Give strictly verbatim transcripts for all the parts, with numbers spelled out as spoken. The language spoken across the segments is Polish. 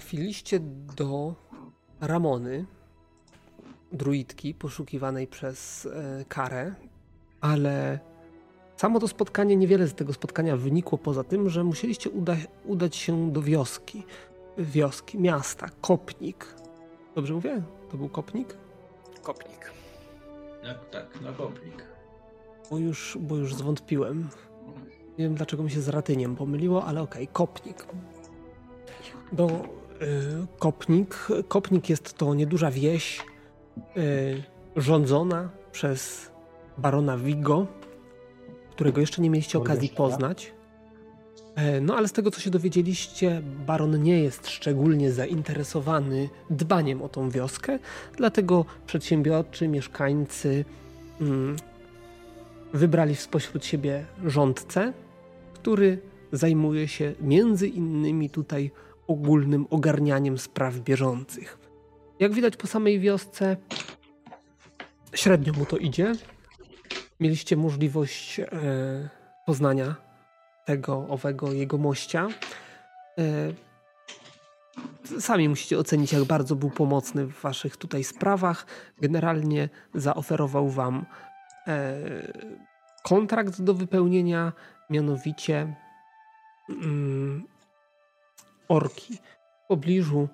trafiliście do Ramony, druidki poszukiwanej przez Karę, ale samo to spotkanie, niewiele z tego spotkania wynikło poza tym, że musieliście uda udać się do wioski, wioski, miasta, Kopnik. Dobrze mówię? To był Kopnik? Kopnik. No, tak, na Kopnik. Bo już, bo już zwątpiłem. Nie wiem, dlaczego mi się z Ratyniem pomyliło, ale okej, okay, Kopnik. Do y, Kopnik. Kopnik jest to nieduża wieś y, rządzona przez barona Wigo, którego jeszcze nie mieliście okazji poznać. Y, no ale z tego, co się dowiedzieliście, baron nie jest szczególnie zainteresowany dbaniem o tą wioskę, dlatego przedsiębiorczy, mieszkańcy y, wybrali spośród siebie rządcę, który zajmuje się między innymi tutaj ogólnym ogarnianiem spraw bieżących. Jak widać po samej wiosce, średnio mu to idzie. Mieliście możliwość e, poznania tego, owego jegomościa. E, sami musicie ocenić, jak bardzo był pomocny w waszych tutaj sprawach. Generalnie zaoferował wam e, kontrakt do wypełnienia, mianowicie mm, orki w pobliżu,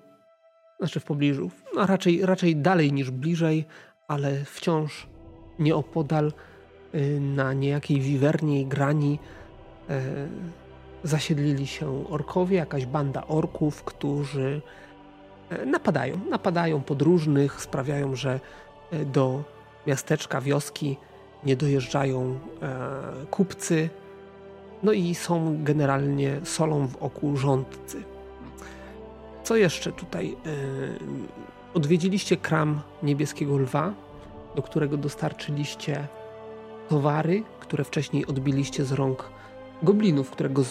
znaczy w pobliżu, no raczej, raczej dalej niż bliżej, ale wciąż nieopodal y, na niejakiej Wiwerniej Grani y, zasiedlili się orkowie, jakaś banda orków, którzy y, napadają, napadają podróżnych, sprawiają, że y, do miasteczka, wioski nie dojeżdżają y, kupcy, no i są generalnie solą w oku rządcy. Co jeszcze tutaj? Odwiedziliście kram Niebieskiego Lwa, do którego dostarczyliście towary, które wcześniej odbiliście z rąk goblinów, które go,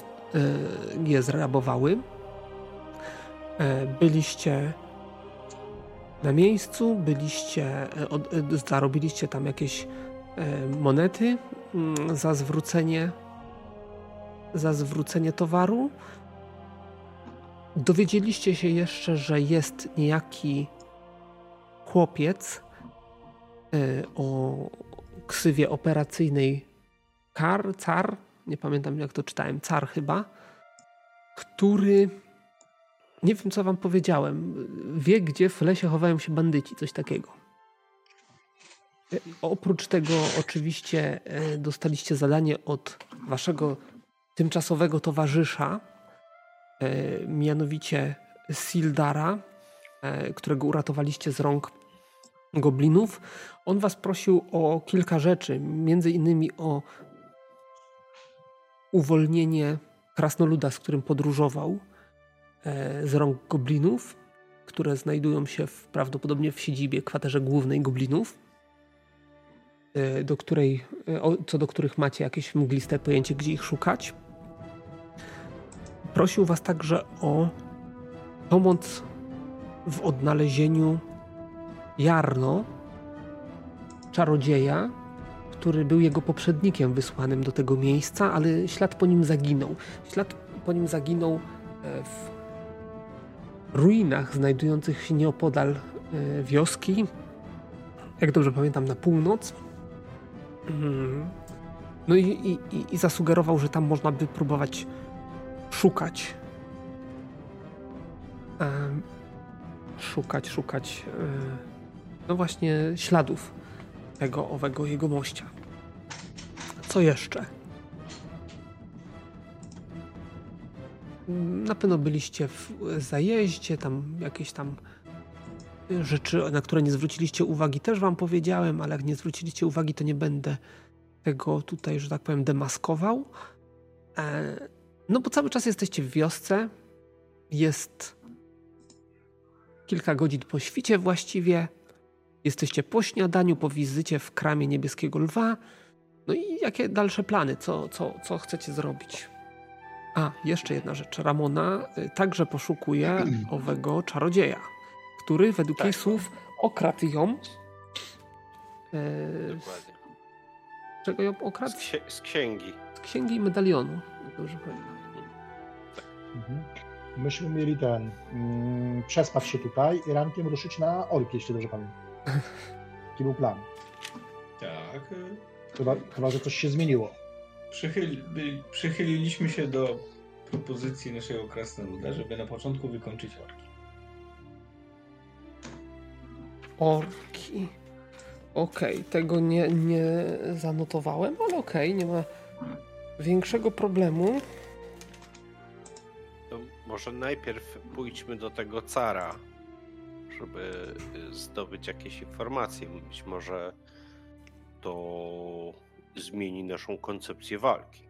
je zrabowały. Byliście na miejscu, byliście, zarobiliście tam jakieś monety za zwrócenie za zwrócenie towaru. Dowiedzieliście się jeszcze, że jest niejaki chłopiec y, o ksywie operacyjnej Kar, Car, nie pamiętam jak to czytałem, Car chyba, który, nie wiem co wam powiedziałem, wie gdzie w lesie chowają się bandyci, coś takiego. Y, oprócz tego oczywiście y, dostaliście zadanie od waszego tymczasowego towarzysza, e, mianowicie Sildara, e, którego uratowaliście z rąk goblinów. On was prosił o kilka rzeczy, między innymi o uwolnienie krasnoluda, z którym podróżował, e, z rąk goblinów, które znajdują się w, prawdopodobnie w siedzibie, kwaterze głównej goblinów, e, do której, o, co do których macie jakieś mgliste pojęcie, gdzie ich szukać. Prosił was także o pomoc w odnalezieniu Jarno, czarodzieja, który był jego poprzednikiem wysłanym do tego miejsca, ale ślad po nim zaginął. Ślad po nim zaginął w ruinach znajdujących się nieopodal wioski, jak dobrze pamiętam, na północ. No i, i, i zasugerował, że tam można by próbować szukać, um, szukać, szukać, yy, no właśnie śladów tego owego jegomościa. Co jeszcze? Na pewno byliście w zajeździe, tam jakieś tam rzeczy, na które nie zwróciliście uwagi, też wam powiedziałem, ale jak nie zwróciliście uwagi, to nie będę tego tutaj, że tak powiem, demaskował. E No bo cały czas jesteście w wiosce, jest kilka godzin po świcie właściwie, jesteście po śniadaniu, po wizycie w kramie Niebieskiego Lwa, no i jakie dalsze plany, co, co, co chcecie zrobić? A, jeszcze jedna rzecz, Ramona także poszukuje owego czarodzieja, który według tak, jej słów okradł ją. Yy, z czego ją okradł? Z księgi. Z księgi i medalionu. Dobrze pamiętam. Mhm. myśmy mieli ten, mm, przespać się tutaj i rankiem ruszyć na orki, jeśli dobrze pamiętam. Taki był plan. Tak. Chyba, chyba że coś się zmieniło. Przychyli, przychyliliśmy się do propozycji naszego krasnoluda, żeby na początku wykończyć orki. Orki. Okej, okay, tego nie, nie zanotowałem, ale okej, okay, nie ma większego problemu. To może najpierw pójdźmy do tego cara, żeby zdobyć jakieś informacje. Być może to zmieni naszą koncepcję walki.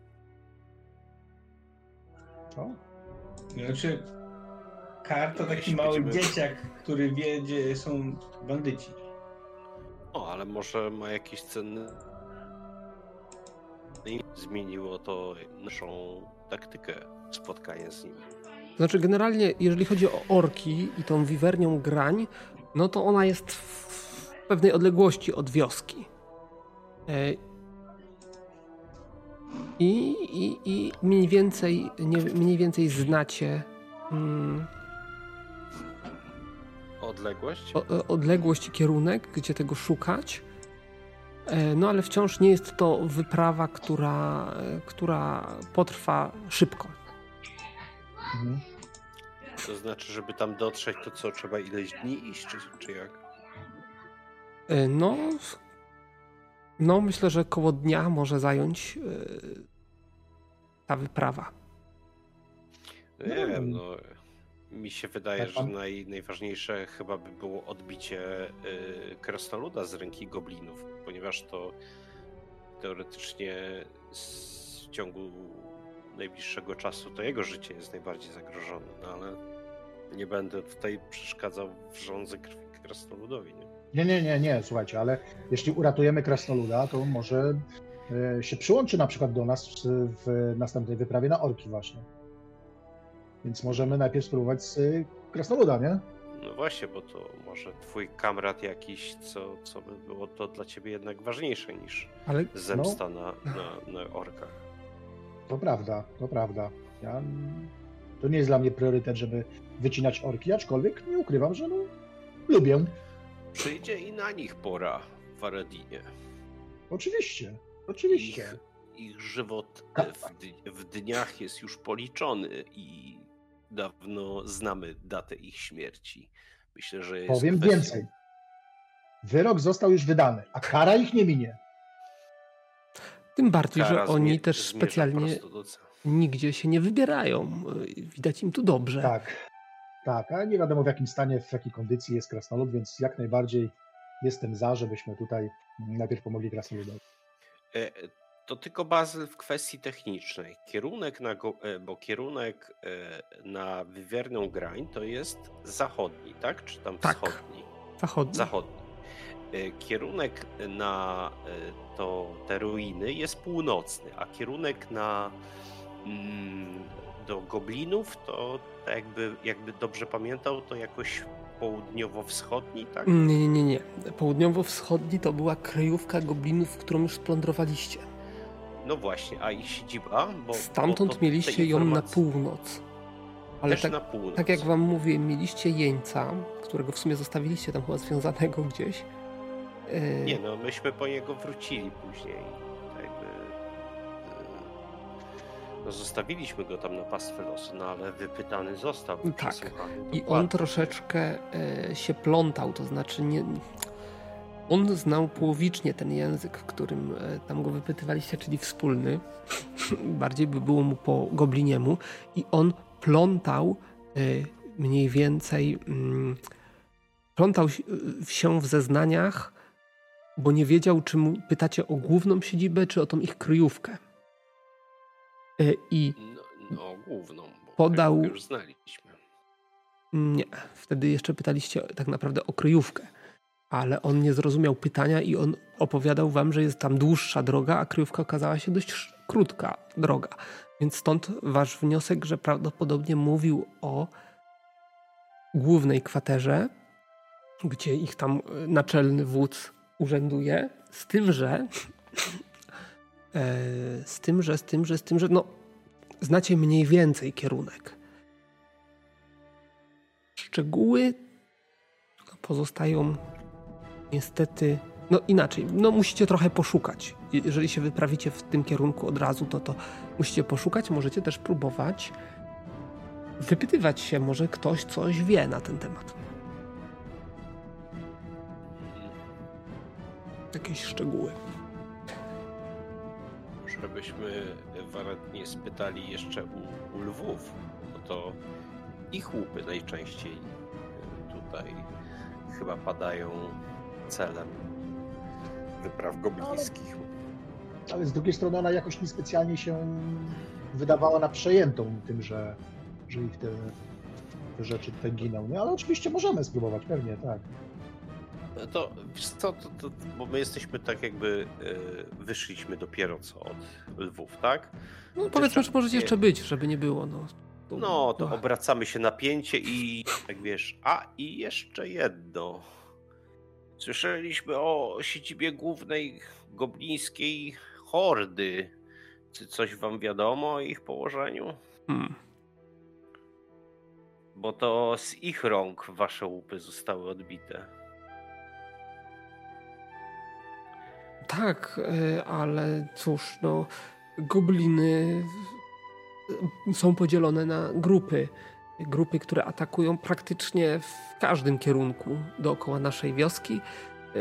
Co? Znaczy, Kar to taki Jeśli mały będziemy... dzieciak, który wie, gdzie są bandyci. O, ale może ma jakiś cenny... Zmieniło to naszą taktykę spotkania z nim. Znaczy generalnie, jeżeli chodzi o orki i tą wiwernią grań, no to ona jest w pewnej odległości od wioski. I, i, i mniej więcej, nie, mniej więcej znacie... Hmm, Odległość? O, odległość i kierunek, gdzie tego szukać. No ale wciąż nie jest to wyprawa, która, która potrwa szybko. Mhm. To znaczy, żeby tam dotrzeć, to co, trzeba ileś dni iść, czy, czy jak? No, no, myślę, że koło dnia może zająć yy, ta wyprawa. Nie no, wiem, no... Mi się wydaje, że naj, najważniejsze chyba by było odbicie y, krasnoluda z ręki goblinów, ponieważ to teoretycznie z, w ciągu najbliższego czasu to jego życie jest najbardziej zagrożone, no ale nie będę tutaj przeszkadzał w żądzy krwi krasnoludowi. Nie? nie, nie, nie, nie, słuchajcie, ale jeśli uratujemy krasnoluda, to może y, się przyłączy na przykład do nas w, w następnej wyprawie na orki właśnie. Więc możemy najpierw spróbować z krasnoluda, nie? No właśnie, bo to może twój kamrat jakiś, co, co by było to dla ciebie jednak ważniejsze niż ale... zemsta no. na, na, na orkach. To prawda, to prawda. Ja... To nie jest dla mnie priorytet, żeby wycinać orki, aczkolwiek nie ukrywam, że no, lubię. Przyjdzie i na nich pora w Waradinie. Oczywiście, oczywiście. Ich... Ich żywot w dniach jest już policzony i dawno znamy datę ich śmierci. Myślę, że jest Powiem kwestia... więcej. Wyrok został już wydany, a kara ich nie minie. Tym bardziej, kara że oni zmier- też specjalnie nigdzie się nie wybierają. Widać im tu dobrze. Tak, tak, a nie wiadomo w jakim stanie, w jakiej kondycji jest krasnolud, więc jak najbardziej jestem za, żebyśmy tutaj najpierw pomogli krasnoludowi. E- To tylko Bazyl w kwestii technicznej. Kierunek na, go, bo kierunek na Wiwerną Grań to jest zachodni, tak? Czy tam tak. wschodni? Zachodni. Zachodni. Kierunek na to, te ruiny jest północny, a kierunek na do goblinów to jakby, jakby dobrze pamiętał, to jakoś południowo-wschodni, tak? Nie, nie, nie. Południowo-wschodni to była kryjówka goblinów, którą już splądrowaliście. No właśnie, a ich siedziba, bo... Stamtąd bo mieliście ją na północ. Ale tak, na północ. Tak jak wam mówię, mieliście jeńca, którego w sumie zostawiliście tam chyba związanego gdzieś. Yy... Nie no, myśmy po niego wrócili później. Jakby, yy... No zostawiliśmy go tam na pastwę losu, no ale wypytany został. Tak, i on troszeczkę yy, się plątał, to znaczy nie... On znał połowicznie ten język, w którym tam go wypytywaliście, czyli wspólny. Bardziej by było mu po gobliniemu. I on plątał y, mniej więcej... Y, plątał się w zeznaniach, bo nie wiedział, czy mu pytacie o główną siedzibę, czy o tą ich kryjówkę. Y, I... No, no główną, bo podał... już znaliśmy. Nie, wtedy jeszcze pytaliście tak naprawdę o kryjówkę. Ale on nie zrozumiał pytania i on opowiadał wam, że jest tam dłuższa droga, a kryjówka okazała się dość krótka droga. Więc stąd wasz wniosek, że prawdopodobnie mówił o głównej kwaterze, gdzie ich tam naczelny wódz urzęduje, z tym, że z tym, że, z tym, że, z tym, że no, znacie mniej więcej kierunek. szczegóły pozostają niestety... No inaczej, no musicie trochę poszukać. Jeżeli się wyprawicie w tym kierunku od razu, to, to musicie poszukać. Możecie też próbować wypytywać się, może ktoś coś wie na ten temat. Jakieś szczegóły. Żebyśmy Waradnie spytali jeszcze u, u lwów, bo to ich łupy najczęściej tutaj chyba padają celem wypraw goblińskich. Ale, ale z drugiej strony ona jakoś niespecjalnie się wydawała na przejętą tym, że, że ich te, te rzeczy te giną. No, ale oczywiście możemy spróbować, pewnie, tak. No to, wiesz co, to, to, bo my jesteśmy tak jakby, yy, wyszliśmy dopiero co od lwów, tak? No powiedzmy, że możecie jeszcze być, żeby nie było, no. To, no, to no. Obracamy się na pięcie i tak wiesz, a i jeszcze jedno. Słyszeliśmy o siedzibie głównej goblińskiej hordy. Czy coś wam wiadomo o ich położeniu? Hmm. Bo to z ich rąk wasze łupy zostały odbite. Tak, ale cóż, no, gobliny są podzielone na grupy. Grupy, które atakują praktycznie w każdym kierunku dookoła naszej wioski.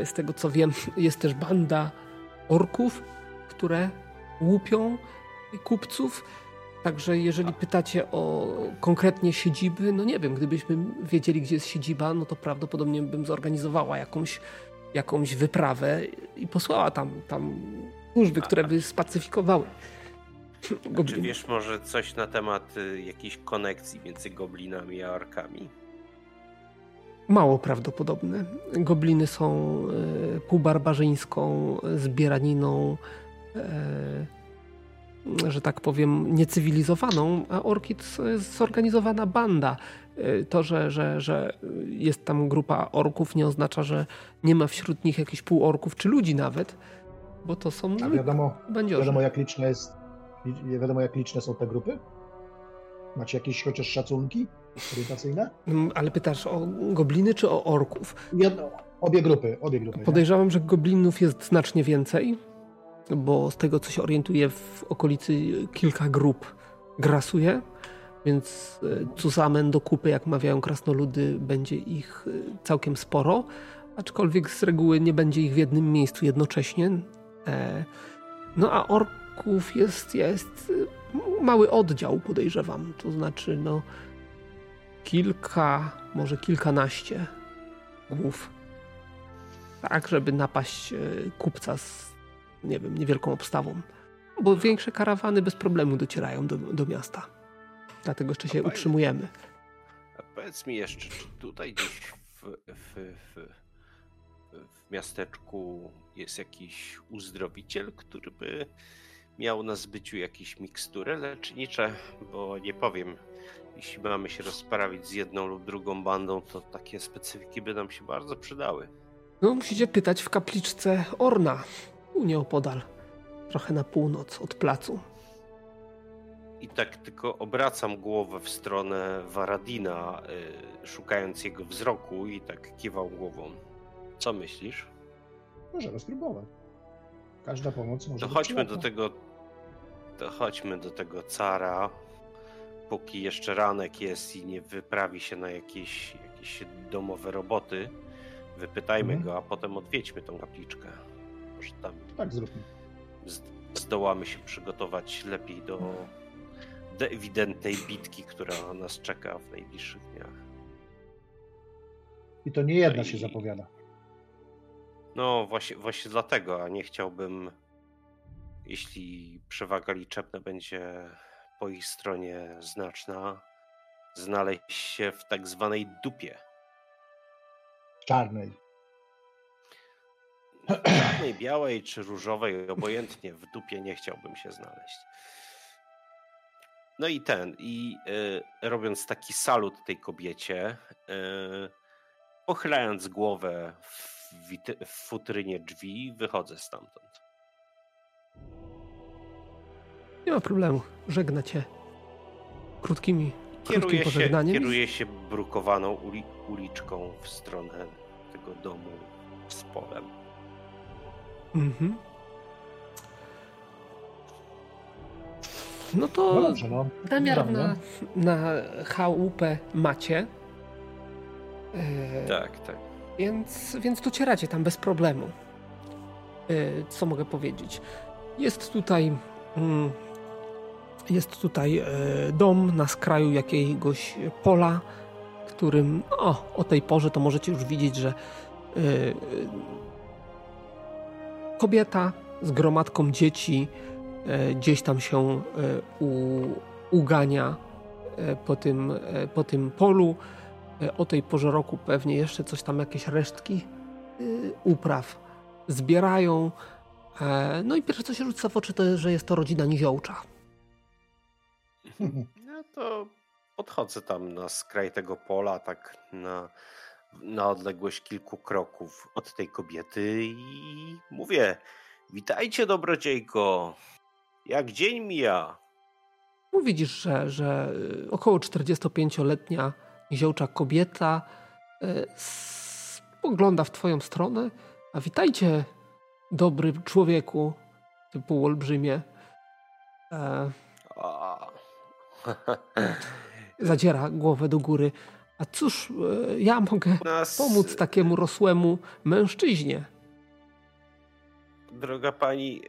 Z tego co wiem, jest też banda orków, które łupią kupców. Także jeżeli pytacie o konkretnie siedziby, no nie wiem, gdybyśmy wiedzieli, gdzie jest siedziba, no to prawdopodobnie bym zorganizowała jakąś, jakąś wyprawę i posłała tam, tam służby, które by spacyfikowały. Goblin. Czy wiesz może coś na temat y, jakiejś konekcji między goblinami a orkami? Mało prawdopodobne. Gobliny są y, półbarbarzyńską zbieraniną, y, że tak powiem, niecywilizowaną, a orki to jest zorganizowana banda. Y, to, że, że, że jest tam grupa orków, nie oznacza, że nie ma wśród nich jakichś półorków czy ludzi nawet, bo to są bandziorzy. Wiadomo, wiadomo, jak liczne jest Nie wiadomo, jak liczne są te grupy? Macie jakieś chociaż szacunki orientacyjne? Ale pytasz o gobliny czy o orków? Jedno, obie grupy, obie grupy. Podejrzewam, nie? że goblinów jest znacznie więcej, bo z tego, co się orientuję, w okolicy kilka grup grasuje, więc zusammen do kupy, jak mawiają krasnoludy, będzie ich całkiem sporo, aczkolwiek z reguły nie będzie ich w jednym miejscu jednocześnie. No a ork Jest, jest mały oddział, podejrzewam, to znaczy no kilka, może kilkanaście głów, tak żeby napaść kupca z, nie wiem, niewielką obstawą, bo większe karawany bez problemu docierają do, do miasta, dlatego jeszcze się utrzymujemy. A powiedz mi jeszcze, czy tutaj gdzieś w, w, w, w miasteczku jest jakiś uzdrowiciel, który by miał na zbyciu jakieś mikstury lecznicze, bo nie powiem, jeśli mamy się rozprawić z jedną lub drugą bandą, to takie specyfiki by nam się bardzo przydały. No musicie pytać w kapliczce Orna, u nieopodal, trochę na północ od placu. I tak tylko obracam głowę w stronę Waradina, yy, szukając jego wzroku i tak kiwał głową. Co myślisz? Możemy spróbować. Każda pomoc może to chodźmy do tego, to chodźmy do tego cara, póki jeszcze ranek jest i nie wyprawi się na jakieś, jakieś domowe roboty. Wypytajmy mm. go, a potem odwiedźmy tą kapliczkę. Może tam tak zróbmy. Zdołamy się przygotować lepiej do, do ewidentnej bitki, która nas czeka w najbliższych dniach. I to nie jedna no się i... zapowiada. No właśnie, właśnie dlatego, a nie chciałbym, jeśli przewaga liczebna będzie po ich stronie znaczna, znaleźć się w tak zwanej dupie. Czarnej. Czarnej, białej czy różowej, obojętnie, w dupie nie chciałbym się znaleźć. No i ten, i y, robiąc taki salut tej kobiecie, y, pochylając głowę w w futrynie drzwi, wychodzę stamtąd. Nie ma problemu. Żegna cię krótkimi, krótkim pożegnaniem. Kieruje się brukowaną uli uliczką w stronę tego domu z polem. Mhm. No to no dobrze, no. Namiar na, na chałupę macie. Yy, tak, tak. Więc, więc docieracie tam bez problemu. Yy, co mogę powiedzieć? Jest tutaj yy, jest tutaj yy, dom na skraju jakiegoś pola, którym o, o tej porze to możecie już widzieć, że yy, yy, kobieta z gromadką dzieci gdzieś tam się u, ugania po tym, po tym polu. O tej porze roku pewnie jeszcze coś tam, jakieś resztki upraw zbierają. No i pierwsze, co się rzuca w oczy, to jest, że jest to rodzina niziołcza. No to podchodzę tam na skraj tego pola, tak na, na odległość kilku kroków od tej kobiety i mówię: witajcie, dobrodziejko. Jak dzień mija? No widzisz, że, że około czterdziestopięcioletnia niziołcza kobieta spogląda w twoją stronę. A witajcie, dobry człowieku, typu olbrzymie. E... Zadziera głowę do góry. A cóż, ja mogę Nas... pomóc takiemu rosłemu mężczyźnie? Droga pani...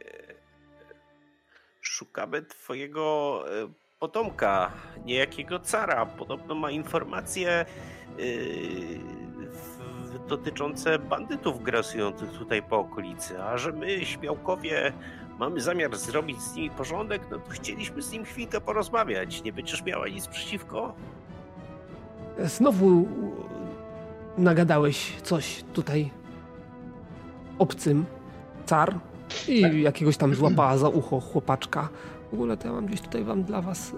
Szukamy twojego potomka, niejakiego cara. Podobno ma informacje yy, dotyczące bandytów grasujących tutaj po okolicy. A że my, śmiałkowie, mamy zamiar zrobić z nimi porządek, no to chcieliśmy z nim chwilkę porozmawiać. Nie będziesz miała nic przeciwko? Znowu nagadałeś coś tutaj obcym, car. I tak. Jakiegoś tam złapała za ucho chłopaczka. W ogóle to ja mam gdzieś tutaj wam dla was e,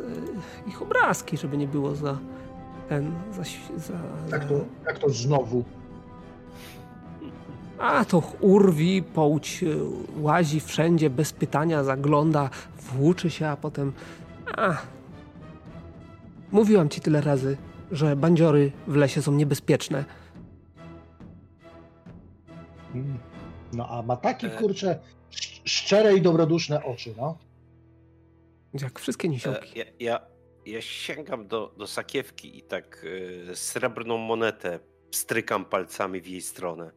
ich obrazki, żeby nie było za ten... Za, za, tak, to, tak to znowu. A to urwi, połć, łazi wszędzie bez pytania, zagląda, włóczy się, a potem... A, mówiłam ci tyle razy, że bandziory w lesie są niebezpieczne. Hmm. No a ma takie, kurczę, szczere i dobroduszne oczy, no. Jak wszystkie nisiołki. Ja, ja, ja sięgam do, do sakiewki i tak y, srebrną monetę strykam palcami w jej stronę.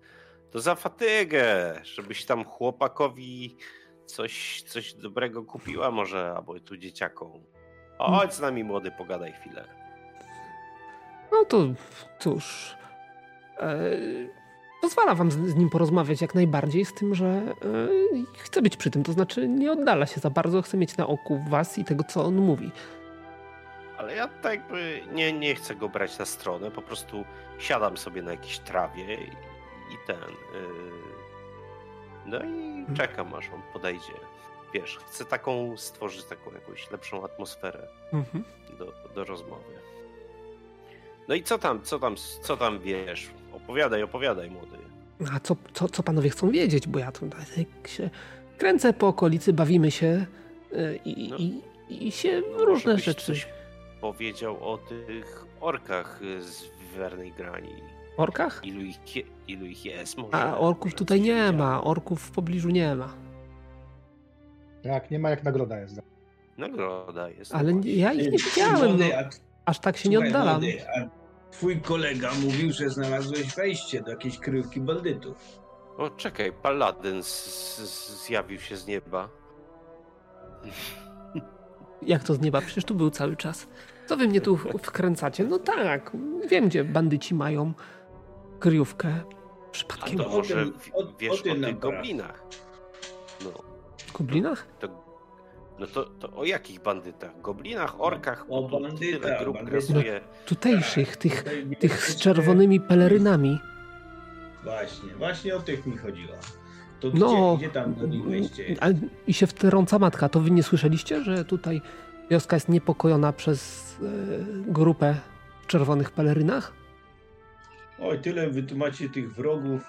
To za fatygę, żebyś tam chłopakowi coś, coś dobrego kupiła może, albo tu dzieciakom. Chodź z nami, młody, pogadaj chwilę. No to cóż... Yy... Pozwala wam z nim porozmawiać jak najbardziej, z tym, że yy, chce być przy tym, to znaczy nie oddala się za bardzo, chce mieć na oku was i tego, co on mówi. Ale ja tak jakby nie, nie chcę go brać na stronę, po prostu siadam sobie na jakiejś trawie i, i ten... Yy, no i czekam, aż on podejdzie. Wiesz, chcę taką stworzyć taką jakąś lepszą atmosferę mhm. do, do rozmowy. No i co tam, co tam, co tam wiesz? Opowiadaj, opowiadaj, młody. A co, co, co panowie chcą wiedzieć? Bo ja tutaj się kręcę po okolicy, bawimy się i, no, i, i się no, różne może rzeczy. Coś powiedział o tych orkach z Wiwernej Grani. Orkach? Ilu ich, je, ilu ich jest? Może, A orków tutaj nie wiedział. ma, orków w pobliżu nie ma. Jak nie ma, jak nagroda jest. Nagroda jest. Ale właśnie. Ja ich nie widziałem. No. Aż tak się nie oddalam. Twój kolega mówił, że znalazłeś wejście do jakiejś kryjówki bandytów. O, czekaj, paladyn zjawił się z nieba. Jak to z nieba? Przecież tu był cały czas. Co wy mnie tu wkręcacie? No tak, wiem, gdzie bandyci mają kryjówkę. Przypadkiem. A to może o, wiesz o, o, o tych goblinach. No. Goblinach? To, no to, to o jakich bandytach? Goblinach, orkach? O bandytach, grup grasuje. Tutejszych, tych, tych z czerwonymi pelerynami. Właśnie, właśnie o tych mi chodziło. To no, gdzie, gdzie tam do nich wejście? I się wtrąca matka. To wy nie słyszeliście, że tutaj wioska jest niepokojona przez y, grupę w czerwonych pelerynach? Oj, tyle wy tu macie tych wrogów,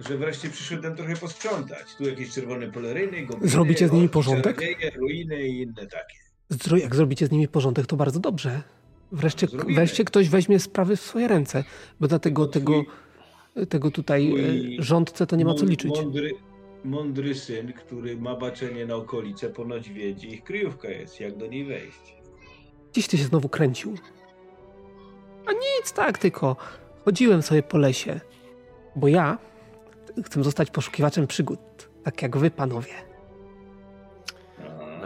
że wreszcie przyszedłem trochę posprzątać. Tu jakieś czerwone peleryny, gobliny, zrobicie z nimi porządek? Ruiny i inne takie. Jak zrobicie z nimi porządek, to bardzo dobrze. Wreszcie, wreszcie ktoś weźmie sprawy w swoje ręce, bo na tego, tego, tego tutaj rządce to nie ma co liczyć. Mądry, mądry syn, który ma baczenie na okolice, ponoć wie, gdzie ich kryjówka jest, jak do niej wejść. Gdzieś ty się znowu kręcił. A nic, tak tylko. Chodziłem sobie po lesie, bo ja chcę zostać poszukiwaczem przygód, tak jak wy, panowie.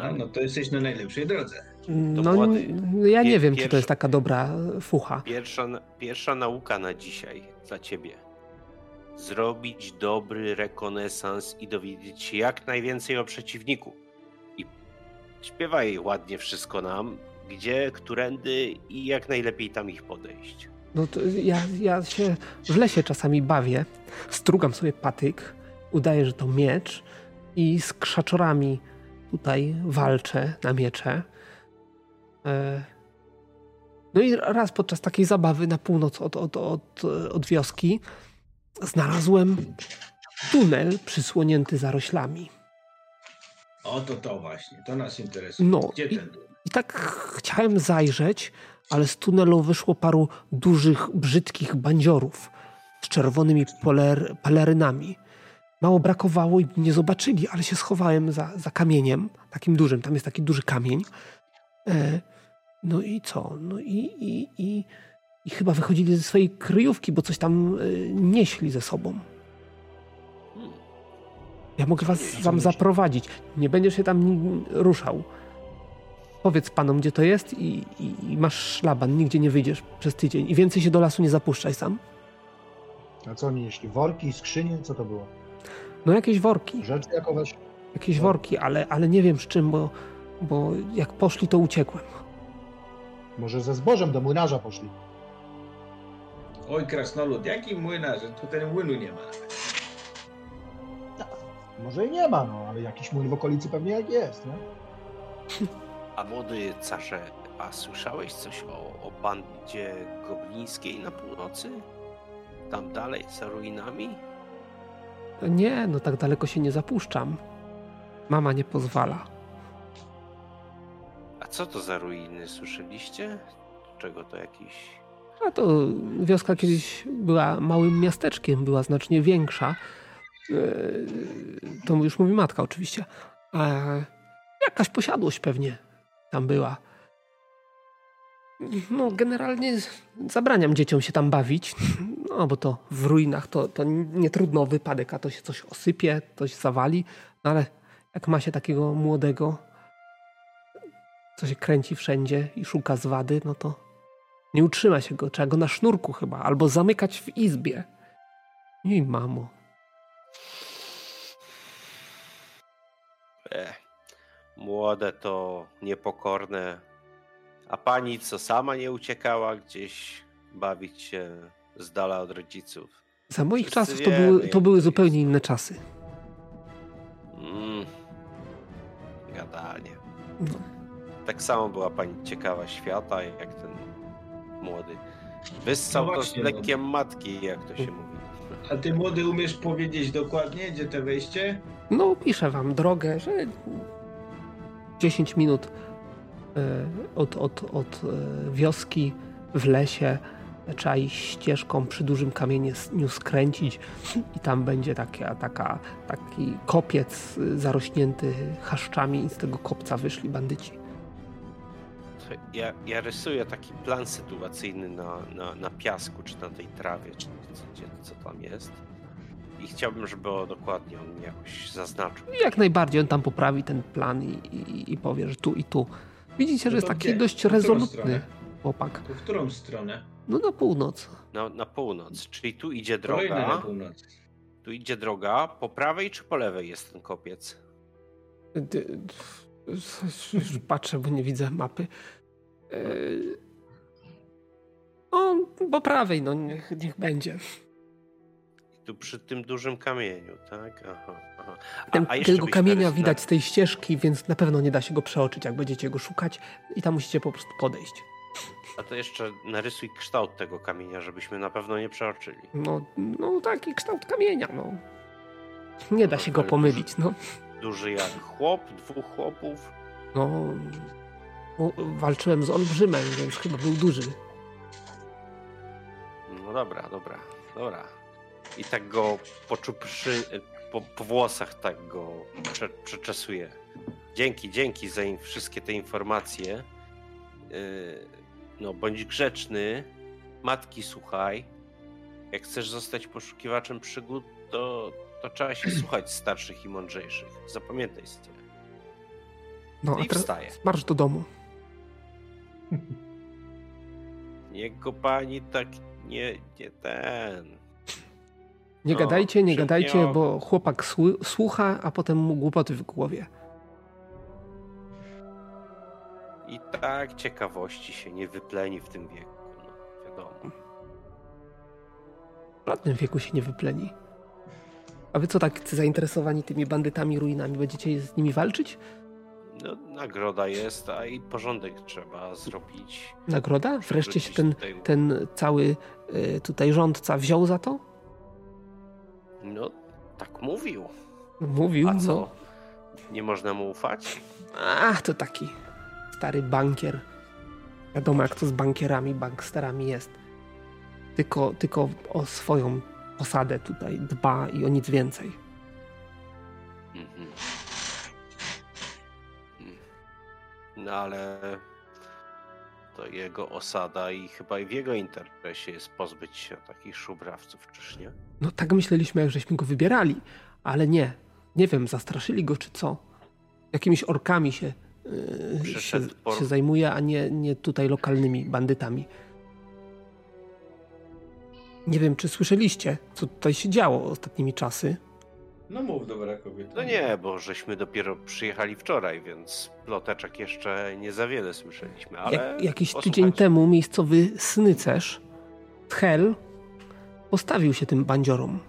A, no to jesteś na najlepszej drodze. No, ja nie wiem, czy to jest taka dobra fucha. Pierwsza, pierwsza nauka na dzisiaj dla ciebie. Zrobić dobry rekonesans i dowiedzieć się jak najwięcej o przeciwniku. I śpiewaj ładnie wszystko nam, gdzie, którędy i jak najlepiej tam ich podejść. No to ja, ja się w lesie czasami bawię, strugam sobie patyk, udaję, że to miecz i z krzaczorami tutaj walczę na miecze. No i raz podczas takiej zabawy na północ od, od, od, od wioski znalazłem tunel przysłonięty zaroślami. O to to właśnie, to nas interesuje. No, gdzie ten? I, I tak chciałem zajrzeć, ale z tunelu wyszło paru dużych, brzydkich bandziorów z czerwonymi poler, pelerynami. Mało brakowało i nie zobaczyli, ale się schowałem za, za kamieniem, takim dużym, tam jest taki duży kamień. No i co? No i, i, i, i chyba wychodzili ze swojej kryjówki, bo coś tam nieśli ze sobą. Ja mogę was, wam zaprowadzić. Nie będziesz się tam ruszał. Powiedz panom, gdzie to jest i, i, i masz szlaban. Nigdzie nie wyjdziesz przez tydzień. I więcej się do lasu nie zapuszczaj sam. A co oni nieśli? Worki, skrzynie? Co to było? No jakieś worki. Rzeczy jakoś. Jakieś worki, ale, ale nie wiem z czym, bo Bo jak poszli, to uciekłem. Może ze zbożem do młynarza poszli. Oj, krasnolud, jaki młynarz? Tutaj młynu nie ma. No, może i nie ma, no, ale jakiś młyn w okolicy pewnie jak jest, nie? A młody carze, a słyszałeś coś o, o bandzie goblińskiej na północy? Tam dalej, za ruinami? Nie, no tak daleko się nie zapuszczam. Mama nie pozwala. A co to za ruiny? Słyszeliście? Czego to jakiś... A to wioska kiedyś była małym miasteczkiem, była znacznie większa. To już mówi matka oczywiście. A jakaś posiadłość pewnie tam była. No generalnie zabraniam dzieciom się tam bawić, no bo to w ruinach to, to nie trudno o wypadek, a to się coś osypie, to się zawali. No ale jak ma się takiego młodego... co się kręci wszędzie i szuka zwady, no to nie utrzyma się go. Trzeba go na sznurku chyba, albo zamykać w izbie. I mamo. Ech, młode to niepokorne. A pani co, sama nie uciekała gdzieś bawić się z dala od rodziców? Za moich Wszyscy czasów to, wiemy, były, to były zupełnie inne czasy. Mm, gadanie. No. Tak samo była pani ciekawa świata, jak ten młody. Wyssał no to z lekkiem no. matki, jak to się mówi. A ty, młody, umiesz powiedzieć dokładnie, gdzie te wejście? No, piszę wam drogę, że dziesięć minut od, od, od wioski w lesie trzeba iść ścieżką przy dużym kamieniu skręcić i tam będzie taka, taka, taki kopiec zarośnięty chaszczami i z tego kopca wyszli bandyci. Ja, ja rysuję taki plan sytuacyjny na, na, na piasku, czy na tej trawie, czy gdzie, co tam jest. I chciałbym, żeby o, dokładnie on mnie jakoś zaznaczył. Jak najbardziej on tam poprawi ten plan i, i, i powie, że tu i tu. Widzicie, że jest taki dość rezolutny chłopak. W którą stronę? No na północ. Na, na północ, czyli tu idzie droga. Na północ. Tu idzie droga. Po prawej czy po lewej jest ten kopiec? D- Już patrzę, bo nie widzę mapy. O, po prawej, no niech, niech będzie. I tu przy tym dużym kamieniu, tak? Aha, aha. A, a tego kamienia narysował... widać z tej ścieżki, więc na pewno nie da się go przeoczyć, jak będziecie go szukać i tam musicie po prostu podejść. A to jeszcze narysuj kształt tego kamienia, żebyśmy na pewno nie przeoczyli. No, no taki kształt kamienia, no. Nie da no, się go pomylić, no. Duży jak chłop, dwóch chłopów. No, walczyłem z olbrzymem, więc chyba był duży. No dobra, dobra, dobra. I tak go poczupszy, po, po włosach tak go prze, przeczesuje. Dzięki, dzięki za in, wszystkie te informacje. Yy, no bądź grzeczny. Matki słuchaj. Jak chcesz zostać poszukiwaczem przygód, to, to trzeba się słuchać starszych i mądrzejszych. Zapamiętaj z tym. No i wstaje. Marsz do domu. Niech go pani tak nie, nie ten... Nie no, gadajcie, nie gadajcie, nie... bo chłopak słucha, a potem mu głupoty w głowie. I tak ciekawości się nie wypleni w tym wieku. No, wiadomo. W żadnym wieku się nie wypleni. A wy co, tak zainteresowani tymi bandytami, ruinami? Będziecie z nimi walczyć? No, nagroda jest, a i porządek trzeba zrobić. Nagroda? Wreszcie się ten, tutaj... ten cały tutaj rządca wziął za to? No, tak mówił. Mówił, a co? No. Nie można mu ufać? Ach, to taki stary bankier. Wiadomo, jak to z bankierami, banksterami jest. Tylko, tylko o swoją posadę tutaj dba i o nic więcej. Mhm. No ale to jego osada i chyba i w jego interesie jest pozbyć się takich szubrawców, czyż nie? No tak myśleliśmy, jak żeśmy go wybierali, ale nie. Nie wiem, zastraszyli go czy co. Jakimiś orkami się, yy, się, por... się zajmuje, a nie, nie tutaj lokalnymi bandytami. Nie wiem, czy słyszeliście, co tutaj się działo ostatnimi czasy. No mów, dobra kobieta. No nie, bo żeśmy dopiero przyjechali wczoraj, więc ploteczek jeszcze nie za wiele słyszeliśmy, ale... Jak, jakiś posłuchajcie. Tydzień temu miejscowy snycerz Tchel postawił się tym bandziorom.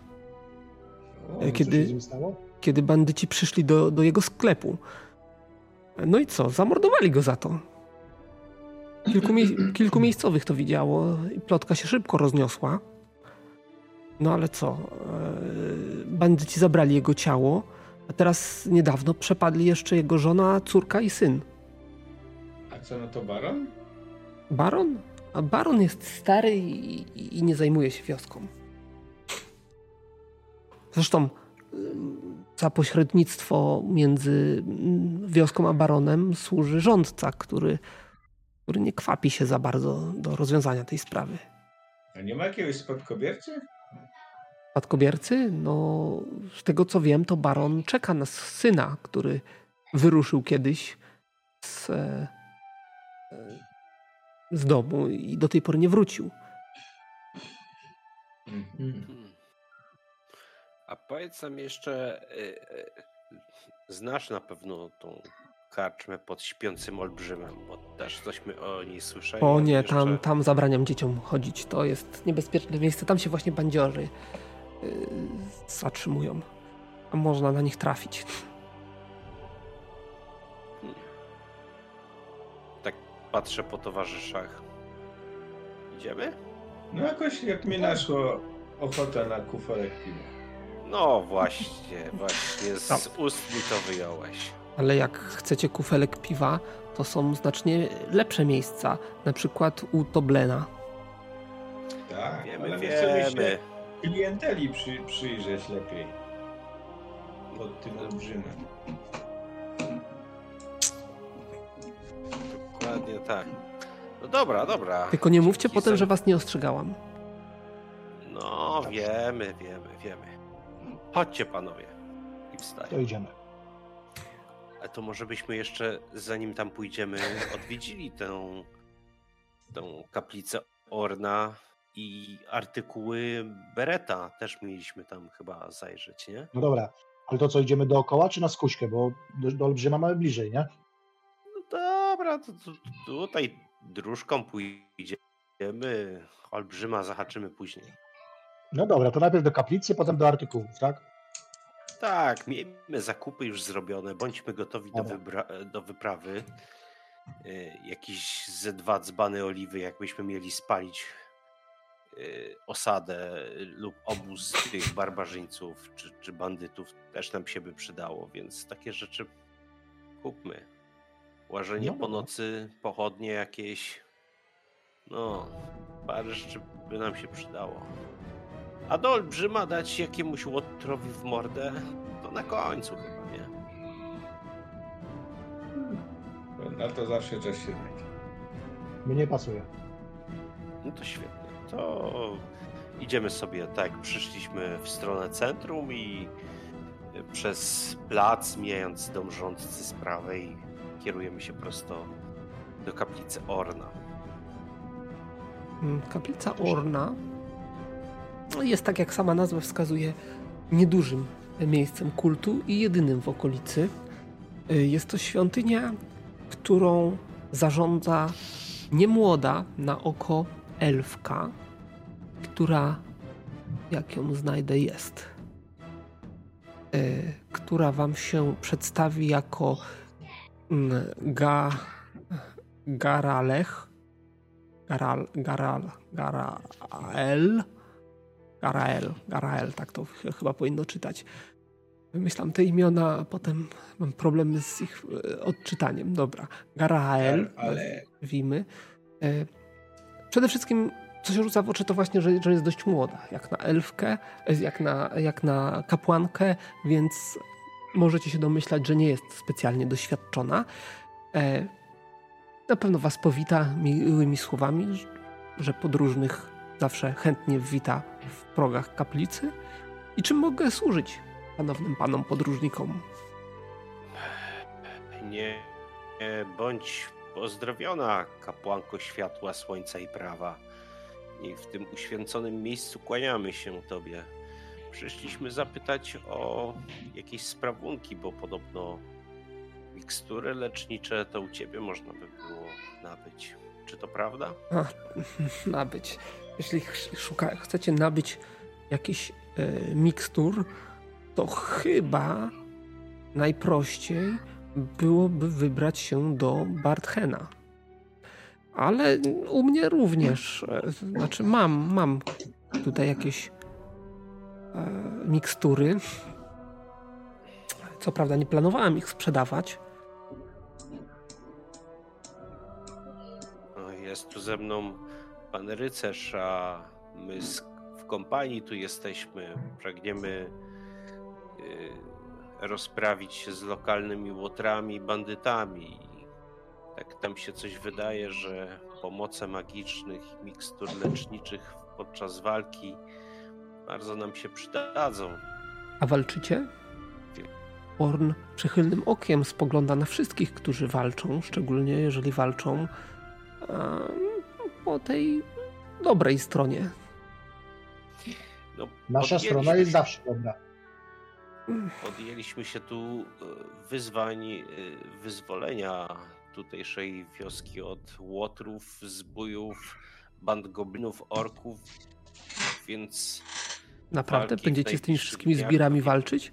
O, kiedy, się stało? Kiedy bandyci przyszli do, do jego sklepu. No i co? Zamordowali go za to. Kilku, mie- kilku miejscowych to widziało i plotka się szybko rozniosła. No ale co? Bandyci zabrali jego ciało, a teraz niedawno przepadli jeszcze jego żona, córka i syn. A co, no to baron? Baron? A baron jest stary i, i, i nie zajmuje się wioską. Zresztą za pośrednictwo między wioską a baronem służy rządca, który, który nie kwapi się za bardzo do rozwiązania tej sprawy. A nie ma jakiegoś spadkobiercy? Spadkobiercy? No, z tego co wiem, to baron czeka na syna, który wyruszył kiedyś z, z domu i do tej pory nie wrócił. A powiedz nam jeszcze, znasz na pewno tą karczmę pod Śpiącym Olbrzymem, bo też cośmy o niej słyszeli. O nie, jeszcze... tam, tam zabraniam dzieciom chodzić. To jest niebezpieczne miejsce. Tam się właśnie bandziorzy yy, zatrzymują. A można na nich trafić. Hmm. Tak patrzę po towarzyszach. Idziemy? No jakoś jak mi naszło ochota na kuforek piwa. No właśnie, właśnie z tam. Ust mi to wyjąłeś. Ale jak chcecie kufelek piwa, to są znacznie lepsze miejsca. Na przykład u Toblena. Tak, wiemy, ale wiemy. Chcemy się klienteli przy, przyjrzeć lepiej. Pod tym olbrzymem. Dokładnie tak. No dobra, dobra. Tylko nie mówcie potem, że was nie ostrzegałam. No wiemy, wiemy, wiemy. Chodźcie panowie. I wstaję. To idziemy. A to może byśmy jeszcze, zanim tam pójdziemy, odwiedzili tę, tę kaplicę Orna i artykuły Bereta. Też mieliśmy tam chyba zajrzeć, nie? No dobra, ale to co, idziemy dookoła czy na skuśkę? Bo do, do Olbrzyma mamy bliżej, nie? No dobra, to, to tutaj dróżką pójdziemy, Olbrzyma zahaczymy później. No dobra, to najpierw do kaplicy, potem do artykułów, tak? Tak, miejmy zakupy już zrobione, bądźmy gotowi do, wybra- do wyprawy. Yy, jakieś ze dwa dzbany oliwy, jakbyśmy mieli spalić yy, osadę lub obóz tych barbarzyńców czy, czy bandytów, też nam się by przydało, więc takie rzeczy kupmy. Łażenie no, po nocy, pochodnie jakieś. No, parę rzeczy by nam się przydało. A do olbrzyma dać jakiemuś łotrowi w mordę, to na końcu chyba, nie? No to zawsze coś się znajdzie. Mnie pasuje. No to świetnie. To idziemy sobie tak, przyszliśmy w stronę centrum i przez plac, mijając dom rządcy z prawej, kierujemy się prosto do kaplicy Orna. Kaplica Orna jest, tak jak sama nazwa wskazuje, niedużym miejscem kultu i jedynym w okolicy. Jest to świątynia, którą zarządza niemłoda na oko elfka, która, jak ją znajdę, jest, która wam się przedstawi jako ga, Garalech, Garal, Garal, Garael, Garael, Garael, tak to chyba powinno czytać. Wymyślam te imiona, a potem mam problemy z ich odczytaniem. Dobra, Garael, ale nazwijmy. Przede wszystkim, co się rzuca w oczy, to właśnie, że, że jest dość młoda, jak na elfkę, jak na, jak na kapłankę, więc możecie się domyślać, że nie jest specjalnie doświadczona. Na pewno was powita miłymi słowami, że podróżnych zawsze chętnie wita w progach kaplicy. I czym mogę służyć panownym panom podróżnikom? Nie, nie bądź pozdrowiona, kapłanko światła, słońca i prawa. I w tym uświęconym miejscu kłaniamy się tobie. Przyszliśmy zapytać o jakieś sprawunki, bo podobno mikstury lecznicze to u ciebie można by było nabyć. Czy to prawda? A, nabyć. Jeśli szuka, chcecie nabyć jakiś y, mikstur, to chyba najprościej byłoby wybrać się do Barthena. Ale u mnie również. Znaczy mam, mam tutaj jakieś y, mikstury. Co prawda nie planowałem ich sprzedawać. Jest tu ze mną pan rycerz, a my w kompanii tu jesteśmy. Pragniemy y, rozprawić się z lokalnymi łotrami, bandytami. Tak tam się coś wydaje, że pomoce magicznych i mikstur leczniczych podczas walki bardzo nam się przydadzą. A walczycie? Orn przychylnym okiem spogląda na wszystkich, którzy walczą, szczególnie jeżeli walczą po tej dobrej stronie. No, nasza strona jest zawsze dobra. Podjęliśmy się tu wyzwań wyzwolenia tutejszej wioski od łotrów, zbójów, band goblinów, orków, więc... Naprawdę? Będziecie z tymi wszystkimi zbirami walczyć?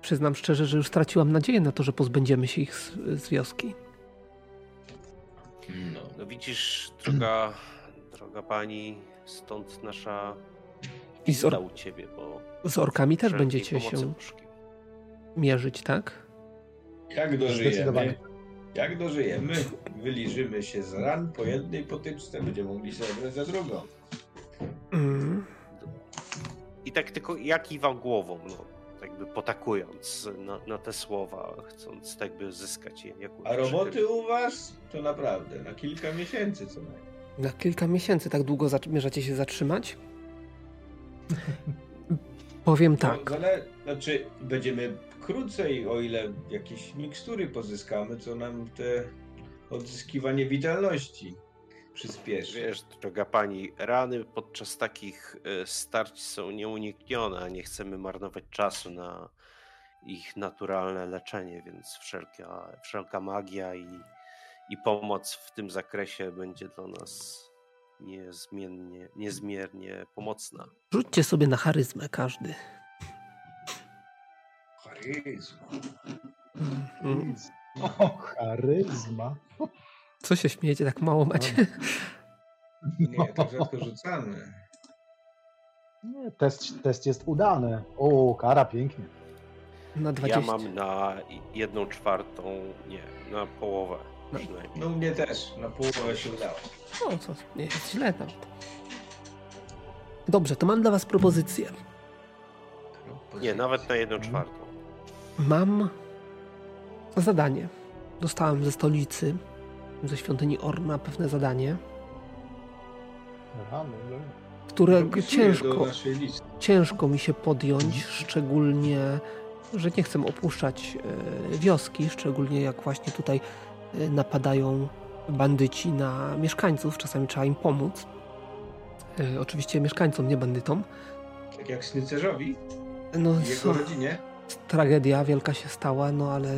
Przyznam szczerze, że już straciłam nadzieję na to, że pozbędziemy się ich z, z wioski. No, no widzisz, droga, droga pani, stąd nasza wizyta u ciebie, bo... Z orkami też będziecie się mierzyć, tak? Jak dożyjemy, jak dożyjemy, wyliżymy się z ran po jednej potyczce, będziemy mogli się zabrać za drugą. Mm. I tak tylko ja kiwam głową, no. Jakby potakując na, na te słowa, chcąc jakby zyskać je. A roboty u was to naprawdę na kilka miesięcy co najmniej. Na kilka miesięcy? Tak długo zamierzacie się zatrzymać? Powiem tak. No, ale, znaczy będziemy krócej, o ile jakieś mikstury pozyskamy, co nam te odzyskiwanie witalności przyspieszy. Wiesz, droga pani, rany podczas takich starć są nieuniknione, a nie chcemy marnować czasu na ich naturalne leczenie, więc wszelka, wszelka magia i, i pomoc w tym zakresie będzie dla nas niezmiennie, niezmiernie pomocna. Rzućcie sobie na charyzmę każdy. Charyzma. Mm. O, charyzma. Co się śmiejecie, tak mało macie? Nie, tak rzadko rzucamy. Nie, test, test jest udany. O, Kara, pięknie. Na dwadzieścia. Ja mam na jedną czwartą, nie, na połowę. No, no mnie też, na połowę się udało. No co, nie jest źle tam. Dobrze, to mam dla was propozycję. Nie, nawet na jedną czwartą. Mam zadanie. Dostałem ze stolicy, ze świątyni Orna pewne zadanie, aha, no, którego ciężko, ciężko mi się podjąć, szczególnie, że nie chcę opuszczać wioski, szczególnie jak właśnie tutaj napadają bandyci na mieszkańców, czasami trzeba im pomóc. Oczywiście mieszkańcom, nie bandytom. Tak jak sznycerzowi, no, jego rodzinie. Tragedia wielka się stała, no ale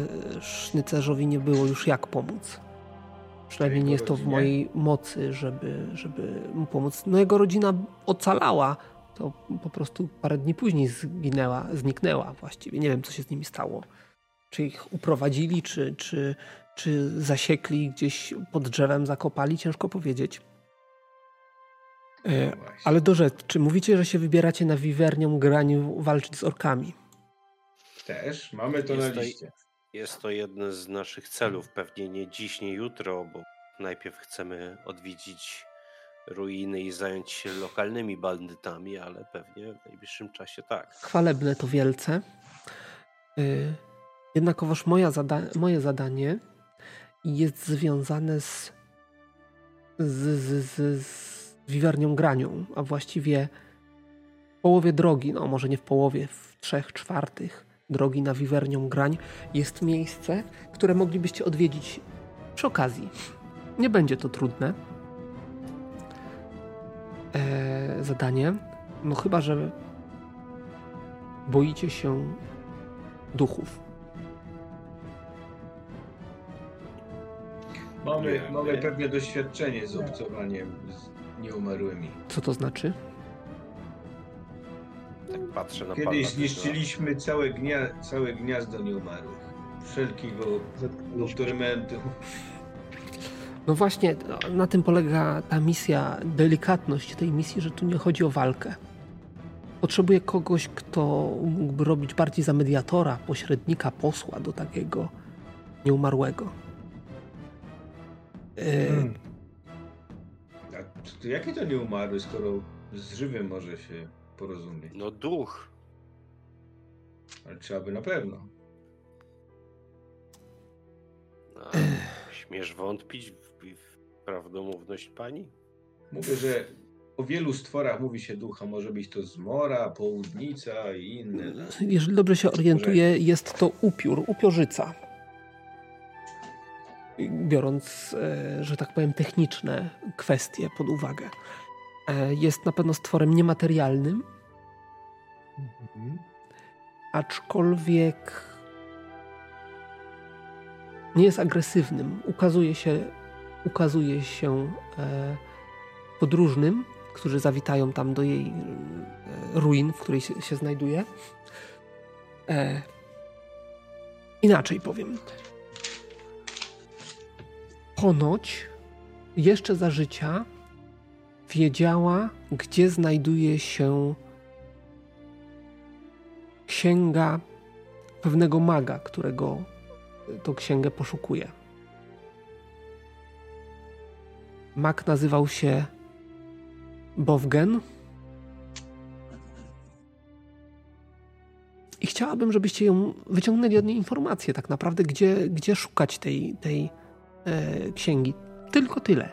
sznycerzowi nie było już jak pomóc. Przynajmniej nie jest to w mojej mocy, żeby, żeby mu pomóc. No jego rodzina ocalała, to po prostu parę dni później zginęła, zniknęła właściwie. Nie wiem, co się z nimi stało. Czy ich uprowadzili, czy, czy, czy zasiekli gdzieś pod drzewem, zakopali, ciężko powiedzieć. E, ale do rzeczy, mówicie, że się wybieracie na Wiwernią Grań walczyć z orkami. Też, mamy to jest na liście. To, jest to jeden z naszych celów, pewnie nie dziś, nie jutro, bo najpierw chcemy odwiedzić ruiny i zająć się lokalnymi bandytami, ale pewnie w najbliższym czasie tak. Chwalebne to wielce. Yy, jednakowoż moja zada moje zadanie jest związane z, z, z, z, z Wiwernią Granią, a właściwie w połowie drogi, no może nie w połowie, w trzech czwartych drogi na Wiwernią Grań jest miejsce, które moglibyście odwiedzić przy okazji. Nie będzie to trudne eee, zadanie. No chyba, że boicie się duchów. Mamy, mamy pewne doświadczenie z obcowaniem z nieumarłymi. Co to znaczy? Patrzę na kiedyś zniszczyliśmy na... całe, gnia... całe gniazdo nieumarłych. Wszelkiego eksperymentu. No właśnie, na tym polega ta misja, delikatność tej misji, że tu nie chodzi o walkę. Potrzebuję kogoś, kto mógłby robić bardziej za mediatora, pośrednika, posła do takiego nieumarłego. Y... Hmm. A to, to jaki to nieumarły, skoro z żywym może się... porozumieć. No duch. Ale trzeba by na pewno. A, śmiesz wątpić w, w prawdomówność pani? Mówię, że o wielu stworach mówi się ducha. Może być to zmora, południca i inne. Jeżeli dobrze się orientuję, jest to upiór, upiorzyca. Biorąc, że tak powiem, techniczne kwestie pod uwagę. Jest na pewno stworem niematerialnym, aczkolwiek nie jest agresywnym. Ukazuje się, ukazuje się podróżnym, którzy zawitają tam do jej ruin, w której się, się znajduje. Inaczej powiem. Ponoć jeszcze za życia wiedziała, gdzie znajduje się księga pewnego maga, którego tą księgę poszukuje. Mag nazywał się Bowgen. I chciałabym, żebyście ją wyciągnęli od niej informacje, tak naprawdę, gdzie, gdzie szukać tej, tej e, księgi. Tylko tyle.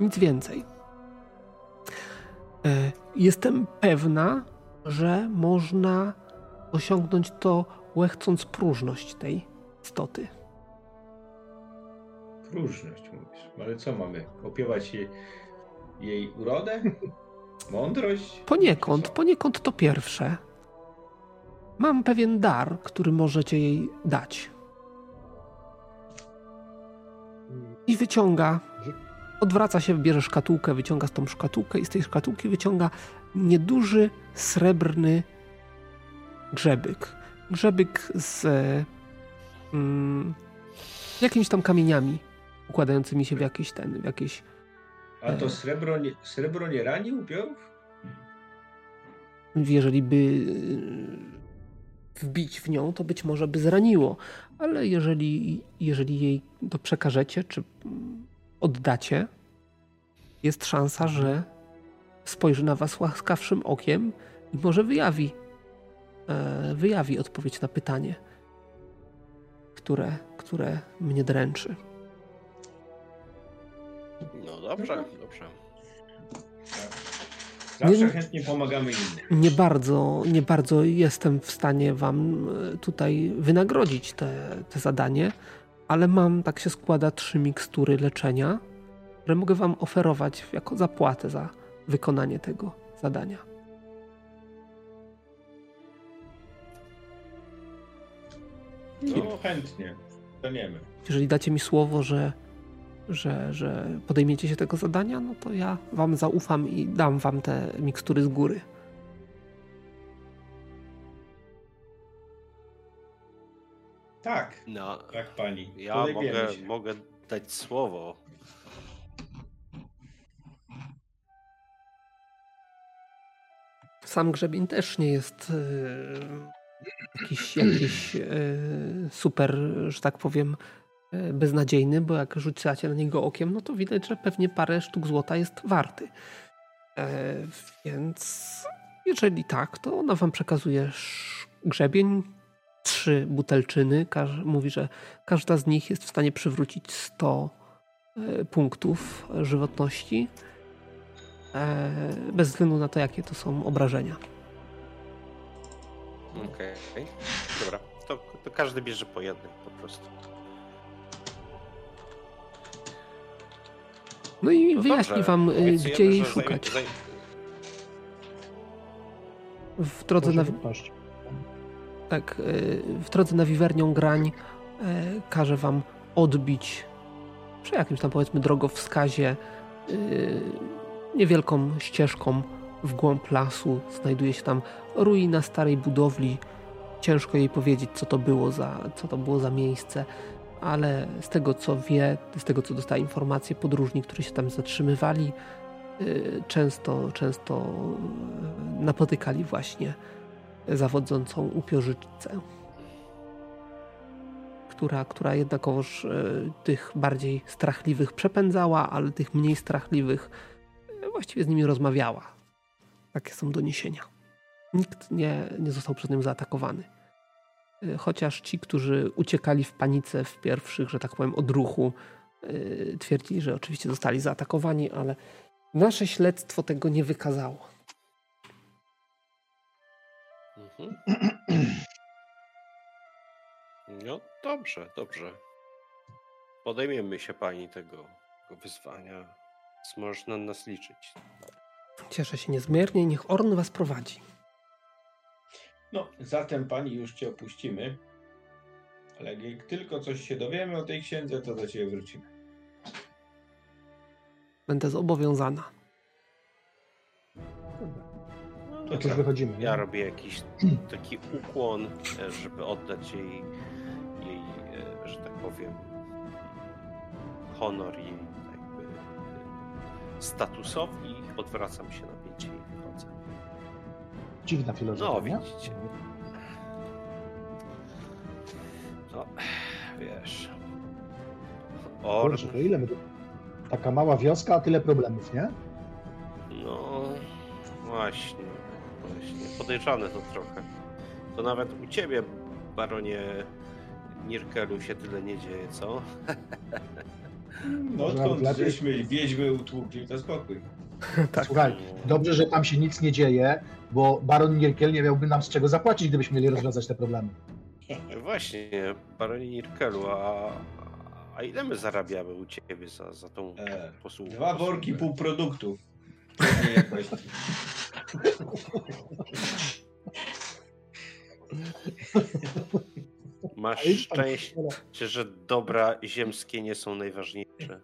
Nic więcej. Jestem pewna, że można osiągnąć to, łechcąc próżność tej istoty. Próżność mówisz? Ale co mamy? Opiewać jej, jej urodę? Mądrość? Poniekąd, poniekąd to pierwsze. Mam pewien dar, który możecie jej dać. I wyciąga... Odwraca się, bierze szkatułkę, wyciąga z tą szkatułkę i z tej szkatułki wyciąga nieduży, srebrny grzebyk. Grzebyk z mm, jakimiś tam kamieniami układającymi się w jakiś ten, w jakiś... A to srebro nie, srebro nie rani upiorów? Jeżeli by wbić w nią, to być może by zraniło, ale jeżeli, jeżeli jej to przekażecie czy oddacie, jest szansa, że spojrzy na was łaskawszym okiem i może wyjawi, e, wyjawi odpowiedź na pytanie, które, które mnie dręczy. No dobrze, dobrze. Zawsze nie, chętnie pomagamy innym. Nie bardzo, nie bardzo jestem w stanie wam tutaj wynagrodzić te, te zadanie, ale mam, tak się składa, trzy mikstury leczenia, które mogę wam oferować jako zapłatę za wykonanie tego zadania. No chętnie, staniemy. Jeżeli dacie mi słowo, że Że, że podejmiecie się tego zadania, no to ja wam zaufam i dam wam te mikstury z góry. Tak, no, tak pani. Ja mogę, mogę dać słowo. Sam grzebień też nie jest yy, jakiś, jakiś yy, super, że tak powiem, beznadziejny, bo jak rzucacie na niego okiem, no to widać, że pewnie parę sztuk złota jest warty. E, więc jeżeli tak, to ona wam przekazuje grzebień, trzy butelczyny. Każ- mówi, że każda z nich jest w stanie przywrócić sto e, punktów żywotności, e, bez względu na to, jakie to są obrażenia. Okej, okay. Dobra. To, to każdy bierze po jednym po prostu. No i no wyjaśni dobrze. Wam, obiecujemy, gdzie jej szukać. Zaj... W drodze na... Tak, w drodze na Wiwernią Grań każe wam odbić przy jakimś tam, powiedzmy, drogowskazie niewielką ścieżką w głąb lasu. Znajduje się tam ruina starej budowli. Ciężko jej powiedzieć, co to było za, co to było za miejsce. Ale z tego, co wie, z tego, co dostała informacje, podróżni, którzy się tam zatrzymywali, często, często napotykali właśnie zawodzącą upiorzyczcę, która, która jednakowoż tych bardziej strachliwych przepędzała, ale tych mniej strachliwych właściwie z nimi rozmawiała. Takie są doniesienia. Nikt nie, nie został przez nią zaatakowany. Chociaż ci, którzy uciekali w panice w pierwszych, że tak powiem, odruchu, yy, twierdzili, że oczywiście zostali zaatakowani, ale nasze śledztwo tego nie wykazało. Mhm. No dobrze, dobrze. Podejmiemy się pani tego, tego wyzwania. Możesz na nas liczyć. Cieszę się niezmiernie. Niech Orn was prowadzi. No, zatem pani już cię opuścimy, ale jak tylko coś się dowiemy o tej księdze, to do ciebie wrócimy. Będę zobowiązana. No to wychodzimy. Ja robię jakiś taki ukłon, żeby oddać jej, jej, że tak powiem, honor jej jakby statusowi i odwracam się na pięcie i wychodzę. Dziwna filozofia. No, widzicie. No, wiesz. Or... Boże, to ile my... Taka mała wioska, a tyle problemów, nie? No, właśnie. Właśnie. Podejrzane to trochę. To nawet u ciebie, baronie Nirkelu, się tyle nie dzieje, co? No, odkąd żeśmy wiedźmy utłukli, to spokój. Tak. Słuchaj, dobrze, że tam się nic nie dzieje, bo baron Nirkel nie miałby nam z czego zapłacić, gdybyśmy mieli rozwiązać te problemy. Właśnie, baronie Nirkelu, a, a ile my zarabiamy u ciebie za, za tą e, posługę? Dwa worki półproduktów. Nie jakoś. Masz szczęście, że dobra ziemskie nie są najważniejsze.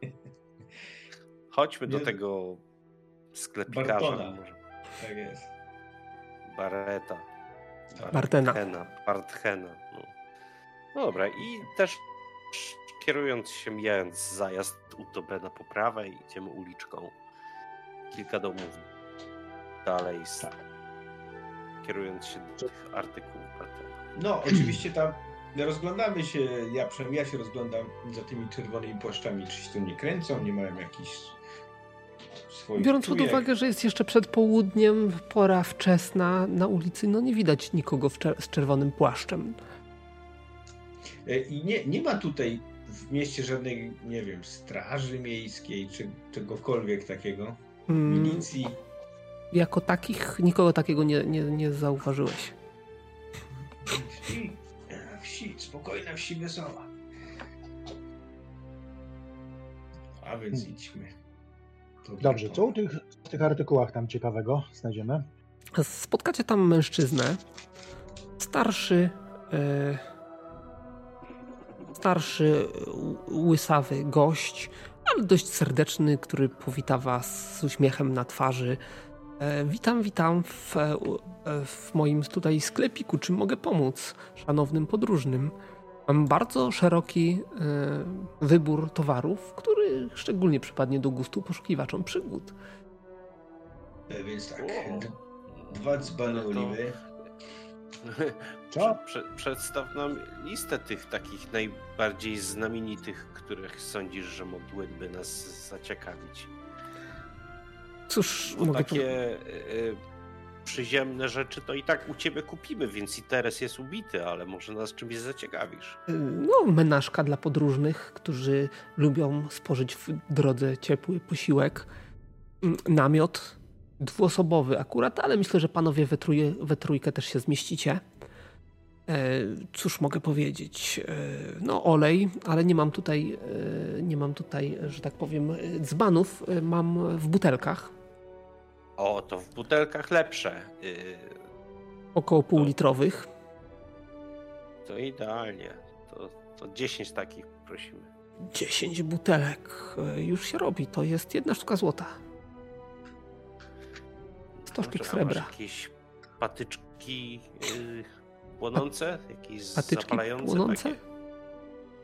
Chodźmy do tego sklepikarza. Barthena. Tak jest. Bareta. Barthena. Barthena. Barthena. No. No dobra, i też kierując się, mijając zajazd u Toblena po prawej, idziemy uliczką. Kilka domów dalej. kierując się do tych artykułów. No, oczywiście tam rozglądamy się, ja przynajmniej ja się rozglądam za tymi czerwonymi płaszczami, czy się tu nie kręcą, nie mają jakichś swoich... Biorąc pod uwagę, że jest jeszcze przed południem, pora wczesna na ulicy, no nie widać nikogo w czer- z czerwonym płaszczem. I nie, nie ma tutaj w mieście żadnej, nie wiem, straży miejskiej, czy czegokolwiek takiego, hmm. milicji. Jako takich nikogo takiego nie, nie, nie zauważyłeś. Wsi, wsi, spokojna wsi wesoła. A więc hmm. idźmy. To Dobrze, to... co u tych, w tych artykułach tam ciekawego znajdziemy? Spotkacie tam mężczyznę, starszy, yy, starszy, łysawy gość, ale dość serdeczny, który powita was z uśmiechem na twarzy. Witam, witam w, w moim tutaj sklepiku. Czym mogę pomóc szanownym podróżnym? Mam bardzo szeroki y, wybór towarów, który szczególnie przypadnie do gustu poszukiwaczom przygód. Więc tak, d- dwa dzbany oliwy. To... Prze- przedstaw nam listę tych takich najbardziej znamienitych, których sądzisz, że mogłyby nas zaciekawić. Cóż, mogę takie to... y, przyziemne rzeczy to i tak u ciebie kupimy, więc interes jest ubity, ale może nas czymś zaciekawisz. No, menażka dla podróżnych, którzy lubią spożyć w drodze ciepły posiłek. Namiot dwuosobowy akurat, ale myślę, że panowie we, trój- we trójkę też się zmieścicie. Cóż mogę powiedzieć? No olej, ale nie mam tutaj, nie mam tutaj, że tak powiem, dzbanów, mam w butelkach. O, to w butelkach lepsze. Około pół to, litrowych. To idealnie. To, to dziesięć takich prosimy. dziesięć butelek. Już się robi. To jest jedna sztuka złota. sto sztuk srebra. Jakieś patyczki yy, płonące? Jakieś patyczki zapalające? Płonące? Takie?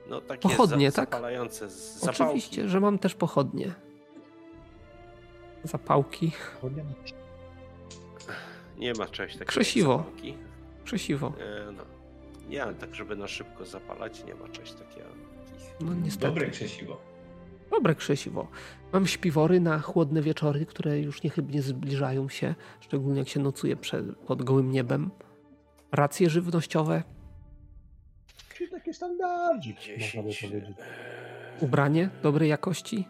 No takie pochodnie, za, tak? Zapalające. Z, Oczywiście, zapałki. Że mam też pochodnie. Zapałki. Nie ma czegoś takiego. Krzesiwo. Krzesiwo. E, no. Nie, ale tak, żeby na szybko zapalać, nie ma czegoś takiego. No, niestety. Dobre krzesiwo. Dobre krzesiwo. Mam śpiwory na chłodne wieczory, które już niechybnie zbliżają się, szczególnie jak się nocuje przed, pod gołym niebem. Racje żywnościowe. Czyli takie standardzi, można by powiedzieć. Ubranie dobrej jakości.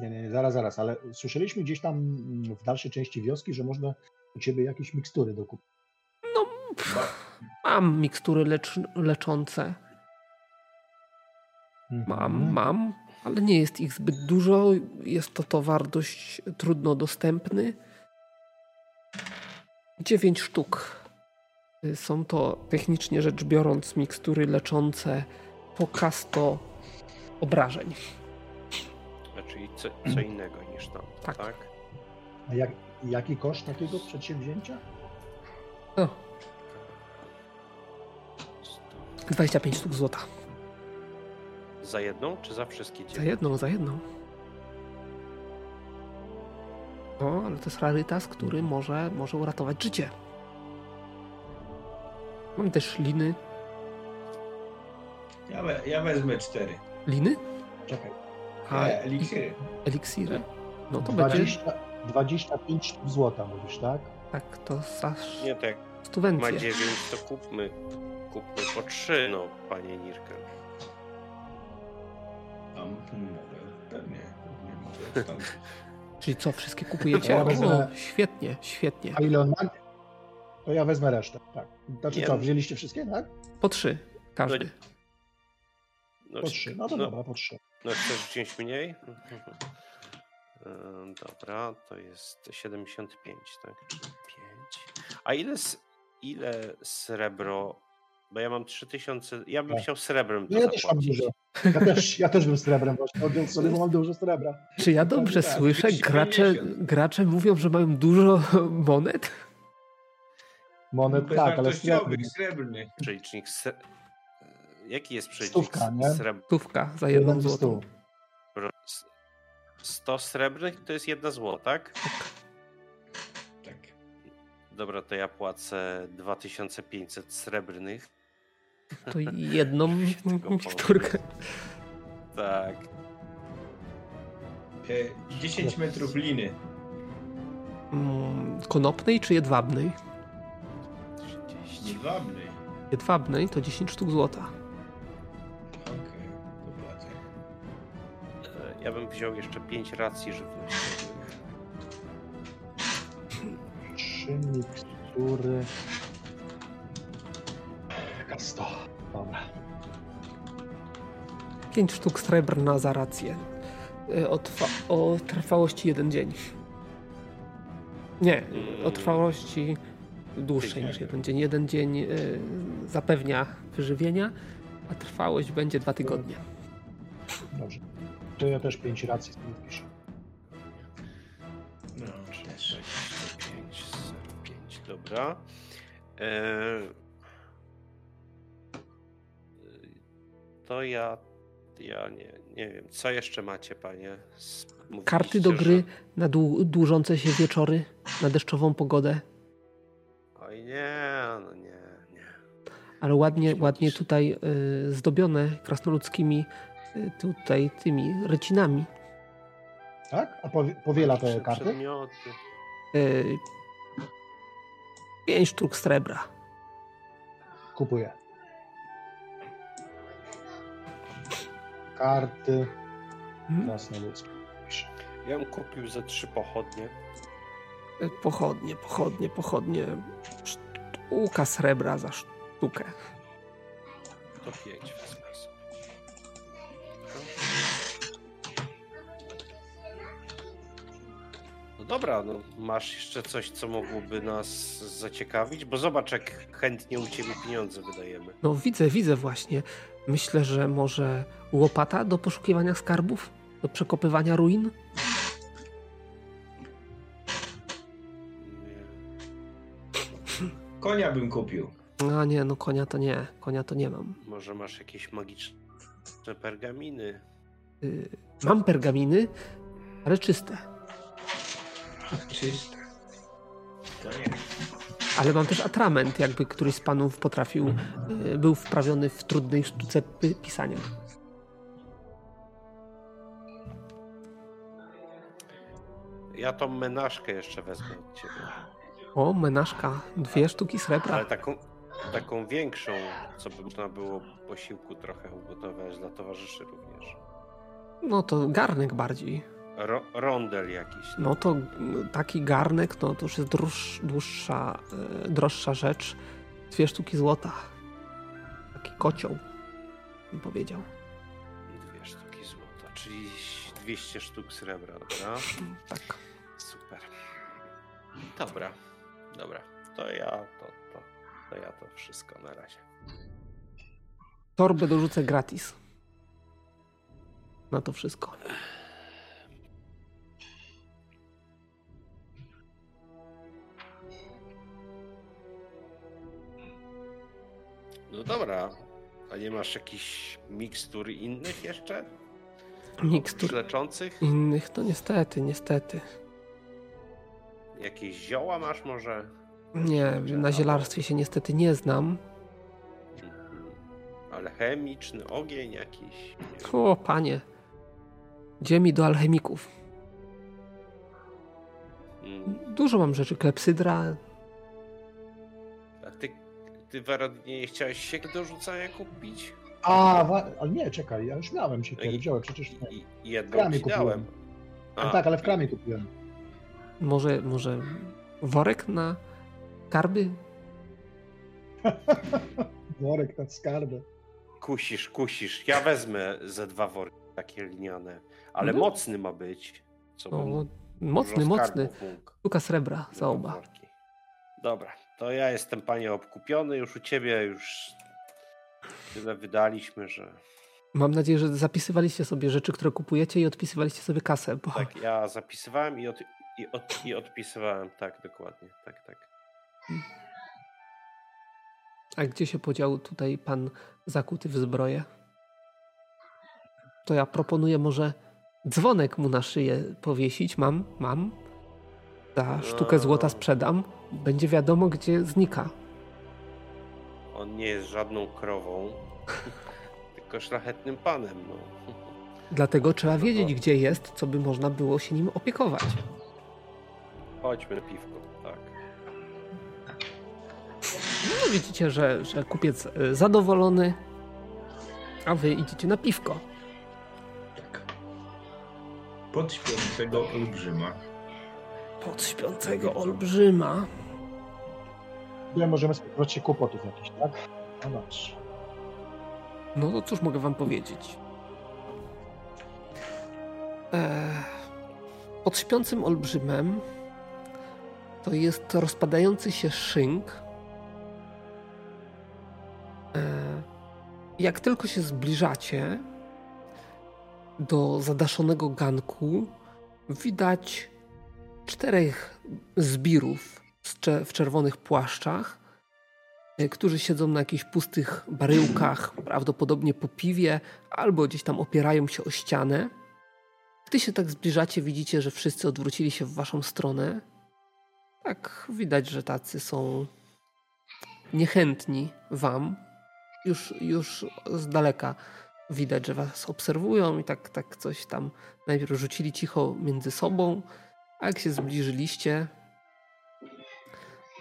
Nie, nie, nie, zaraz, zaraz, ale słyszeliśmy gdzieś tam w dalszej części wioski, że można u ciebie jakieś mikstury dokupić. No, pff, mam mikstury lecz, leczące. Mhm. Mam, mam, ale nie jest ich zbyt dużo. Jest to towar dość trudno dostępny. Dziewięć sztuk. Są to technicznie rzecz biorąc mikstury leczące po kasto obrażeń. Czyli co, co innego niż tam, tak? tak? A jak, jaki koszt takiego przedsięwzięcia? No. dwadzieścia pięć sztuk złota. Za jedną, czy za wszystkie? Za jedną, za jedną. No, ale to jest rarytas, który może, może uratować życie. Mam też liny. Ja, we, ja wezmę cztery. Liny? Czekaj. A, eliksiry. Eliksiry. No to dwadzieścia, będzie... dwadzieścia pięć złota mówisz, tak? Tak, to zasz... Nie, tak. Stuwencje. Ma dziewięć, to kupmy. Kupmy po trzy, no, panie Nirkel. Tam mogę. Pewnie. Pewnie mogę. Czyli co, wszystkie kupujecie? Ja wezmę... o, świetnie, świetnie. A ile on ma? To ja wezmę resztę, tak. Znaczy nie. Co, wzięliście wszystkie, tak? Po trzy, każdy. No, no, po trzy, no to no, dobra, po trzy. No chcesz wziąć mniej? Dobra, to jest siedemdziesiąt pięć, tak? pięć. A ile, ile srebro? Bo ja mam trzy tysiące, ja bym tak. chciał srebrem to ja zapłacić. Też mam dużo. Ja, też, ja też bym srebrem właśnie odjął sobie, bo mam dużo srebra. Czy ja dobrze tak, słyszę? Gracze, gracze mówią, że mają dużo monet? Monet, no, tak, ale srebrnych. Czyli czynnik se... Jaki jest przeciwnik srebrny? Stówka za jedną złotą. sto srebrnych to jest jedna złota, tak? Tak. Dobra, to ja płacę dwa tysiące pięćset srebrnych. To jedną wtórkę. Tak. dziesięć metrów liny. Konopnej czy jedwabnej? Jedwabnej. Jedwabnej to dziesięć sztuk złota. Okej, to płacę. Ja bym wziął jeszcze pięć racji żywnościowych. Trzy mikstury. sto. Dobra. pięć sztuk srebrna za rację. O, trwa- o trwałości jeden dzień. Nie, o trwałości dłuższej niż jeden dzień. Jeden dzień y, zapewnia wyżywienia, a trwałość będzie dwa tygodnie. Dobrze. To ja też pięć racji z tym piszę. No, sześć pięć zero pięć, dobra. Yy, to ja, ja nie, nie wiem, co jeszcze macie, panie? Mówiliście, karty do gry że... na dłu- dłużące się wieczory, na deszczową pogodę. Oj nie, no nie, nie. Ale ładnie, ładnie tutaj y, zdobione krasnoludzkimi y, tutaj tymi rycinami. Tak? A powie- powiela te karty? Przedmioty. Y, pięć sztuk srebra. Kupuję. Karty hmm? krasnoludzkie. Ja bym kupił za trzy pochodnie. Pochodnie, pochodnie, pochodnie. Sztuka srebra za sztukę. To pięć. No dobra, no masz jeszcze coś, co mogłoby nas zaciekawić? Bo zobacz, jak chętnie u ciebie pieniądze wydajemy. No widzę, widzę właśnie. Myślę, że może łopata do poszukiwania skarbów? Do przekopywania ruin? Konia bym kupił. A nie, no konia to nie. Konia to nie mam. Może masz jakieś magiczne pergaminy? Y- mam pergaminy, ale czyste. Czyste. To nie. Ale mam też atrament, jakby któryś z panów potrafił, y- był wprawiony w trudnej sztuce p- pisania. Ja tą menażkę jeszcze wezmę od ciebie. O, menażka. Dwie sztuki srebra. Ale taką, taką większą, co by można było posiłku trochę ugotować dla towarzyszy również. No to garnek bardziej. Ro, rondel jakiś. Tak? No to taki garnek, no to już jest dłuż, dłuższa, droższa rzecz. Dwie sztuki złota. Taki kocioł, bym powiedział. Dwie sztuki złota, czyli dwieście sztuk srebra, dobra? Tak. Super. Dobra, dobra. To ja to, to, to ja to wszystko na razie. Torbę dorzucę gratis. Na to wszystko. No dobra. A nie masz jakichś mikstur innych jeszcze? Mikstur leczących? Innych to niestety, niestety. Jakieś zioła masz może? Nie, na zielarstwie się niestety nie znam. Alchemiczny ogień jakiś? O, panie. Ziemi do alchemików. Hmm. Dużo mam rzeczy. Klepsydra. A ty, ty Waradnie, chciałeś się do rzucania kupić? A, wa- nie, czekaj, ja już miałem się kiedy wziąłem, przecież nie. Jedną w kramie kupiłem. A, tak, ale w kramie kupiłem. Może, może worek na skarby? Worek na skarby. Kusisz, kusisz. Ja wezmę ze dwa worki takie liniane, ale no. Mocny ma być. Co no, mocny, mocny. Sztuka srebra za oba. Worki. Dobra, to ja jestem, panie, obkupiony, już u ciebie już... Tyle wydaliśmy, że... Mam nadzieję, że zapisywaliście sobie rzeczy, które kupujecie i odpisywaliście sobie kasę. Bo... Tak, ja zapisywałem i, od, i, od, i odpisywałem. Tak, dokładnie. Tak, tak. A gdzie się podział tutaj pan zakuty w zbroję? To ja proponuję może dzwonek mu na szyję powiesić. Mam, mam. Za sztukę złota sprzedam. będzie wiadomo, gdzie znika. On nie jest żadną krową, tylko szlachetnym panem. No. Dlatego trzeba wiedzieć, gdzie jest, co by można było się nim opiekować. Chodźmy na piwko, tak. No widzicie, że, że kupiec zadowolony, a wy idziecie na piwko. Tak. Pod Śpiącego Olbrzyma. Pod Śpiącego Olbrzyma. Nie możemy spodziewać się kłopotów jakichś, tak? No dobrze. No to cóż mogę wam powiedzieć. Eee, pod Śpiącym Olbrzymem to jest rozpadający się szynk. Eee, jak tylko się zbliżacie do zadaszonego ganku, widać czterech zbirów w czerwonych płaszczach, którzy siedzą na jakichś pustych baryłkach, prawdopodobnie po piwie, albo gdzieś tam opierają się o ścianę. Gdy się tak zbliżacie, widzicie, że wszyscy odwrócili się w waszą stronę. Tak widać, że tacy są niechętni wam. Już, już z daleka widać, że was obserwują i tak, tak coś tam najpierw rzucili cicho między sobą, a jak się zbliżyliście,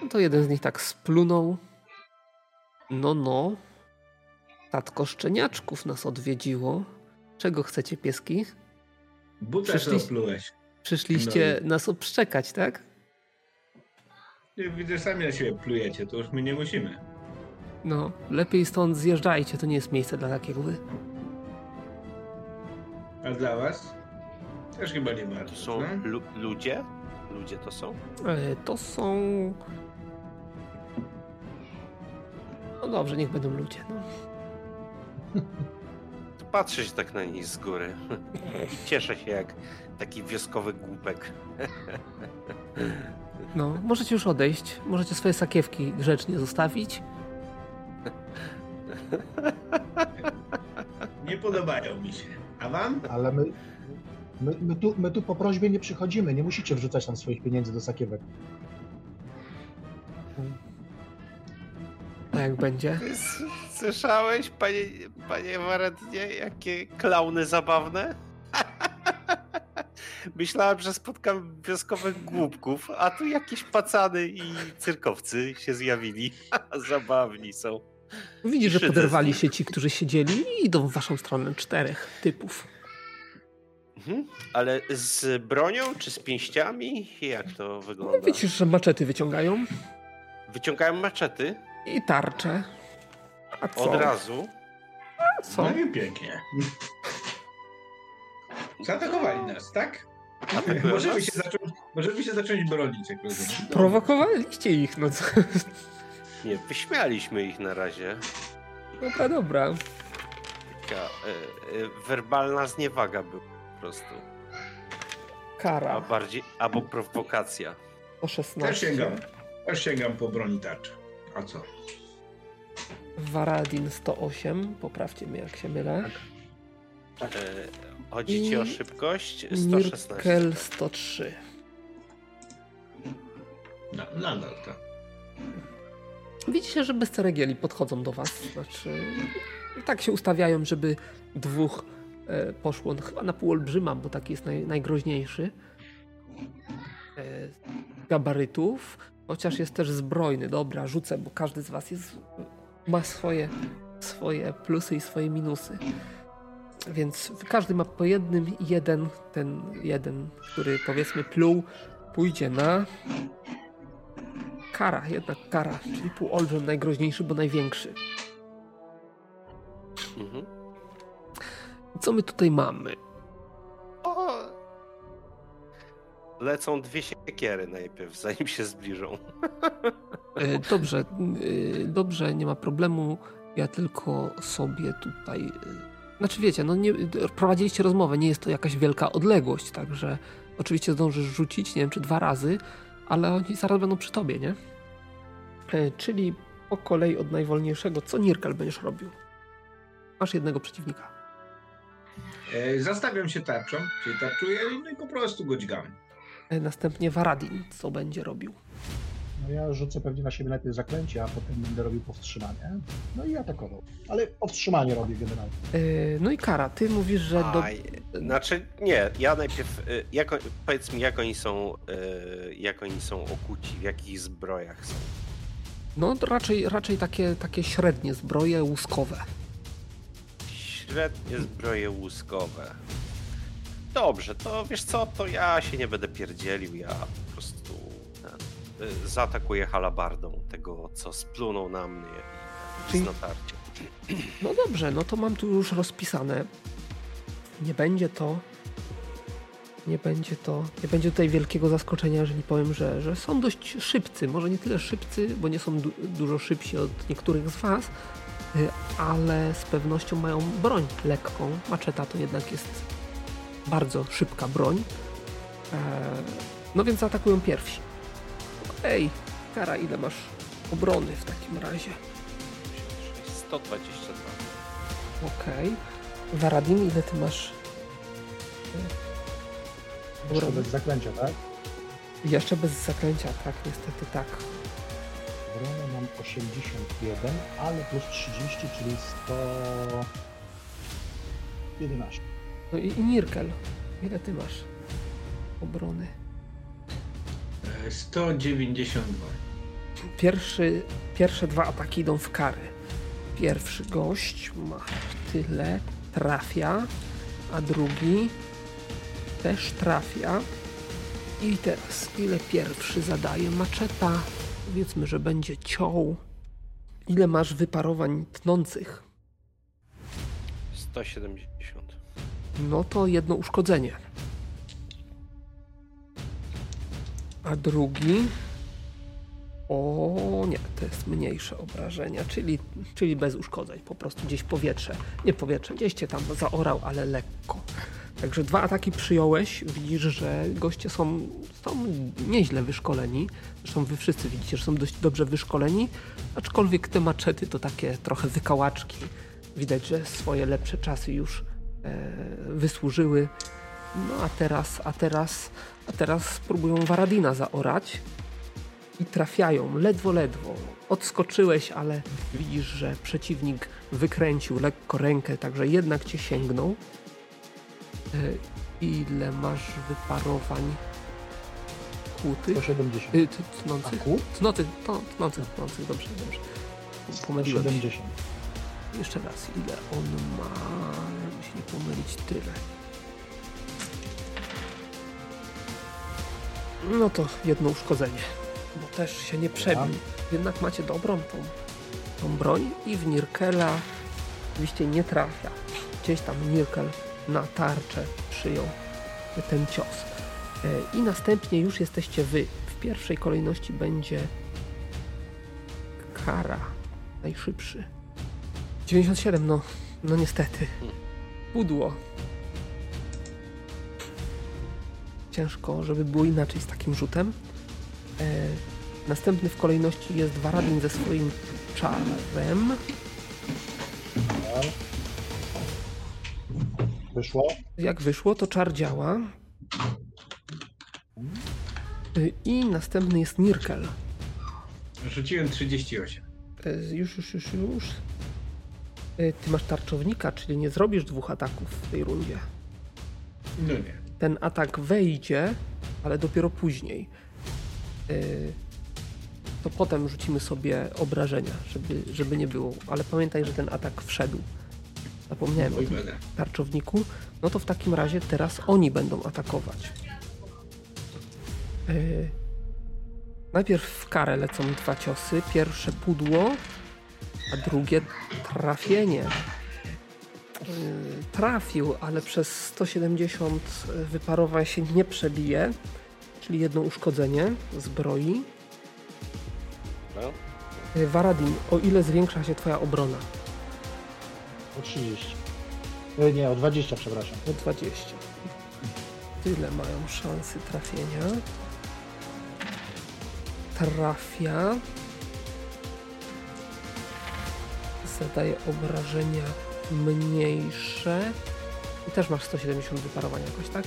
no to jeden z nich tak splunął. No, no. Tatko szczeniaczków nas odwiedziło. Czego chcecie, pieski? Buta Przyszli... splułeś. Przyszliście no. nas obszczekać, tak? Widzę, sami na siebie plujecie, to już my nie musimy. No, lepiej stąd zjeżdżajcie, to nie jest miejsce dla takich wy. A dla was? Też chyba nie ma. To są lu- ludzie? Ludzie to są? E, to są... No dobrze, niech będą ludzie. No. Patrzę się tak na nich z góry. Cieszę się jak taki wioskowy głupek. No, możecie już odejść. Możecie swoje sakiewki grzecznie zostawić. Nie podobają mi się. A wam? Ale my... My, my, tu, my tu po prośbie nie przychodzimy, nie musicie wrzucać tam swoich pieniędzy do sakiewek. A jak będzie? Słyszałeś, panie, panie Waradinie, jakie klauny zabawne? Myślałem, że spotkam wioskowych głupków, a tu jakieś pacany i cyrkowcy się zjawili. Zabawni są. Widzisz, że poderwali się ci, którzy siedzieli i idą w waszą stronę, czterech typów. Mhm. Ale z bronią czy z pięściami? Jak to wygląda? No widzisz, że maczety wyciągają. Wyciągają maczety? I tarcze. A co? Od razu? A co? No i pięknie. Zaatakowali nas, tak? Atakują możemy, nas? Się zacząć, możemy się zacząć bronić. Jak prowokowaliście ich, no co? Nie, wyśmialiśmy ich na razie. Dobra, dobra. Taka e, e, werbalna zniewaga była. Po prostu. Kara. A bardziej, albo prowokacja. O szesnaście. Też sięgam, też sięgam po broni tarczy. A co? Waradin sto osiem. Poprawcie mnie, jak się mylę. Tak. Tak. E, chodzi ci o szybkość? sto szesnaście. Nirkel sto trzy. No, nadal tak. Widzicie, że bez ceregieli podchodzą do was. Znaczy, tak się ustawiają, żeby dwóch poszło no, chyba na pół olbrzyma, bo taki jest naj, najgroźniejszy z gabarytów, chociaż jest też zbrojny. Dobra, rzucę, bo każdy z was jest, ma swoje, swoje plusy i swoje minusy. Więc każdy ma po jednym i jeden, ten jeden, który powiedzmy pluł, pójdzie na Kara, jednak Kara, czyli pół olbrzym najgroźniejszy, bo największy. Mhm. Co my tutaj mamy? O, lecą dwie siekiery najpierw, zanim się zbliżą. E, dobrze, e, dobrze, nie ma problemu. Ja tylko sobie tutaj... E, znaczy wiecie, no nie, prowadziliście rozmowę, nie jest to jakaś wielka odległość, także oczywiście zdążysz rzucić, nie wiem, czy dwa razy, ale oni zaraz będą przy tobie, nie? E, czyli po kolei od najwolniejszego. Co Nirkel będziesz robił? Masz jednego przeciwnika. Zastawiam się tarczą, czyli tarczuję i po prostu go dźgam. Następnie Waradin, co będzie robił? Ja rzucę pewnie na siebie najpierw zaklęcie, a potem będę robił powstrzymanie. No i atakował. Ale powstrzymanie robię generalnie. Yy, no i Kara, ty mówisz, że... Do... A, znaczy nie, ja najpierw... Jak, powiedz mi, jak oni są jak oni są okuci, w jakich zbrojach są? No raczej, raczej takie, takie średnie zbroje łuskowe. Średnie zbroje łuskowe. Dobrze, to wiesz co, to ja się nie będę pierdzielił, ja po prostu ten, zaatakuję halabardą tego, co splunął na mnie z natarcia. No dobrze, no to mam tu już rozpisane. Nie będzie to, nie będzie to, nie będzie tutaj wielkiego zaskoczenia, jeżeli powiem, że, że są dość szybcy, może nie tyle szybcy, bo nie są du- dużo szybsi od niektórych z was, ale z pewnością mają broń lekką, maczeta to jednak jest... bardzo szybka broń. Eee, no więc atakują pierwsi. Ej, Kara, ile masz obrony w takim razie? sto dwadzieścia dwa. Okej. Okay. Waradin, ile ty masz? Jeszcze obrony? Bez zaklęcia, tak? Jeszcze bez zaklęcia, tak, niestety tak. Obronę mam osiemdziesiąt jeden, ale plus trzydzieści, czyli sto jedenaście. No i, i Nirkel, ile ty masz obrony? sto dziewięćdziesiąt dwa. Pierwszy, pierwsze dwa ataki idą w Kary. Pierwszy gość ma tyle, trafia, a drugi też trafia. I teraz, ile pierwszy zadaje? Maczeta, powiedzmy, że będzie ciął. Ile masz wyparowań tnących? sto siedemdziesiąt. No to jedno uszkodzenie. A drugi... O nie, to jest mniejsze obrażenia, czyli, czyli bez uszkodzeń. Po prostu gdzieś powietrze. Nie powietrze, gdzieś cię tam zaorał, ale lekko. Także dwa ataki przyjąłeś. Widzisz, że goście są, są nieźle wyszkoleni. Zresztą wy wszyscy widzicie, że są dość dobrze wyszkoleni. Aczkolwiek te maczety to takie trochę wykałaczki. Widać, że swoje lepsze czasy już... wysłużyły. No a teraz, a teraz, a teraz próbują Waradina zaorać i trafiają ledwo, ledwo. Odskoczyłeś, ale widzisz, że przeciwnik wykręcił lekko rękę, także jednak cię sięgnął. Ile masz wyparowań kłutych? sto siedemdziesiąt. Y, tnących? Tnących, tnących, tnących, dobrze, dobrze. Pomyliłem się. siedemdziesiąt. Jeszcze raz, ile on ma... Żeby się nie pomylić, tyle. No to jedno uszkodzenie, bo też się nie przebił. Jednak macie dobrą tą, tą broń i w Nirkela oczywiście nie trafia. Gdzieś tam Nirkel na tarczę przyjął ten cios. I następnie już jesteście wy. W pierwszej kolejności będzie Kara, najszybszy. dziewięćdziesiąt siedem, no, no niestety. Pudło. Ciężko, żeby było inaczej z takim rzutem. E, następny w kolejności jest Waradin ze swoim czarem. Wyszło? Jak wyszło, to czar działa. E, I następny jest Nirkel. Rzuciłem trzydzieści osiem. E, już, już, już, już. Ty masz tarczownika, czyli nie zrobisz dwóch ataków w tej rundzie. No nie. Ten atak wejdzie, ale dopiero później. To potem rzucimy sobie obrażenia, żeby, żeby nie było. Ale pamiętaj, że ten atak wszedł. Zapomniałem o tym tarczowniku. No to w takim razie teraz oni będą atakować. Najpierw w Karę lecą dwa ciosy. Pierwsze pudło. A drugie trafienie. Trafił, ale przez sto siedemdziesiąt wyparowań się nie przebije, czyli jedno uszkodzenie zbroi. Waradin, o ile zwiększa się twoja obrona? O trzydzieści. Nie, o dwadzieścia, przepraszam. O dwadzieścia. Tyle mają szansy trafienia. Trafia. Zadaje obrażenia mniejsze. I też masz sto siedemdziesiąt wyparowań jakoś, tak?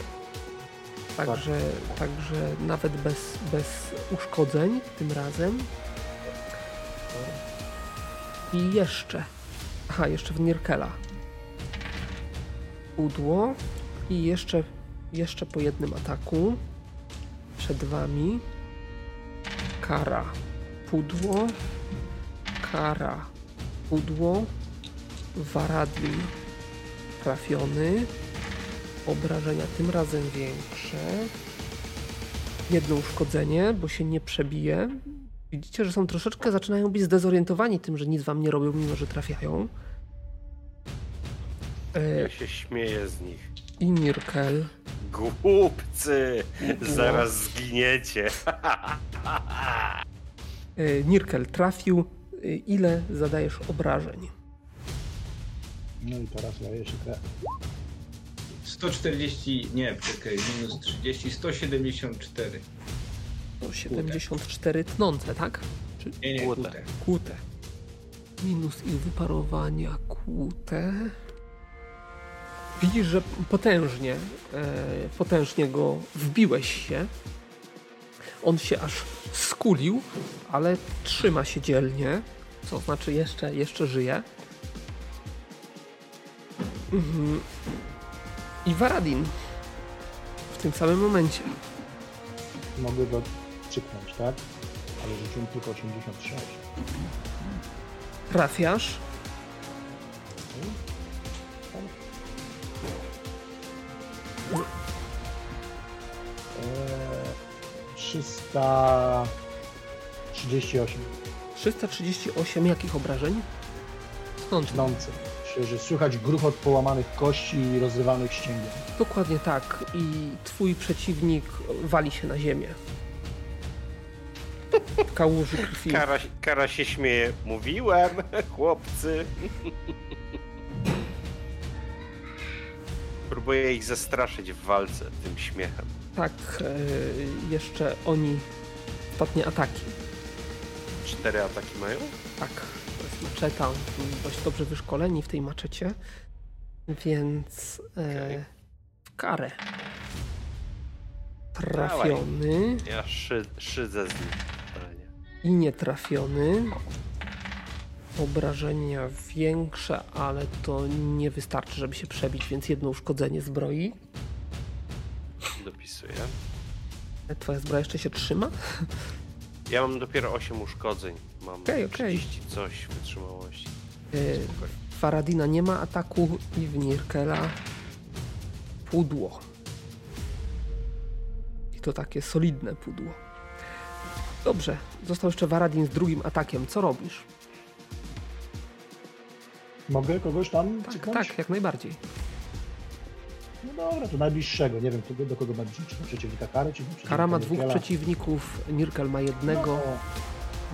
Także, także nawet bez, bez uszkodzeń tym razem. I jeszcze. Aha, jeszcze w Nirkela. Udło. I jeszcze, jeszcze po jednym ataku. Przed wami. Kara. Pudło. Kara. Pudło. Waradin. Trafiony. Obrażenia tym razem większe. Jedno uszkodzenie, bo się nie przebije. Widzicie, że są troszeczkę, zaczynają być zdezorientowani tym, że nic wam nie robią, mimo że trafiają. E... Ja się śmieję z nich. I Nirkel. Głupcy! Głupcy. Zaraz zginiecie. e, Nirkel trafił. Ile zadajesz obrażeń? No i teraz ja jeszcze trafię. sto czterdzieści, nie, czekaj, minus trzydzieści, sto siedemdziesiąt cztery. sto siedemdziesiąt cztery tnące, tak? Czy... Nie, nie, kłute. Kłute. Minus ich wyparowania kłute. Widzisz, że potężnie, e, potężnie go wbiłeś się. On się aż skulił, ale trzyma się dzielnie, co znaczy jeszcze, jeszcze żyje. Mhm. I Waradin w tym samym momencie. Mogę go przyknąć, tak? Ale rzuciłem tylko osiemdziesiąt sześć. Trafiasz. Okay. Eee, trzysta trzydzieści osiem. trzysta trzydzieści osiem jakich obrażeń? Tnących. Że słychać gruchot połamanych kości i rozrywanych ścięgien. Dokładnie tak. I twój przeciwnik wali się na ziemię. Kałuży krwi. Kara, kara się śmieje. Mówiłem, chłopcy. Próbuję ich zastraszyć w walce tym śmiechem. Tak. Yy, jeszcze oni... Ostatnie ataki. Cztery ataki mają? Tak. Maczeta, on dość dobrze wyszkoleni w tej maczecie, więc e, okay. W karę trafiony. Dawaj. Ja szy, szydzę z nim. I nietrafiony. Obrażenia większe, ale to nie wystarczy, żeby się przebić, więc jedno uszkodzenie zbroi. Dopisuję. Twoja zbroja jeszcze się trzyma? Ja mam dopiero osiem uszkodzeń. Mam okay, trzydzieści okay. Coś wytrzymałości. Yy, Faradina nie ma ataku i w Nirkela pudło. I to takie solidne pudło. Dobrze, został jeszcze Waradin z drugim atakiem. Co robisz? Mogę kogoś tam tak, ciekać? Tak, jak najbardziej. No dobra, to najbliższego. Nie wiem, do kogo ma bliższy, czy do przeciwnika Kary, czy do przeciwnika Kara ma dwóch Nirkela. Przeciwników, Nirkel ma jednego. No.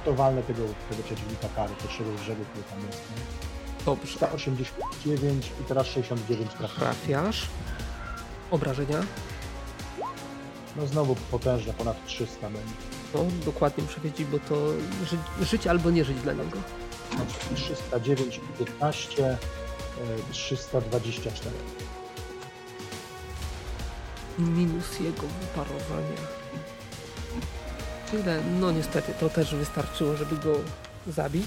To walne tego, tego przeciwnika Kary, pierwszego brzegu, który tam jest. Nie? Dobrze. sto osiemdziesiąt dziewięć i teraz sześćdziesiąt dziewięć trafiasz. Trafiasz. Obrażenia? No znowu potężne, ponad trzysta będzie. No dokładnie muszę wiedzieć, bo to ży- żyć albo nie żyć dla niego. trzysta dziewięć i piętnaście, trzysta dwadzieścia cztery. Minus jego wyparowania. Tyle. No niestety, to też wystarczyło, żeby go zabić.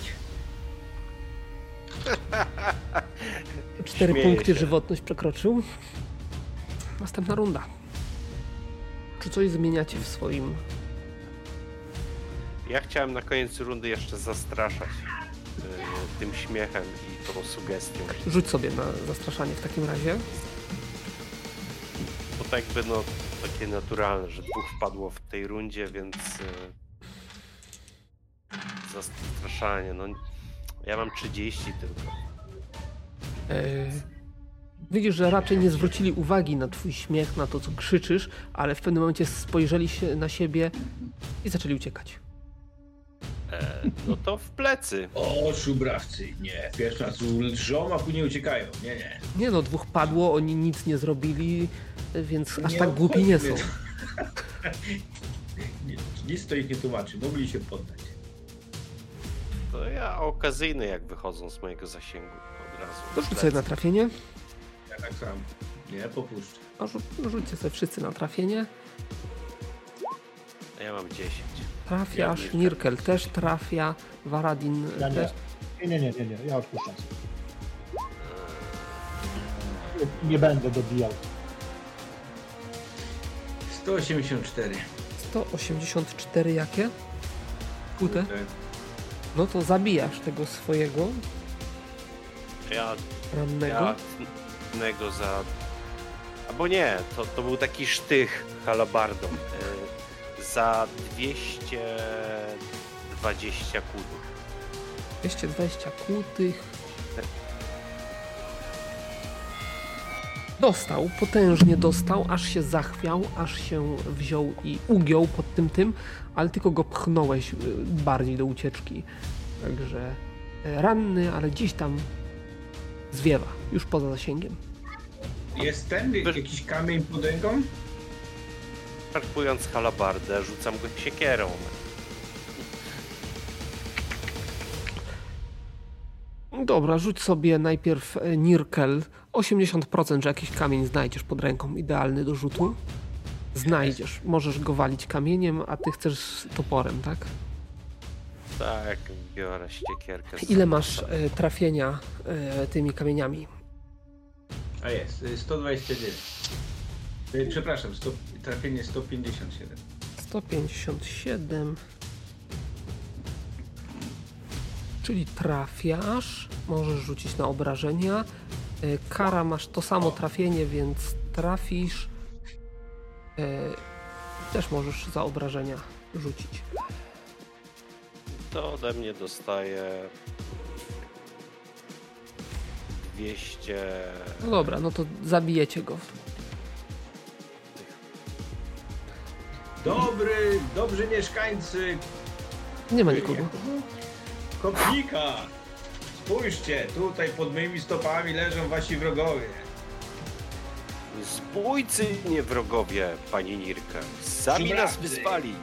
Cztery punkty żywotność przekroczył. Następna runda. Czy coś zmieniacie w swoim... Ja chciałem na koniec rundy jeszcze zastraszać yy, tym śmiechem i tą sugestią. Rzuć sobie na zastraszanie w takim razie. Bo tak by no... Takie naturalne, że dwóch wpadło w tej rundzie, więc yy, zastraszanie. No, ja mam trzydzieści tylko. Eee, widzisz, że raczej nie zwrócili uwagi na twój śmiech, na to, co krzyczysz, ale w pewnym momencie spojrzeli się na siebie i zaczęli uciekać. Eee, no to w plecy. O, szubrawcy, nie. Pierwszy raz lżą, a później uciekają. Nie, nie. Nie no, dwóch padło, oni nic nie zrobili. Więc aż nie tak głupi nie są. Nic to ich nie tłumaczy, mogli się poddać. To ja okazyjny, jak wychodzą z mojego zasięgu od razu. To rzucę na trafienie. Ja tak sam. Nie, popuszczę. Rzućcie sobie wszyscy na trafienie. A ja mam dziesięć. Trafiasz, ja Nirkel też trafia, Waradin ja też. Nie, nie, nie, nie, nie, ja odpuszczam. Nie, nie będę dobijał. sto osiemdziesiąt cztery. sto osiemdziesiąt cztery jakie? Kute? No to zabijasz tego swojego. Ja... rannego. Ja... rannego za... Albo nie, to, to był taki sztych halabardą. Yy, za dwieście dwadzieścia kłutych. dwieście dwadzieścia kłutych. Dostał, potężnie dostał, aż się zachwiał, aż się wziął i ugiął pod tym tym, ale tylko go pchnąłeś bardziej do ucieczki. Także ranny, ale gdzieś tam zwiewa, już poza zasięgiem. Jest ten jakiś kamień pod ręką? Szarpując halabardę, rzucam go siekierą. Dobra, rzuć sobie najpierw Nirkel. osiemdziesiąt procent, że jakiś kamień znajdziesz pod ręką, idealny do rzutu. Znajdziesz, możesz go walić kamieniem, a ty chcesz z toporem, tak? Tak, biorę ściekierkę. Ile masz y, trafienia y, tymi kamieniami? A jest, sto dwadzieścia dziewięć. Y, przepraszam, sto, trafienie sto pięćdziesiąt siedem. sto pięćdziesiąt siedem. Czyli trafiasz, możesz rzucić na obrażenia. Kara, masz to samo trafienie, więc trafisz. Też możesz za obrażenia rzucić. To ode mnie dostaje dwieście... No dobra, no to zabijecie go. Dobry, dobrzy mieszkańcy. Nie ma nikogo. Kopnika! Spójrzcie, tutaj pod moimi stopami leżą wasi wrogowie. Zbójcy, nie wrogowie, panie Nirka. Sami Szymracy. Nas wyspali.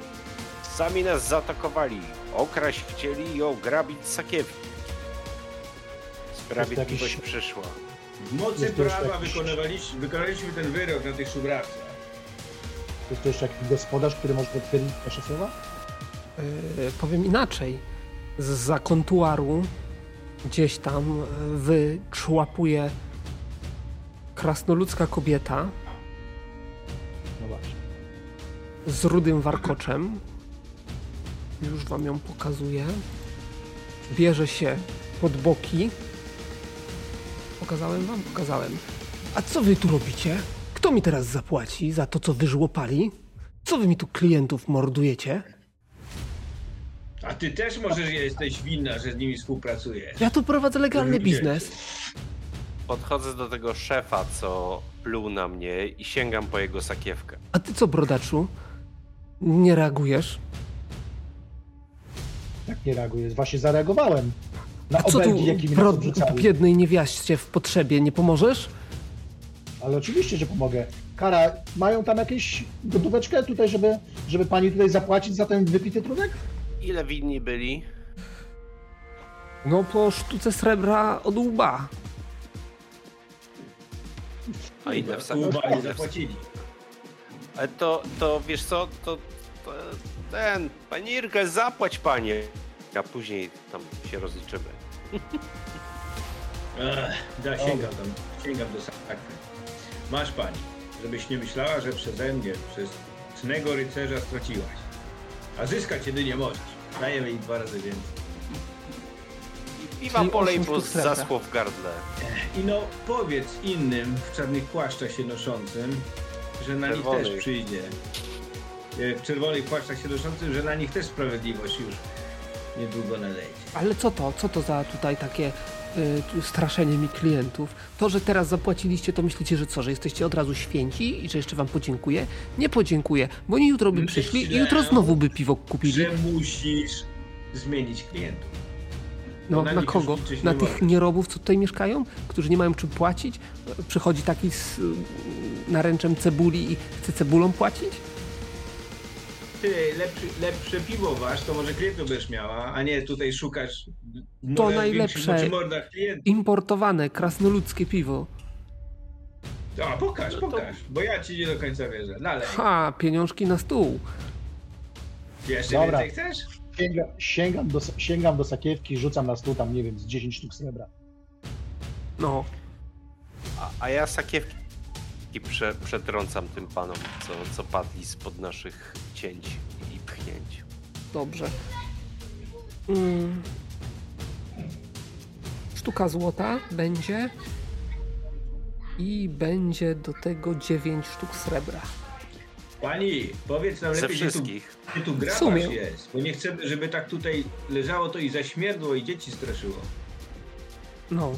Sami nas zaatakowali. Okraść chcieli i ograbić sakiewki. Sprawiedliwość jakiś... przyszła. W mocy jest prawa jakiś... wykonywaliśmy, wykonaliśmy ten wyrok na tych szubrawcach. Jest to jeszcze jakiś gospodarz, który może potwierdzić wasze słowa? Yy, powiem inaczej. Zza kontuaru gdzieś tam wyczłapuje krasnoludzka kobieta z rudym warkoczem. Już wam ją pokazuję. Bierze się pod boki. Pokazałem wam? Pokazałem. A co wy tu robicie? Kto mi teraz zapłaci za to, co wyżłopali? Co wy mi tu klientów mordujecie? A ty też możesz, jesteś winna, że z nimi współpracujesz. Ja tu prowadzę legalny biznes. Podchodzę do tego szefa, co pluł na mnie i sięgam po jego sakiewkę. A ty co, brodaczu? Nie reagujesz? Tak nie reagujesz. Właśnie zareagowałem. Na A co tu, brodaczu, biednej niewiaście w potrzebie, nie pomożesz? Ale oczywiście, że pomogę. Kara, mają tam jakieś gotóweczkę tutaj, żeby, żeby pani tutaj zapłacić za ten wypity trunek? Ile winni byli? No po sztuce srebra od łba. A ile w sakiewce zapłacili? Ale to, to wiesz co, to, to ten, pani Irka, zapłać panie. A później tam się rozliczymy. Ech, da, sięgam tam, sięgam do sakwy. Masz pani, żebyś nie myślała, że przeze mnie, przez cznego rycerza straciłaś. A zyskać jedynie możesz. Dajemy im dwa razy więcej. I wam polej, bo zaschło w gardle. I no, powiedz innym w czarnych płaszczach się noszącym, że na czerwonych. Nich też przyjdzie. W czerwonych płaszczach się noszącym, że na nich też sprawiedliwość już niedługo naleje. Ale co to? Co to za tutaj takie y, straszenie mi klientów? To, że teraz zapłaciliście, to myślicie, że co? Że jesteście od razu święci i że jeszcze wam podziękuję? Nie podziękuję, bo oni jutro by przyszli i jutro znowu by piwo kupili. Że musisz zmienić klientów. No, no na kogo? Na nie tych może. Nierobów, co tutaj mieszkają? Którzy nie mają czym płacić? Przychodzi taki z naręczem cebuli i chce cebulą płacić? Ty, lepszy, lepsze piwo wasz, to może klientów będziesz miała, a nie tutaj szukasz... To najlepsze, importowane, krasnoludzkie piwo. A, pokaż, no to... pokaż, bo ja ci nie do końca wierzę. Dalej. Ha, pieniążki na stół. Jeszcze dobra. Więcej chcesz? Sięga, sięgam, do, sięgam do sakiewki, rzucam na stół tam, nie wiem, z dziesięć sztuk srebra. No. A, a ja sakiewki prze, przetrącam tym panom, co, co padli spod naszych cięć i pchnięć. Dobrze. Mm. Sztuka złota będzie i będzie do tego dziewięć sztuk srebra. Pani, powiedz nam ze lepiej, wszystkich. Gdzie tu, gdzie tu grabasz jest, bo nie chcemy, żeby tak tutaj leżało to i zaśmierdło i dzieci straszyło. No,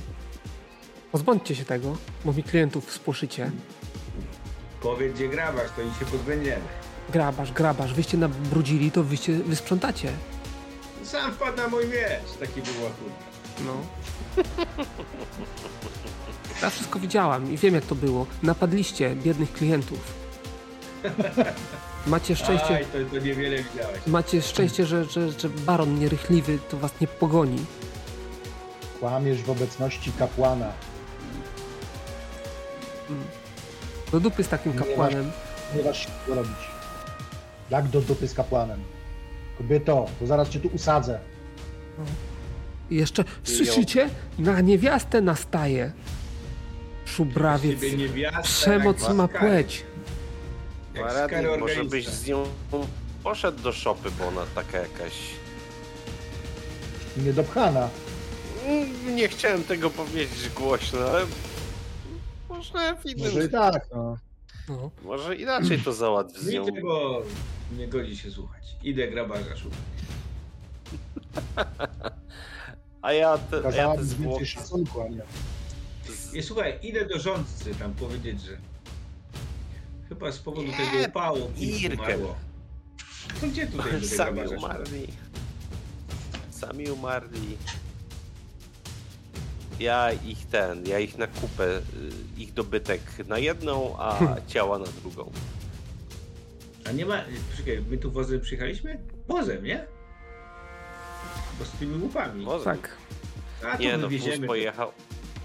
pozbądźcie się tego, bo mi klientów spłoszycie. Powiedz, gdzie grabasz, to i się pozbędziemy. Grabasz, grabasz, wyście nabrudzili, to wyście wysprzątacie. Sam wpadł na mój miecz, taki był łapunek. No. Ja wszystko widziałam i wiem, jak to było. Napadliście biednych klientów. Macie szczęście. Aj, to, to niewiele widziałeś. Macie szczęście, że, że, że baron nierychliwy to was nie pogoni. Kłamiesz w obecności kapłana. Do dupy z takim kapłanem. Nie masz co robić. Jak do dupy z kapłanem? Kobieto, to zaraz cię tu usadzę. No. I jeszcze, słyszycie? Na niewiastę nastaje. Szubrawiec. Przemoc ma płeć. Waradin, może byś z nią poszedł do szopy, bo ona taka jakaś... niedopchana. Nie chciałem tego powiedzieć głośno, ale... Może w innym... Może i tak, no. No. Może inaczej to załatwić z nią. Nie, bo nie godzi się słuchać. Idę grabarza szukać. A ja te, a ja te zwłoki... szacunku, a nie. Nie, słuchaj, idę do rządcy tam powiedzieć, że... Chyba z powodu nie, tego upału i umarło. No gdzie tutaj do Sami umarli. Sami umarli. Ja ich ten, ja ich na kupę, ich dobytek na jedną, a ciała na drugą. A nie ma... Czekaj, my tu wozem przyjechaliśmy? Wozem, nie? Bo z tymi łupami. Wozem. Tak. A, nie no, wóz pojechał.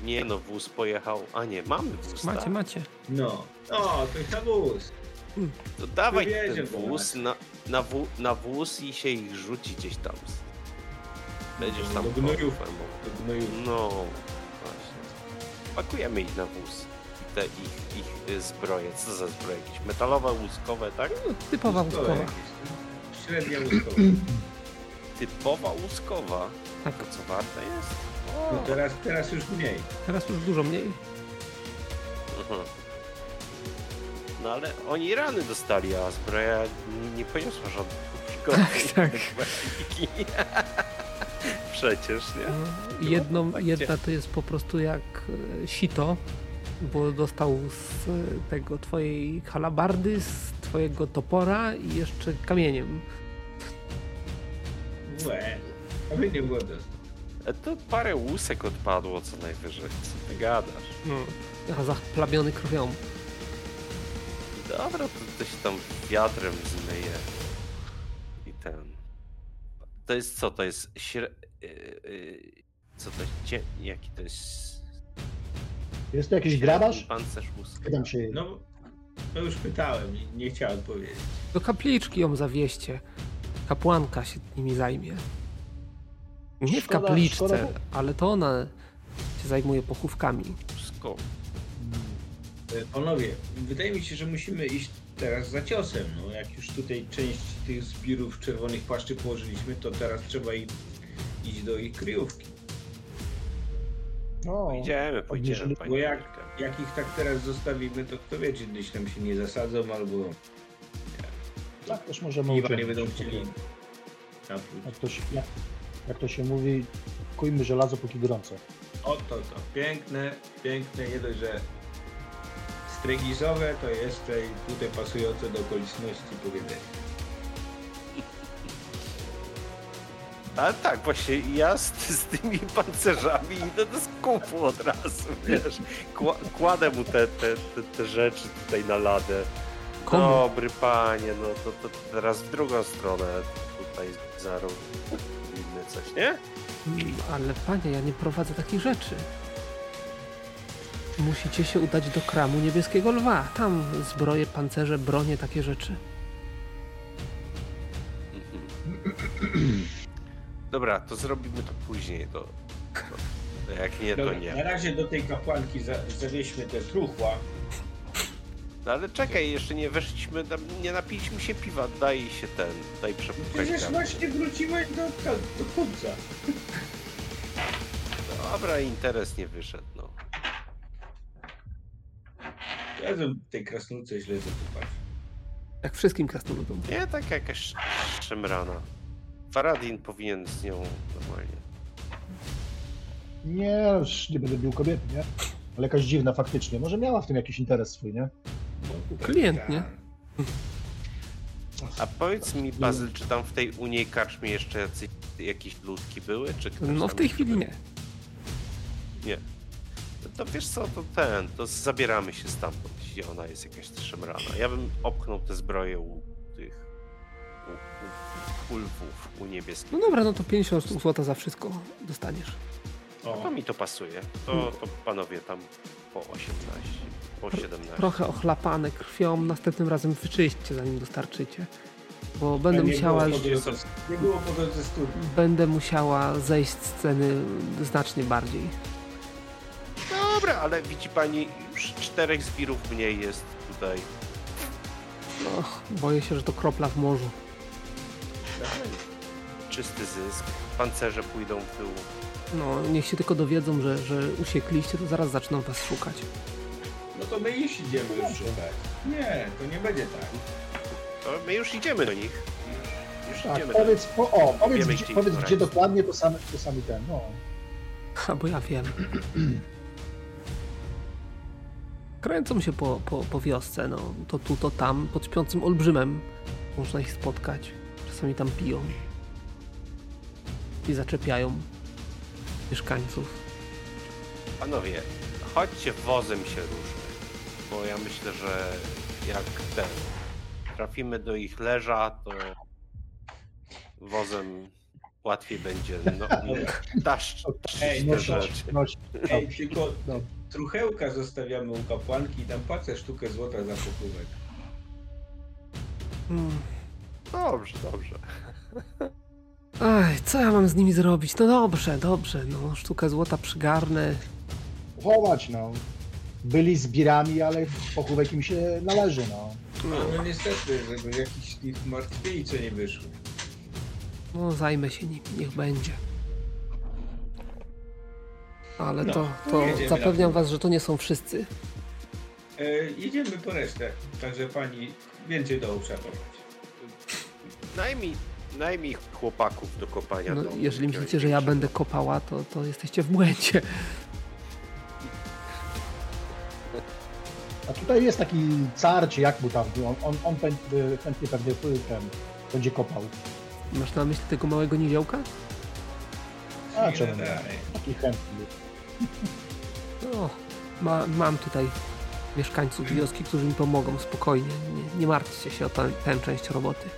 Nie no, wóz pojechał. A nie, mamy wóz. Macie, tak? Macie. No. O, to jest na wóz. To dawaj ten wóz na, na, wó- na wóz i się ich rzuci gdzieś tam. Będziesz tam... Do gnojów. No, właśnie. Pakujemy ich na wóz. Te ich, ich zbroje. Co za zbroje? Jakieś metalowe, łuskowe, tak? No, typowa łuskowa. łuskowa. Średnia łuskowa. Typowa łuskowa. Tak. To co warte jest? O. No teraz, teraz już mniej. Teraz już dużo mniej. Aha. No ale oni rany dostali, a zbroja nie, nie poniosła żadnych przygody. Tak, tak. Przecież, nie? Jedną, jedna to jest po prostu jak sito, bo dostał z tego twojej halabardy, z twojego topora i jeszcze kamieniem. Łe, kamienie było dostał. To parę łusek odpadło co najwyżej, co ty gadasz. No, a zaplabiony krwią. Dobra, to, to się tam wiatrem zmyje. I ten... To jest co? To jest... Śre... Co to jest? Jaki to jest... Jest to jakiś grabarz? Pancerz łuska. No, no już pytałem i nie chciałem powiedzieć. Do kapliczki ją zawieźcie. Kapłanka się nimi zajmie. Nie w kapliczce, szkoda, szkoda. Ale to ona się zajmuje pochówkami. Wszystko. Panowie, wydaje mi się, że musimy iść teraz za ciosem. No, jak już tutaj część tych zbirów czerwonych płaszczy położyliśmy, to teraz trzeba i, iść do ich kryjówki. No, pójdziemy, pójdziemy. Bo jak, jak ich tak teraz zostawimy, to kto wie, czy gdzieś tam się nie zasadzą, albo... Tak, też możemy... Piwa nie będą chcieli... Jak to, się, jak, jak to się mówi, kujmy żelazo póki gorące. Oto to, to. Piękne, piękne, nie dość, że... Regizowe to jeszcze i tutaj pasujące do okoliczności powiedzenia. Ale tak, właśnie ja z, z tymi pancerzami idę do skupu od razu, wiesz. Kła, kładę mu te, te, te, te rzeczy tutaj na ladę. Dobry panie, no to, to teraz w drugą stronę tutaj zarobimy coś, nie? Ale panie, ja nie prowadzę takich rzeczy. Musicie się udać do kramu niebieskiego lwa. Tam zbroje, pancerze, bronie, takie rzeczy. Dobra, to zrobimy to później. To, to jak nie, dobra, to nie. Na razie do tej kapłanki zawieźmy te truchła. No ale czekaj, jeszcze nie weszliśmy, nie napiliśmy się piwa, daj się ten, daj przepukać. Przecież tam właśnie wróciłeś do, do kupca. Dobra, interes nie wyszedł, no. Ja tej krasnulce źle zakupać. Jak wszystkim krasnuludom. Nie, tak jakaś szemrana. Waradin powinien z nią normalnie. Nie, już nie będę bił kobiet, nie? Ale jakaś dziwna faktycznie. Może miała w tym jakiś interes swój, nie? Klient, nie? A powiedz mi, Bazyl, czy tam w tej u niej karczmie jeszcze jacyś, jakieś ludki były? Czy no w tej chwili był? Nie. Nie. No to wiesz co, to ten, to zabieramy się stamtąd, gdzie ona jest jakaś szemrana. Ja bym opchnął te zbroje u tych u, u, u lwów, u niebieskich. No dobra, no to pięćdziesiąt złota za wszystko dostaniesz. O. To mi to pasuje. To, to panowie tam po osiemnaście, po siedemnaście. Trochę ochlapane krwią, następnym razem wyczyście, zanim dostarczycie. Bo będę nie musiała... Było podróż, nie było podróży studni. Będę musiała zejść z ceny znacznie bardziej. Dobra, ale widzi pani, już czterech zbirów mniej jest tutaj. Och, boję się, że to kropla w morzu. Dalej. Czysty zysk, pancerze pójdą w tył. No, niech się tylko dowiedzą, że, że usiekliście, to zaraz zaczną was szukać. No to my już idziemy już szukać. Nie, to nie będzie tak. To my już idziemy do nich. Już tak, idziemy powiedz, do... po, o, powiedz, gdzie, powiedz gdzie dokładnie, to sami, to sami ten, no. A bo ja wiem. Kręcą się po, po, po wiosce, no, to tu, to tam, pod Śpiącym Olbrzymem można ich spotkać. Czasami tam piją. I zaczepiają mieszkańców. Panowie, chodźcie wozem się ruszmy, bo ja myślę, że jak ten trafimy do ich leża, to wozem łatwiej będzie no, taszczyć te rzeczy. Ej, tylko truchełka zostawiamy u kapłanki i tam płacę sztukę złota za pokówek. Hmm. Dobrze, dobrze. Ej, co ja mam z nimi zrobić? No dobrze, dobrze, no sztukę złota przygarnę. Chować, no. Byli zbirami, ale pochówek im się należy, no. No, no niestety, żeby jakiś ich martwiejce nie wyszły. No zajmę się nim, niech będzie. Ale no, to, to zapewniam was, że to nie są wszyscy. E, jedziemy po resztę, także pani więcej dołu trzeba pobrać. Najmniej. Najmniej chłopaków do kopania. No, domu, jeżeli myślicie, że ja będę kopała, to, to jesteście w błędzie. A tutaj jest taki car, czy jak mu tam był, on, on, on chętnie pewnie będzie kopał. Masz na myśli tego małego niziołka? A czemu nie? Taki chętny. No, ma, mam tutaj mieszkańców wioski, którzy mi pomogą spokojnie. Nie, nie martwcie się o tę, tę część roboty.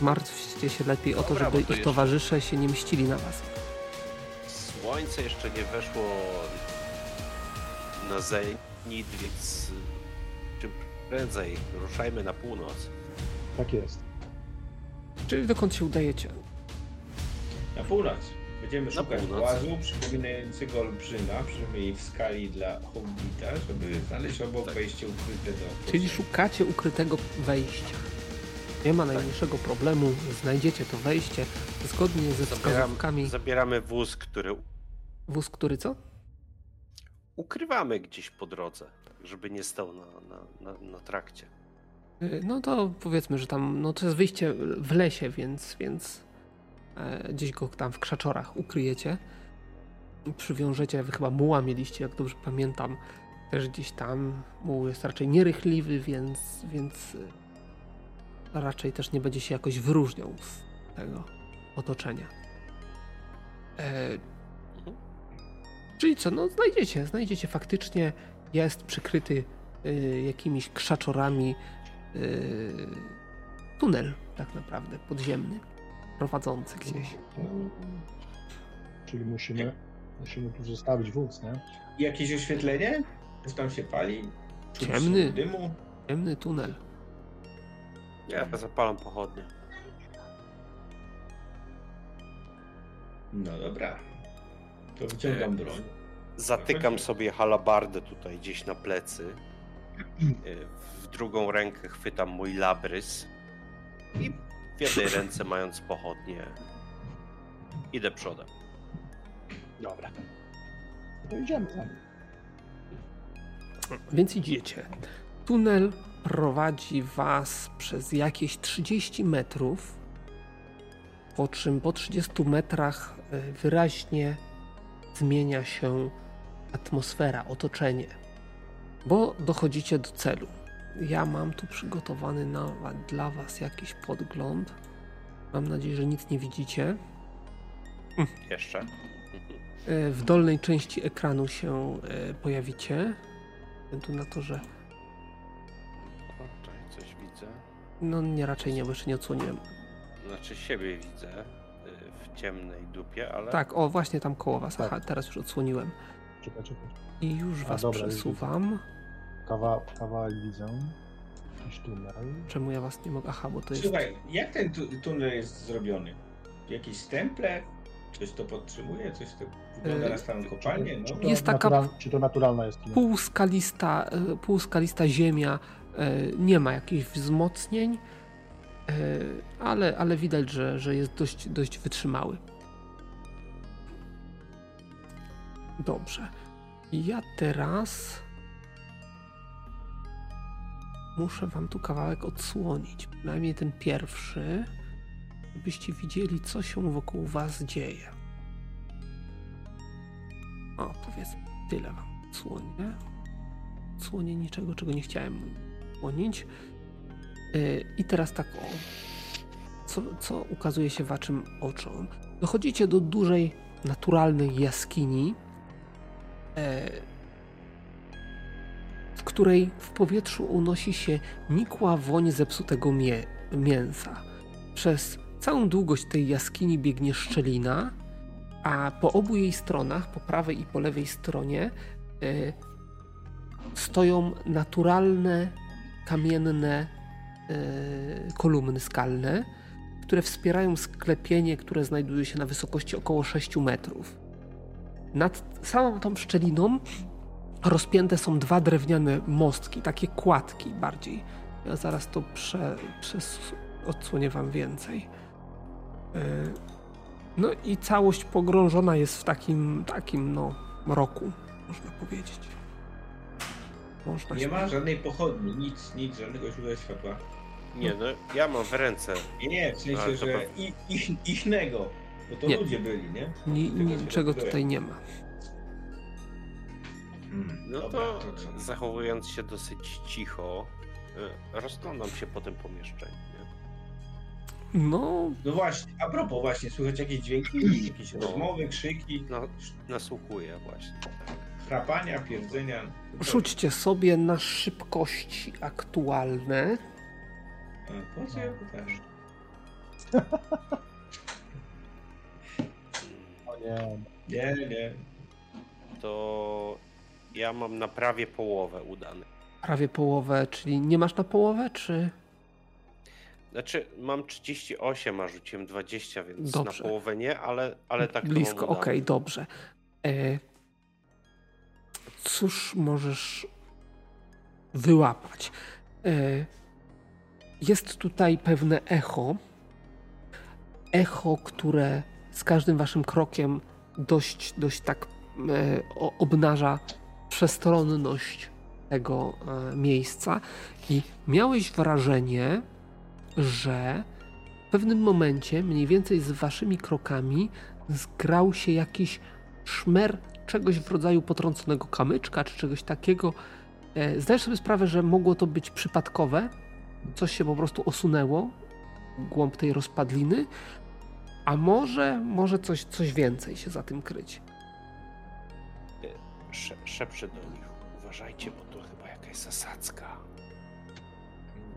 Martwcie się lepiej o to, dobra, żeby to ich jeszcze... towarzysze się nie mścili na was. Słońce jeszcze nie weszło na zenit, więc czym prędzej ruszajmy na północ. Tak jest. Czyli dokąd się udajecie? Na północ. Będziemy szukać głazu przypominającego olbrzyma, przynajmniej w skali dla hobbita, żeby znaleźć obok tak. wejście ukryte do... Czyli szukacie ukrytego wejścia. Nie ma najmniejszego problemu, znajdziecie to wejście zgodnie ze wskazówkami. Zabieramy wóz, który... Wóz, który co? Ukrywamy gdzieś po drodze, żeby nie stał na, na, na, na trakcie. No to powiedzmy, że tam, no to jest wyjście w lesie, więc, więc e, gdzieś go tam w krzaczorach ukryjecie. Przywiążecie, wy chyba muła mieliście, jak dobrze pamiętam, też gdzieś tam. Muł jest raczej nierychliwy, więc... więc... raczej też nie będzie się jakoś wyróżniał z tego otoczenia. E, mhm. Czyli co, no znajdziecie, znajdziecie faktycznie, jest przykryty y, jakimiś krzaczorami y, tunel tak naprawdę, podziemny, prowadzący gdzieś. Czyli musimy... Musimy tu zostawić wóz, nie? Jakieś oświetlenie? Coś tam się pali. Czuć ciemny dymu? Ciemny tunel. Ja zapalam pochodnie. No dobra. To wyciągam broń. Zatykam sobie halabardę tutaj gdzieś na plecy. W drugą rękę chwytam mój labrys. I w jednej ręce, mając pochodnie, idę przodem. Dobra. To idziemy za nim. Więc idziecie. Tunel prowadzi was przez jakieś trzydzieści metrów, po czym po trzydziestu metrach wyraźnie zmienia się atmosfera, otoczenie, bo dochodzicie do celu. Ja mam tu przygotowany na, dla was jakiś podgląd. Mam nadzieję, że nic nie widzicie. Jeszcze. W dolnej części ekranu się pojawicie. Tu na to, że... Coś widzę. No nie, raczej nie, bo jeszcze nie odsłoniłem. Znaczy siebie widzę w ciemnej dupie, ale... Tak, o właśnie tam koło was. Aha, teraz już odsłoniłem. Czekaj, czekaj. I już was A, dobra, przesuwam. Kawa, kawałek widzę. Jakiś tunel. Czemu ja was nie mogę? Aha, bo to jest... Słuchaj, jak ten tu- tunel jest zrobiony? Jakieś stemple? Coś to podtrzymuje? Coś to wygląda yy, na starą kopalnię? No. Czy, to jest natura- taka... czy to naturalna jest? Półskalista, półskalista ziemia. Nie ma jakichś wzmocnień, ale, ale widać, że, że jest dość, dość wytrzymały. Dobrze. Ja teraz... Muszę wam tu kawałek odsłonić, przynajmniej ten pierwszy, żebyście widzieli, co się wokół was dzieje. O, powiedzmy, tyle wam odsłonię. Odsłonię niczego, czego nie chciałem. I teraz tak o, co, co ukazuje się waszym oczom. Dochodzicie do dużej, naturalnej jaskini, w której w powietrzu unosi się nikła woń zepsutego mie- mięsa. Przez całą długość tej jaskini biegnie szczelina, a po obu jej stronach, po prawej i po lewej stronie, stoją naturalne kamienne y, kolumny skalne, które wspierają sklepienie, które znajduje się na wysokości około sześciu metrów. Nad samą tą szczeliną rozpięte są dwa drewniane mostki, takie kładki bardziej. Ja zaraz to prze, przes- odsłonię wam więcej. Y, no i całość pogrążona jest w takim, takim no, mroku, można powiedzieć. Można nie ma żadnej pochodni, nic, nic, żadnego źródła światła. Nie no, ja mam w ręce. Nie, nie w sensie, że to... ich, ich, ichnego, bo to nie. Ludzie byli, nie? Ni, niczego tutaj nie ma. Hmm, no dobra, to, to zachowując się dosyć cicho, rozglądam się po tym pomieszczeniu. No... No właśnie, a propos właśnie, słychać jakieś dźwięki, jakieś no. rozmowy, krzyki. No, nasłuchuję właśnie. Chrapania, pierdzenia. Rzućcie sobie na szybkości aktualne. Po co ja też? O nie. Nie, nie. To ja mam na prawie połowę udany. Prawie połowę, czyli nie masz na połowę, czy? Znaczy mam trzydzieści osiem, a rzuciłem dwadzieścia, więc dobrze. Na połowę nie, ale, ale tak blisko, okej, okay, dobrze. E- Cóż możesz wyłapać? Jest tutaj pewne echo. Echo, które z każdym waszym krokiem dość, dość tak obnaża przestronność tego miejsca. I miałeś wrażenie, że w pewnym momencie, mniej więcej z waszymi krokami, zgrał się jakiś szmer czegoś w rodzaju potrąconego kamyczka, czy czegoś takiego. Zdajesz sobie sprawę, że mogło to być przypadkowe, coś się po prostu osunęło w głąb tej rozpadliny, a może, może coś, coś więcej się za tym kryć. Sze, szepczę do nich, uważajcie, bo to chyba jakaś zasadzka.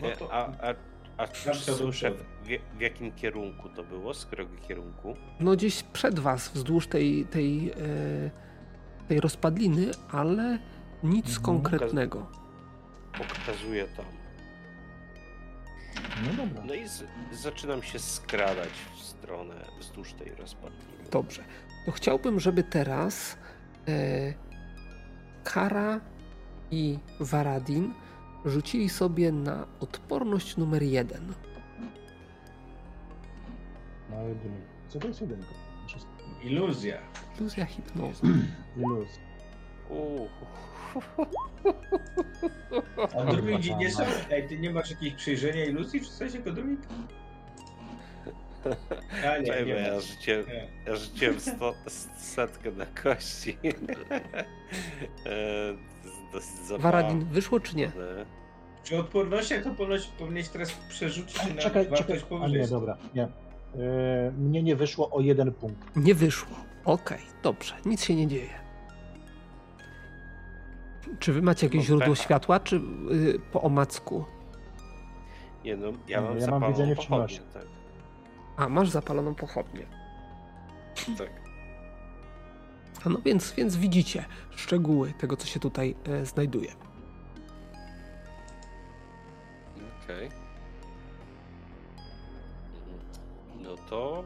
No to... a, a, A wzdłuż w, w jakim kierunku to było? Z którego kierunku? No gdzieś przed was, wzdłuż tej, tej, yy, tej rozpadliny, ale nic mhm. konkretnego. Pokazuję tam. No dobra. No i z, zaczynam się skradać w stronę wzdłuż tej rozpadliny. Dobrze. No chciałbym, żeby teraz yy, Kara i Waradin rzucili sobie na odporność numer jeden. Na jedynkę. Co to jest jedynka? Iluzja. Iluzja hipnozy. Iluzja. Uuu. A druidzi nie są? Ej, ty nie masz jakichś przyjrzenia iluzji? Czy coś jako druid? Ja nie, Czemu, nie ja, rzuciłem, nie. ja rzuciłem sto, setkę na kości. Waradin, wyszło czy nie? Czy odporność, jak to ponoć powinieneś teraz przerzucić na czekaj, wartość powyżej? A nie, dobra, nie. Yy, mnie nie wyszło o jeden punkt. Nie wyszło, okej, okay, dobrze, nic się nie dzieje. Czy wy macie jakieś źródło światła, czy yy, po omacku? Nie no, ja mam, ja mam widzenie w ciemności. Tak. A, masz zapaloną pochodnię. Tak. A no więc, więc widzicie szczegóły tego, co się tutaj e, znajduje. Okej. Okay. No to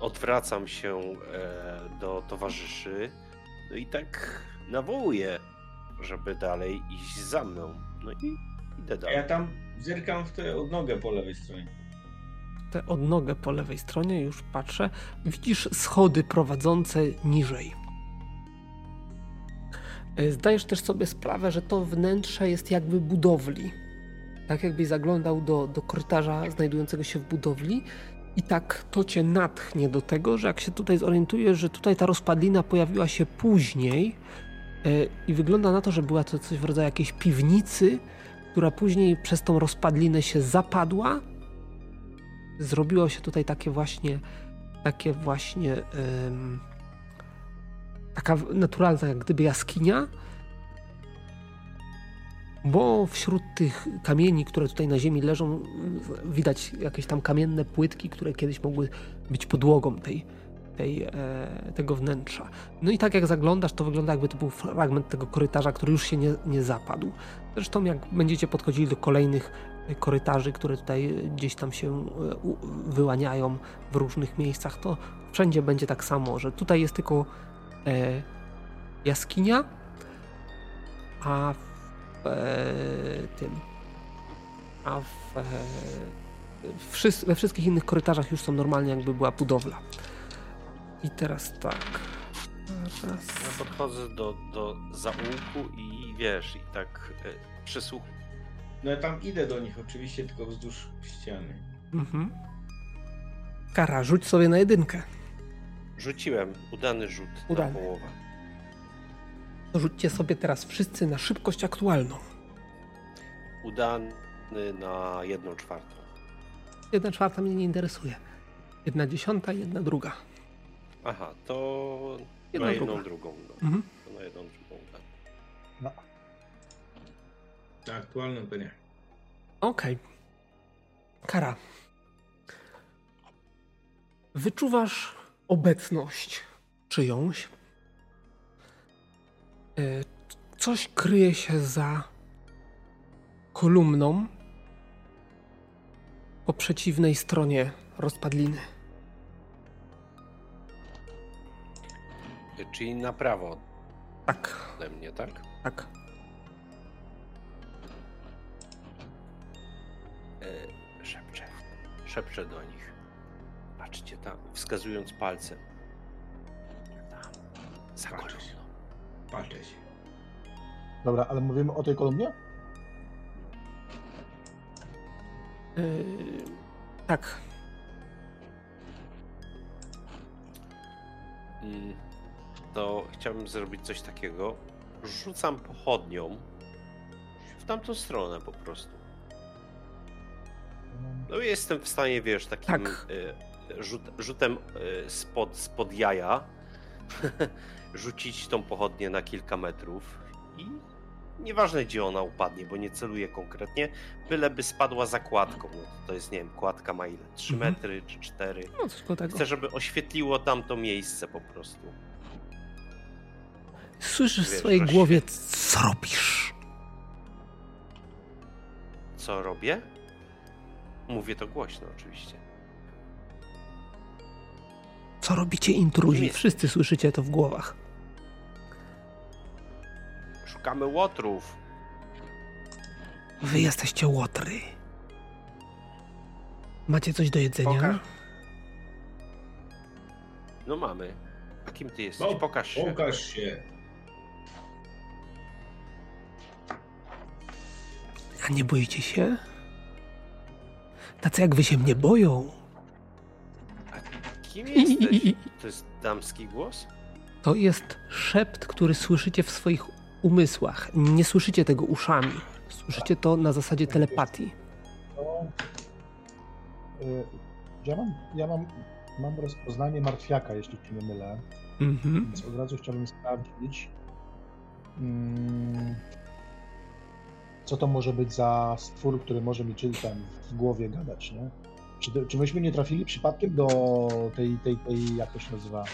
odwracam się e, do towarzyszy. No i tak nawołuję, żeby dalej iść za mną. No i idę dalej. Ja tam zerkam w tę odnogę po lewej stronie. Tę odnogę po lewej stronie, już patrzę, widzisz schody prowadzące niżej. Zdajesz też sobie sprawę, że to wnętrze jest jakby budowli. Tak jakbyś zaglądał do, do korytarza znajdującego się w budowli i tak to cię natchnie do tego, że jak się tutaj zorientujesz, że tutaj ta rozpadlina pojawiła się później yy, i wygląda na to, że była to coś w rodzaju jakiejś piwnicy, która później przez tą rozpadlinę się zapadła. Zrobiło się tutaj takie właśnie, takie właśnie, ym, taka naturalna jak gdyby jaskinia, bo wśród tych kamieni, które tutaj na ziemi leżą, widać jakieś tam kamienne płytki, które kiedyś mogły być podłogą tej, tej, e, tego wnętrza. No i tak jak zaglądasz, to wygląda jakby to był fragment tego korytarza, który już się nie, nie zapadł. Zresztą jak będziecie podchodzili do kolejnych korytarzy, które tutaj gdzieś tam się wyłaniają w różnych miejscach, to wszędzie będzie tak samo, że tutaj jest tylko e, jaskinia, a w e, tym, a w, e, w, we wszystkich innych korytarzach już są normalnie jakby była budowla. I teraz tak. Teraz... Ja podchodzę do, do zaułku i wiesz, i tak e, przysłuchuję. No ja tam idę do nich oczywiście, tylko wzdłuż ściany. Mhm. Kara, rzuć sobie na jedynkę. Rzuciłem. Udany rzut Udany. na połowę. To rzućcie sobie teraz wszyscy na szybkość aktualną. Udany na jedną czwartą. Jedna czwarta mnie nie interesuje. Jedna dziesiąta, jedna druga. Aha, to jedna na jedną druga. drugą. No. Mhm. To na jedną drugą. Tak. No. Na aktualnym to nie. Okej. Okay. Kara. Wyczuwasz obecność czyjąś. Coś kryje się za kolumną po przeciwnej stronie rozpadliny. Czyli na prawo. Tak. Ode mnie, tak? Tak. Szepczę. Szepczę do nich. Patrzcie tam, wskazując palcem. Tam. Za kolumną. Patrzcie się. Dobra, ale mówimy o tej kolumnie? Yy, tak. To chciałbym zrobić coś takiego. Rzucam pochodnią w tamtą stronę po prostu. No jestem w stanie, wiesz, takim tak. y, rzut, rzutem y, spod, spod jaja rzucić tą pochodnię na kilka metrów i Nieważne, gdzie ona upadnie, bo nie celuję konkretnie, byleby spadła za kładką. No to, to jest, nie wiem, kładka ma ile? trzy mhm. metry czy cztery? No coś tego. Chcę, żeby oświetliło tamto miejsce po prostu. Słyszysz Wiesz, w swojej rośnie. głowie, co robisz? Co robię? Mówię to głośno oczywiście. Co robicie intruzi? Wszyscy słyszycie to w głowach. Szukamy łotrów. Wy jesteście łotry. Macie coś do jedzenia? Pokaż. No mamy. A kim ty jesteś? No, pokaż się. Pokaż się. A nie boicie się? Tacy jak wy się mnie boją. A kim jesteś? To jest damski głos? To jest szept, który słyszycie w swoich umysłach. Nie słyszycie tego uszami. Słyszycie to na zasadzie telepatii. Ja mam, ja mam, mam rozpoznanie martwiaka, jeśli się nie mylę. Mm-hmm. Więc od razu chciałbym sprawdzić, co to może być za stwór, który może mi czyli tam w głowie gadać, nie? Czy, to, czy myśmy nie trafili przypadkiem do tej, tej, tej jak to się nazywa,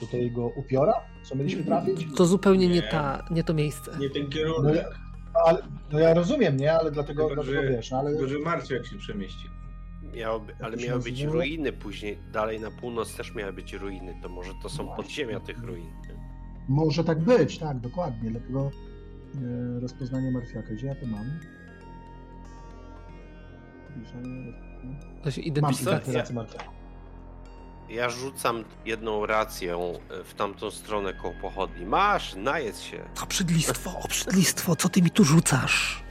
do tego upiora, co mieliśmy trafić? To zupełnie nie, nie, ta, nie to miejsce. Nie ten kierunek. No ja, ale, no ja rozumiem, nie? Ale dlatego, tylko, dlatego że, wiesz. No ale... Tylko, że martwiak się przemieścił. Miałoby, ale miały być ruiny później, dalej na północ też miały być ruiny, to może to są podziemia tych ruin. Może tak być, tak, dokładnie, dlatego e, rozpoznanie martwiaka, gdzie ja to mam? To się identyfikacja. Ja rzucam jedną rację w tamtą stronę koło pochodni. Masz, najedz się. Obrzydlistwo, obrzydlistwo, co ty mi tu rzucasz?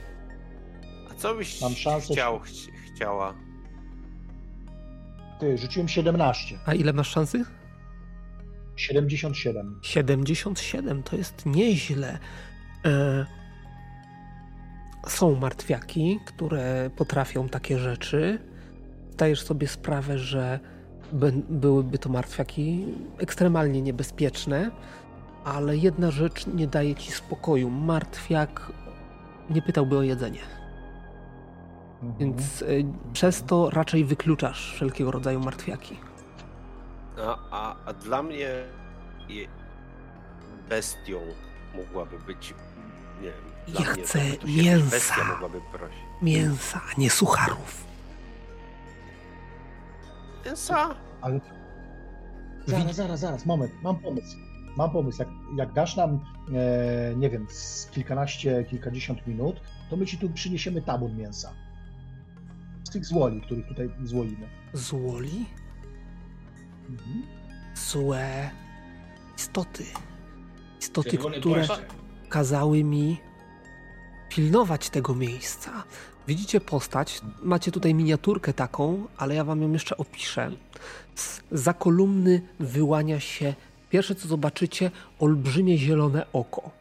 A co byś chciał, chci- chciała? Ty, rzuciłem siedemnaście. A ile masz szansy? siedemdziesiąt siedem. siedemdziesiąt siedem, to jest nieźle. E... Są martwiaki, które potrafią takie rzeczy. Zdajesz sobie sprawę, że byłyby to martwiaki ekstremalnie niebezpieczne, ale jedna rzecz nie daje ci spokoju. Martwiak nie pytałby o jedzenie. Więc przez to raczej wykluczasz wszelkiego rodzaju martwiaki. A, a, a dla mnie bestią mogłaby być, nie wiem. Ja chcę mięsa. Mięsa, a nie sucharów. Mięsa? Ale... Zaraz, zaraz, zaraz, moment, mam pomysł. Mam pomysł, jak, jak dasz nam, e, nie wiem, z kilkanaście, kilkadziesiąt minut, to my ci tu przyniesiemy tabun mięsa. Z tych złoli, których tutaj złolimy. Złoli? Mhm. Złe istoty. Istoty, Czerwony które płaszcz. kazały mi pilnować tego miejsca. Widzicie postać, macie tutaj miniaturkę taką, ale ja wam ją jeszcze opiszę. Za kolumny wyłania się, pierwsze co zobaczycie, olbrzymie zielone oko.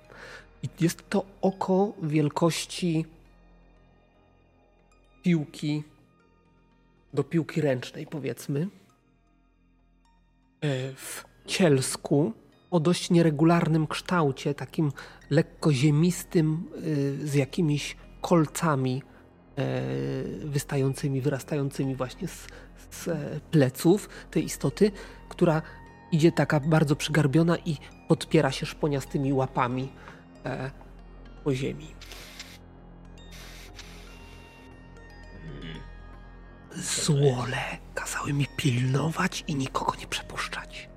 I jest to oko wielkości piłki, do piłki ręcznej powiedzmy, w cielsku o dość nieregularnym kształcie, takim lekko ziemistym, z jakimiś kolcami wystającymi, wyrastającymi właśnie z, z pleców tej istoty, która idzie taka bardzo przygarbiona i podpiera się szponiastymi łapami e, po ziemi. Złole kazały mi pilnować i nikogo nie przepuszczać.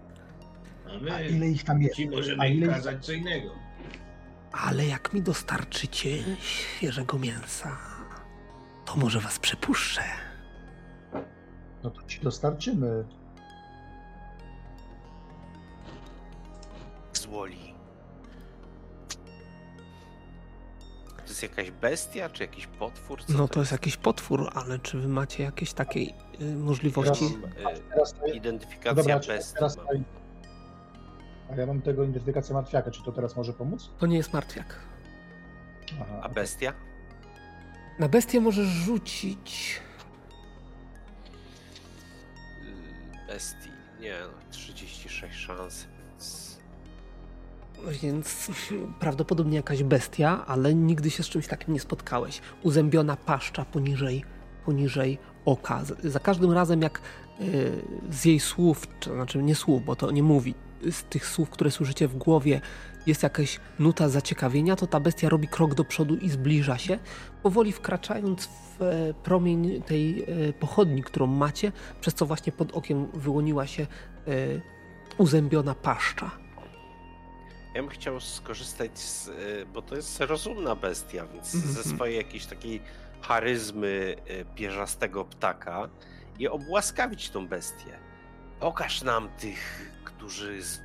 A ile ich tam jest? Ci możemy im kazać co innego. Ale jak mi dostarczycie świeżego mięsa, to może was przepuszczę. No to ci dostarczymy. Złoli. To jest jakaś bestia, czy jakiś potwór? Co no to jest jakiś potwór, ale czy wy macie jakieś takiej y, możliwości? Teraz, y, teraz to... Identyfikacja Dobra, bestii. Teraz... A ja mam tego identyfikację martwiaka, czy to teraz może pomóc? To nie jest martwiak. Aha, a bestia? Na bestię możesz rzucić. Bestii. Nie, no, trzydzieści sześć szans. Więc... Więc prawdopodobnie jakaś bestia, ale nigdy się z czymś takim nie spotkałeś. Uzębiona paszcza poniżej, poniżej oka. Za każdym razem jak z jej słów, to znaczy nie słów, bo to nie mówi, z tych słów, które słyszycie w głowie, jest jakaś nuta zaciekawienia, to ta bestia robi krok do przodu i zbliża się, powoli wkraczając w promień tej pochodni, którą macie, przez co właśnie pod okiem wyłoniła się uzębiona paszcza. Ja bym chciał skorzystać z, bo to jest rozumna bestia, więc mm-hmm. ze swojej jakiejś takiej charyzmy pierzastego ptaka i obłaskawić tą bestię. Pokaż nam tych, którzy z...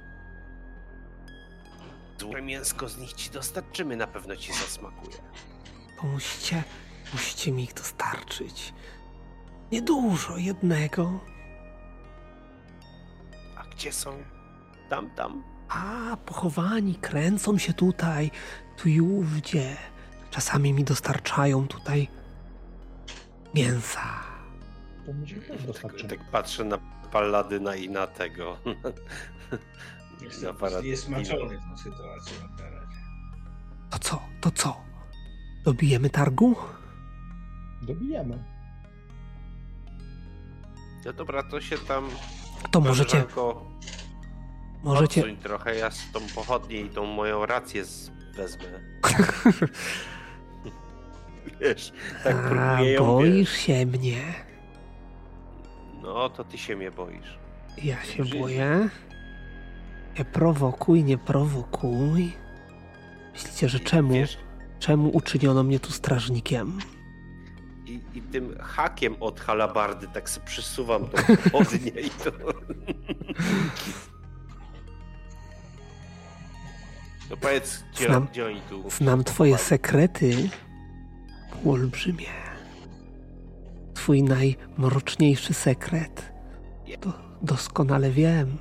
złe mięsko z nich ci dostarczymy, na pewno ci zasmakuje. Pomóżcie, musicie mi ich dostarczyć. Niedużo, jednego. A gdzie są? Tam, tam. A, pochowani, kręcą się tutaj, tu i ówdzie. Czasami mi dostarczają tutaj mięsa. To będzie tak, tak patrzę na Palladyna i na tego. Jest, na aparat... jest smaczony tą sytuacją. To co? To co? Dobijemy targu? Dobijemy. No dobra, to się tam... To możecie... Żanko... Możecie... Odsuń trochę, ja z tą pochodnię i tą moją rację wezmę. Wiesz, tak a, próbuję ją... boisz wiesz. Się mnie. No, to ty się mnie boisz. Ja się Życie. boję? Nie prowokuj, nie prowokuj. Myślicie, że czemu? Wiesz? Czemu uczyniono mnie tu strażnikiem? I, i tym hakiem od halabardy tak sobie przysuwam tą pochodnię i to... To powiedz, gdzie, znam, gdzie oni tu... Znam twoje sekrety, olbrzymie. Twój najmroczniejszy sekret. To doskonale wiem.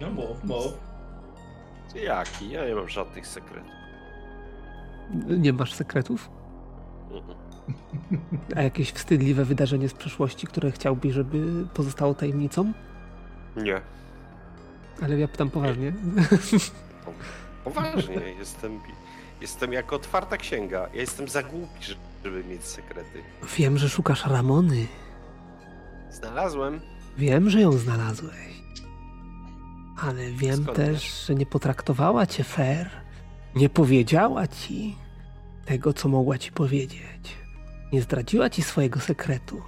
No mów, mów. Ty jaki? Ja nie mam żadnych sekretów. Nie masz sekretów? Mhm. A jakieś wstydliwe wydarzenie z przeszłości, które chciałbyś, żeby pozostało tajemnicą? Nie. Ale ja pytam poważnie. Poważnie, jestem, jestem jak otwarta księga. Ja jestem za głupi, żeby mieć sekrety. Wiem, że szukasz Ramony. Znalazłem. Wiem, że ją znalazłeś. Ale wiem Skąd też, wiesz? że nie potraktowała cię fair. Nie powiedziała ci tego, co mogła ci powiedzieć. Nie zdradziła ci swojego sekretu.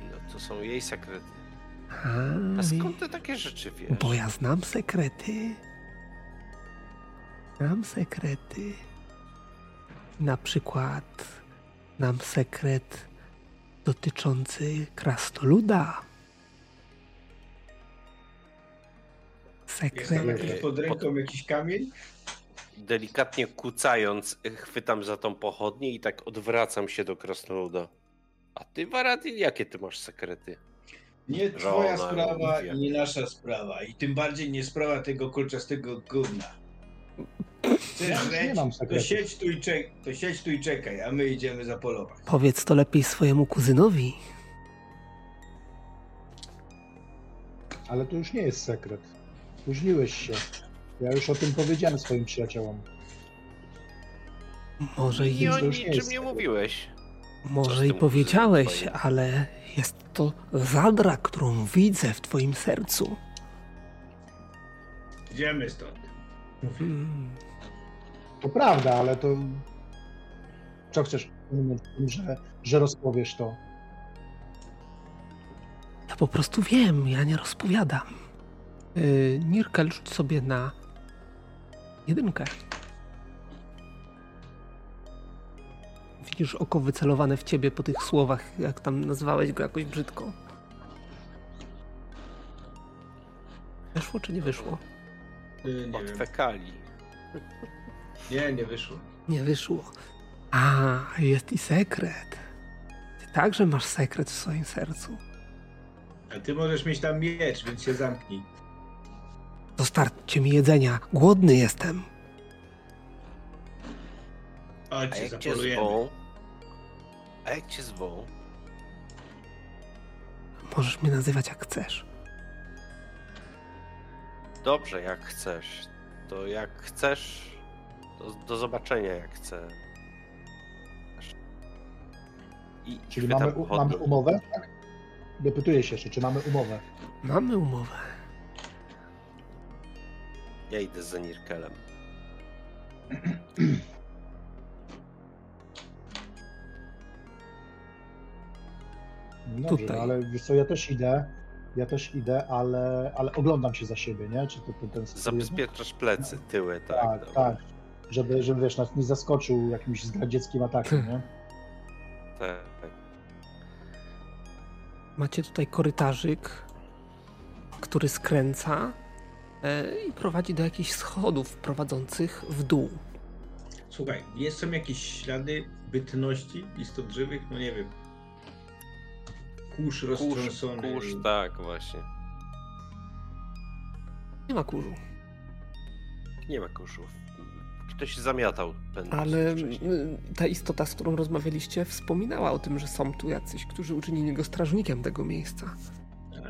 No to są jej sekrety. A, A skąd ty takie rzeczy wiesz? Bo ja znam sekrety. Znam sekrety. Na przykład znam sekret dotyczący krasnoluda. Sekret... Jest pod ręką pod... jakiś kamień? Delikatnie kucając, chwytam za tą pochodnię i tak odwracam się do krasnoluda. A ty, Waradin, jakie ty masz sekrety? Nie twoja Roma, sprawa i nie nasza sprawa. I tym bardziej nie sprawa tego kolczastego gówna. Chcesz ja leć? To siedź, tu i czek- to siedź tu i czekaj, a my idziemy zapolować. Powiedz to lepiej swojemu kuzynowi. Ale to już nie jest sekret. Spóźniłeś się. Ja już o tym powiedziałem swoim przyjaciołom. Może i o niczym nie mówiłeś. Może i powiedziałeś, ale jest to zadra, którą widzę w twoim sercu. Idziemy stąd. Hmm. To prawda, ale to... Co chcesz powiedzieć, że, że rozpowiesz to? Ja po prostu wiem, ja nie rozpowiadam. Yy, Nirkel, rzuć sobie na jedynkę. Widzisz oko wycelowane w ciebie po tych słowach, jak tam nazwałeś go jakoś brzydko. Wyszło czy nie wyszło? Nie, nie Od fekali. Nie, nie wyszło. Nie wyszło. A, jest i sekret. Ty także masz sekret w swoim sercu. A ty możesz mieć tam miecz, więc się zamknij. Dostarczcie mi jedzenia. Głodny jestem. A jak, cię zwoł, a jak cię zwoł? Możesz mnie nazywać jak chcesz. Dobrze, jak chcesz. To jak chcesz, to do zobaczenia, jak chcę. I czyli mamy, mamy umowę, tak? Dopytuję się jeszcze, czy mamy umowę. Mamy umowę. Ja idę za Nirkelem. Dobrze, tutaj. Ale wiesz co, ja też idę, ja też idę, ale, ale oglądam się za siebie, nie? Czy to, ten, ten zabezpieczasz plecy, tyły, tak? Tak, tak. Żeby, żeby wiesz, nas nie zaskoczył jakimś zdradzieckim atakiem, nie? Tak, tak. Macie tutaj korytarzyk, który skręca i prowadzi do jakichś schodów prowadzących w dół. Słuchaj, jest tam jakieś ślady bytności istot żywych? No nie wiem. Kurz roztrząsony. Kurz, tak, właśnie. Nie ma kurzu. Nie ma kurzów. Ktoś zamiatał. Ale ta istota, z którą rozmawialiście, wspominała o tym, że są tu jacyś, którzy uczynili go strażnikiem tego miejsca.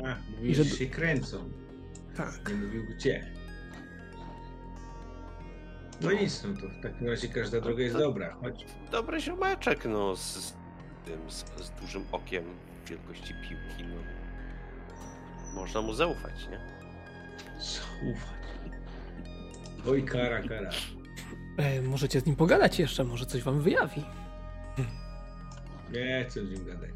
A, mówisz, że się kręcą. Tak. Nie mówił gdzie. No, no nic, no to w takim razie każda droga jest to, dobra. Chodź. Dobry ziomeczek, no, z tym, z, z dużym okiem wielkości piłki, no. Można mu zaufać, nie? Zaufać. Oj, kara, kara. E, możecie z nim pogadać jeszcze, może coś wam wyjawi. Nie, co z nim gadać.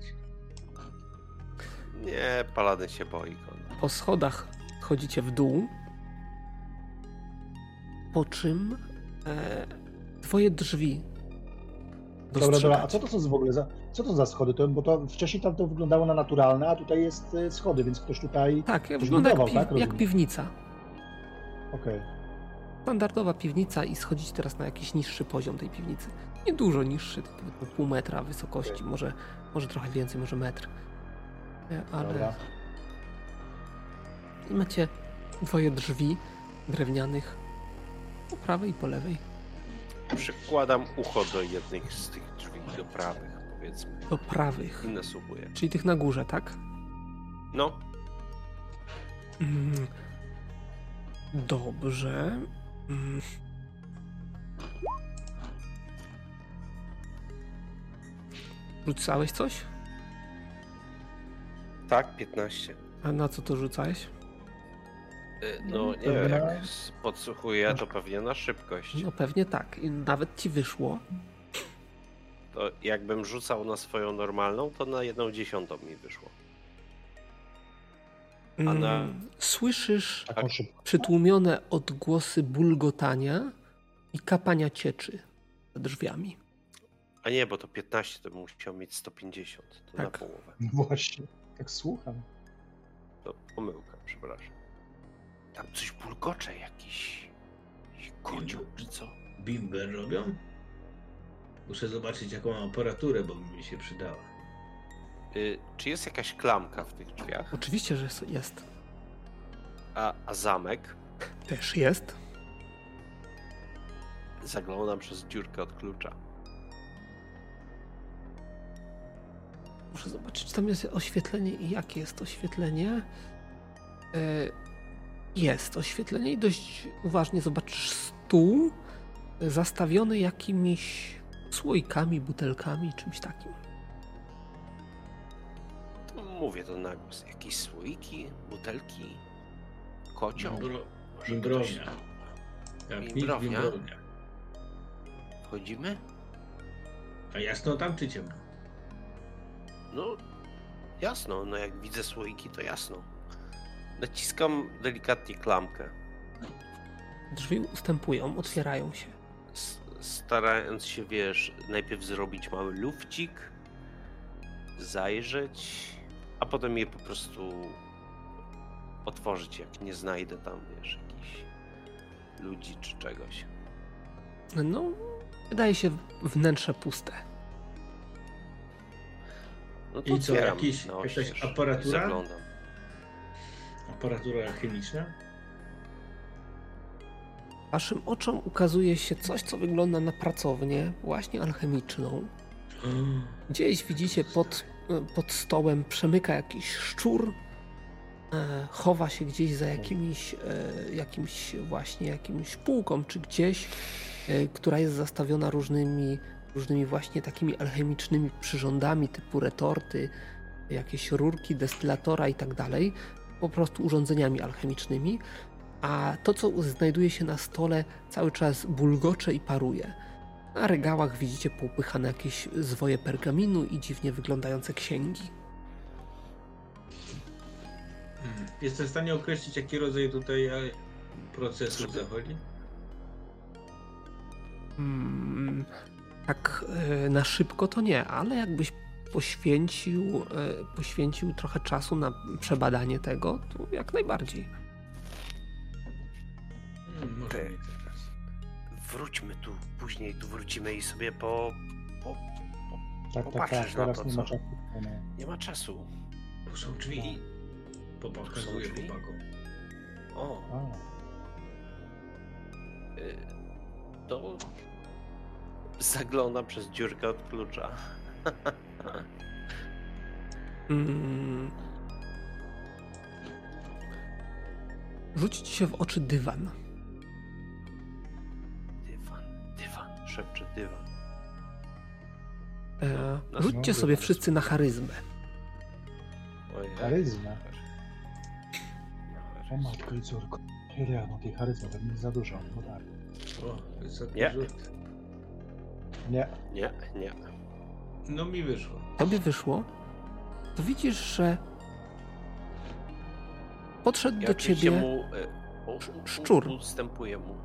Nie, Paladyn się boi. Po schodach chodzicie w dół, po czym e, twoje drzwi dostrzegacie. Dobra, dobra, a co to są w ogóle za, co to za schody? To, bo to wcześniej tam to wyglądało na naturalne, a tutaj jest schody, więc ktoś tutaj... Tak, ktoś wygląda budował, jak, pi- tak? jak piwnica. Okej. Okay. Standardowa piwnica i schodzić teraz na jakiś niższy poziom tej piwnicy. Nie dużo niższy, powiedzmy pół metra wysokości, okay. może, może trochę więcej, może metr. Ale... Dobra. I macie dwoje drzwi drewnianych po prawej i po lewej. Przykładam ucho do jednych z tych drzwi, do prawych, powiedzmy. Do prawych. I nasubuję. Czyli tych na górze, tak? No. Mm. Dobrze. Mm. Rzucałeś coś? Tak, piętnaście. A na co to rzucałeś? No nie wiem, jak podsłuchuję, to pewnie na szybkość. No pewnie tak. I nawet ci wyszło. To jakbym rzucał na swoją normalną, to na jedną dziesiątą mi wyszło. A na... Słyszysz przytłumione odgłosy bulgotania i kapania cieczy za drzwiami. A nie, bo to piętnaście to bym musiał mieć sto pięćdziesiąt. To tak. Na połowę. Właśnie, tak słucham. To pomyłka, przepraszam. Tam coś bulgocze, jakiś kocioł czy co? Bimber robią? Muszę zobaczyć, jaką mam aparaturę, bo mi się przydała. Y, czy jest jakaś klamka w tych drzwiach? Oczywiście, że jest. A, a zamek? Też jest. Zaglądam przez dziurkę od klucza. Muszę zobaczyć, czy tam jest oświetlenie i jakie jest oświetlenie. Y, jest oświetlenie i dość uważnie zobaczysz stół zastawiony jakimiś słoikami, butelkami, czymś takim. Mówię to na głos. Jakieś słoiki, butelki, kocioł. Bimbro, bimbrownia. Jak bimbrownia. bimbrownia. Wchodzimy? A jasno tam czy ciemno? No, jasno. No jak widzę słoiki, to jasno. Naciskam delikatnie klamkę. Drzwi ustępują, otwierają się. S- starając się, wiesz, najpierw zrobić mały lufcik, zajrzeć, a potem je po prostu otworzyć, jak nie znajdę tam, wiesz, jakichś ludzi czy czegoś. No, wydaje się wnętrze puste. No to i co, jakiś, no, jakaś aparatura? Zaglądam. Aparatura chemiczna? Waszym oczom ukazuje się coś, co wygląda na pracownię, właśnie alchemiczną. Gdzieś widzicie pod, pod stołem przemyka jakiś szczur, chowa się gdzieś za jakimiś, jakimś właśnie jakimś półką czy gdzieś, która jest zastawiona różnymi, różnymi właśnie takimi alchemicznymi przyrządami typu retorty, jakieś rurki, destylatora i tak dalej, po prostu urządzeniami alchemicznymi, a to, co znajduje się na stole, cały czas bulgocze i paruje. Na regałach widzicie poupychane jakieś zwoje pergaminu i dziwnie wyglądające księgi. Hmm. Jestem w stanie określić, jaki rodzaj tutaj procesów zachodzi? Hmm, tak yy, na szybko to nie, ale jakbyś poświęcił, yy, poświęcił trochę czasu na przebadanie tego, to jak najbardziej. Hmm, może nie teraz. Wróćmy tu później, tu wrócimy i sobie po, po, po tak, popatrzysz tak, tak, na to, nie co... Ma czasu, nie. nie ma czasu. Tu są drzwi. Pokazuję chłopakom. O! Y, to... Zaglądam przez dziurkę od klucza. mm. Rzuci ci się w oczy dywan. Dywan, dywan, szepcze dywan. E, no, rzućcie sobie dywan. Wszyscy na charyzmę. Ojej. Charyzmę? O matko i córko, ja no tej charyzmy pewnie za dużo, no tak. O, wysoki nie. rzut. Nie. Nie, nie. No mi wyszło. Tobie wyszło? To widzisz, że podszedł ja do ciebie mu, y, u, u, szczur. Ustępuje mu.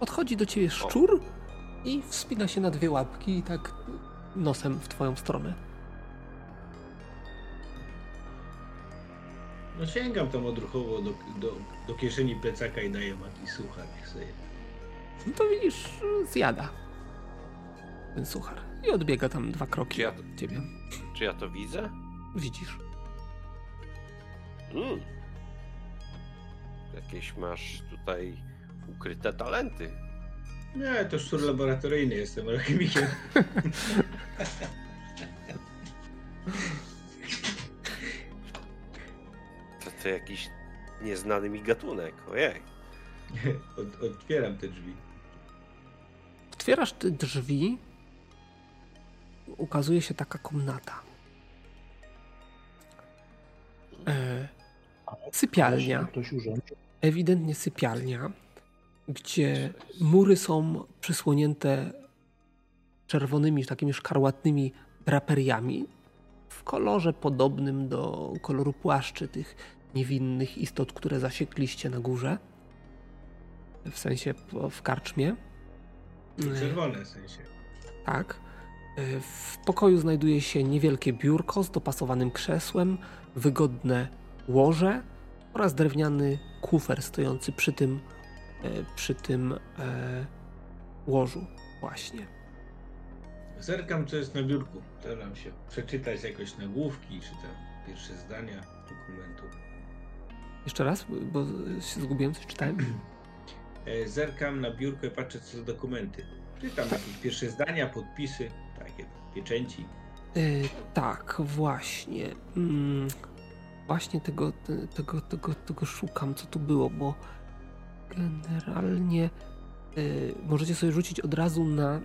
Podchodzi do ciebie szczur o. i wspina się na dwie łapki i tak nosem w twoją stronę. No sięgam tam odruchowo do, do, do kieszeni plecaka i daję taki suchar, niech sobie. No to widzisz, zjada ten suchar i odbiega tam dwa kroki czy ja to, od ciebie. Czy ja to widzę? Widzisz. Mm. Jakieś masz tutaj ukryte talenty. Nie, to szczur laboratoryjny, jestem alchemikiem. To jakiś nieznany mi gatunek, ojej. Od, otwieram te drzwi. Otwierasz te drzwi, ukazuje się taka komnata. E, sypialnia, ewidentnie sypialnia, gdzie mury są przysłonięte czerwonymi, takimi szkarłatnymi draperiami w kolorze podobnym do koloru płaszczy tych niewinnych istot, które zasiekliście na górze. W sensie w karczmie. Czerwone w sensie. Tak. W pokoju znajduje się niewielkie biurko z dopasowanym krzesłem, wygodne łoże oraz drewniany kufer stojący przy tym, przy tym łożu właśnie. Zerkam, co jest na biurku. Staram się przeczytać jakoś nagłówki, czy tam pierwsze zdania dokumentu. Jeszcze raz, bo się zgubiłem, coś czytałem. Zerkam na biurko i patrzę, co za dokumenty. Czytam tak. Jakieś pierwsze zdania, podpisy, takie pieczęci. Yy, tak, właśnie. Mm, właśnie tego, tego, tego, tego szukam, co tu było, bo generalnie yy, możecie sobie rzucić od razu na...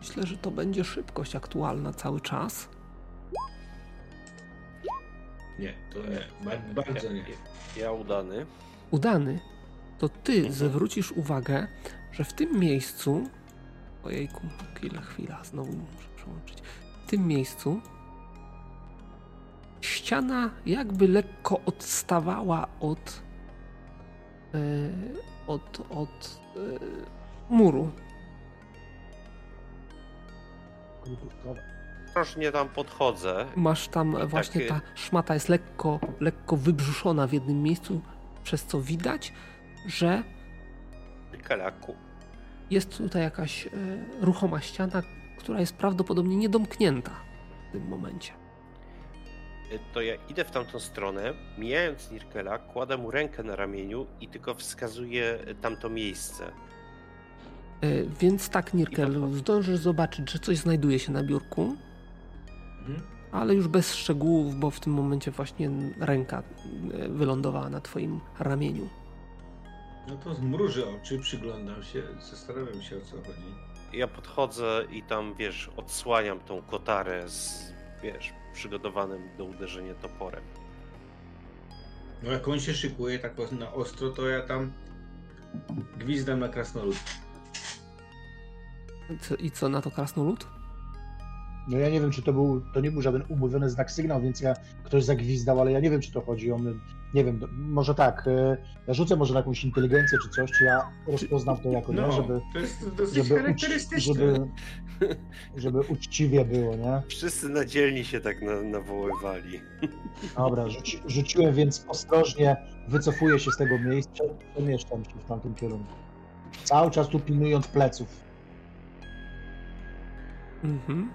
Myślę, że to będzie szybkość aktualna cały czas. Nie, to nie. Bardzo nie. Ja udany. Udany. To ty mhm. zwrócisz uwagę, że w tym miejscu... Ojejku, chwila, chwila, znowu muszę przełączyć. W tym miejscu ściana jakby lekko odstawała od... Yy, od... od... Yy, muru. Strasznie tam podchodzę. Masz tam I właśnie taki... ta szmata jest lekko, lekko wybrzuszona w jednym miejscu, przez co widać, że Kalaku. Jest tutaj jakaś y, ruchoma ściana, która jest prawdopodobnie niedomknięta w tym momencie. To ja idę w tamtą stronę, mijając Nirkela, kładę mu rękę na ramieniu i tylko wskazuję tamto miejsce. Yy, więc tak, Nirkel, zdążysz zobaczyć, że coś znajduje się na biurku. Mhm. ale już bez szczegółów, bo w tym momencie właśnie ręka wylądowała na twoim ramieniu. No to zmrużę oczy, przyglądam się, zastanawiam się, o co chodzi. Ja podchodzę i tam, wiesz, odsłaniam tą kotarę z, wiesz, przygotowanym do uderzenia toporem. No jak on się szykuje tak na ostro, to ja tam gwizdam na krasnolud. I co na to krasnolud? No ja nie wiem, czy to był, to nie był żaden umówiony znak sygnał, więc ja ktoś zagwizdał, ale ja nie wiem, czy to chodzi o mnie. Nie wiem, może tak, ja rzucę może na jakąś inteligencję czy coś, czy ja rozpoznam to jako, no, nie, żeby... to jest dosyć żeby charakterystyczne. Uczci, żeby, żeby uczciwie było, nie? Wszyscy na dzielni się tak na, nawoływali. Dobra, rzuci, rzuciłem, więc ostrożnie wycofuję się z tego miejsca, przemieszczam się w tamtym kierunku. Cały czas tu pilnując pleców. Mhm.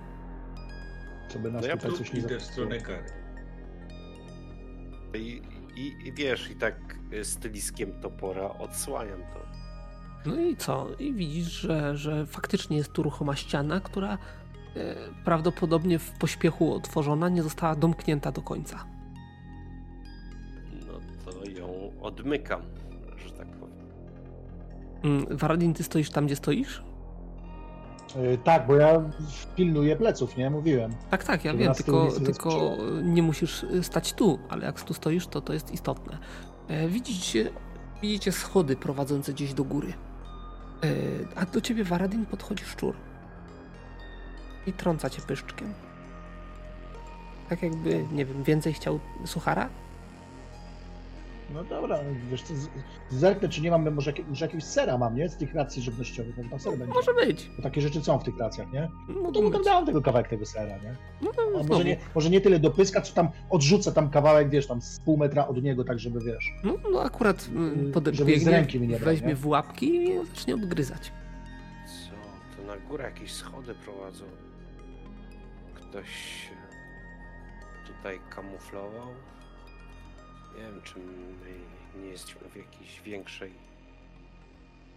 Żeby nas no ja tutaj coś nie idę w stronę Kary. I, i, I wiesz, i tak styliskiem topora odsłaniam to. No i co? I widzisz, że, że faktycznie jest tu ruchoma ściana, która e, prawdopodobnie w pośpiechu otworzona nie została domknięta do końca. No to ją odmykam, że tak powiem. Mm, Waradin, ty stoisz tam, gdzie stoisz? Tak, bo ja pilnuję pleców, nie? Mówiłem. Tak, tak, ja żeby wiem, tylko, tylko nie musisz stać tu, ale jak tu stoisz, to to jest istotne. Widzicie, widzicie schody prowadzące gdzieś do góry. A do ciebie, Waradin, podchodzi szczur. I trąca cię pyszczkiem. Tak jakby, nie wiem, więcej chciał suchara? No dobra, wiesz co, zerknę, czy nie mamy, może, może jakiegoś sera mam, nie? Z tych racji żywnościowych, może tam ser będzie. Może być. Bo takie rzeczy są w tych racjach, nie? No to tam dałem tego kawałek tego sera, nie? No to może nie, może nie tyle dopyska, co tam odrzucę tam kawałek, wiesz, tam z pół metra od niego, tak żeby, wiesz... No, no akurat podbiegnie, weźmie nie? w łapki i zacznie odgryzać. Co? To na górę jakieś schody prowadzą. Ktoś tutaj kamuflował? Nie wiem, czy my nie jesteśmy w jakiejś większej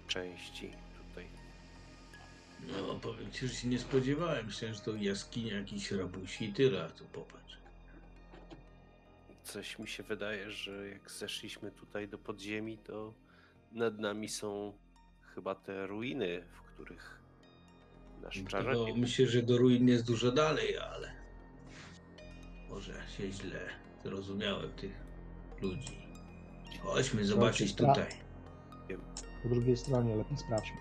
części tutaj. No, powiem ci, że się nie spodziewałem. Myślałem, że to jaskinia jakiś rabusi i tyle, a tu popatrz. Coś mi się wydaje, że jak zeszliśmy tutaj do podziemi, to nad nami są chyba te ruiny, w których nasz czarodziej... No, myślę, że do ruin jest dużo dalej, ale może się źle zrozumiałem tych ludzi. Chodźmy zobaczyć tutaj. Po drugiej stronie, lepiej sprawdźmy.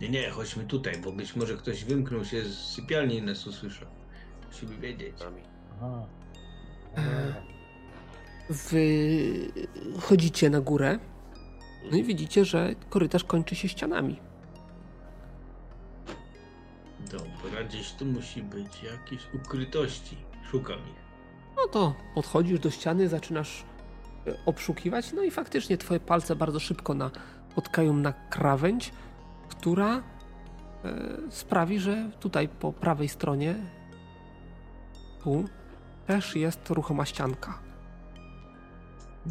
Nie, nie, chodźmy tutaj, bo być może ktoś wymknął się z sypialni i nas usłyszał. Musimy wiedzieć. Aha. Wy chodzicie na górę, no i widzicie, że korytarz kończy się ścianami. Dobra, gdzieś tu musi być jakieś ukrytości. Szukam ich. No to podchodzisz do ściany, zaczynasz obszukiwać, no i faktycznie twoje palce bardzo szybko napotkają na krawędź, która e, sprawi, że tutaj po prawej stronie tu też jest ruchoma ścianka.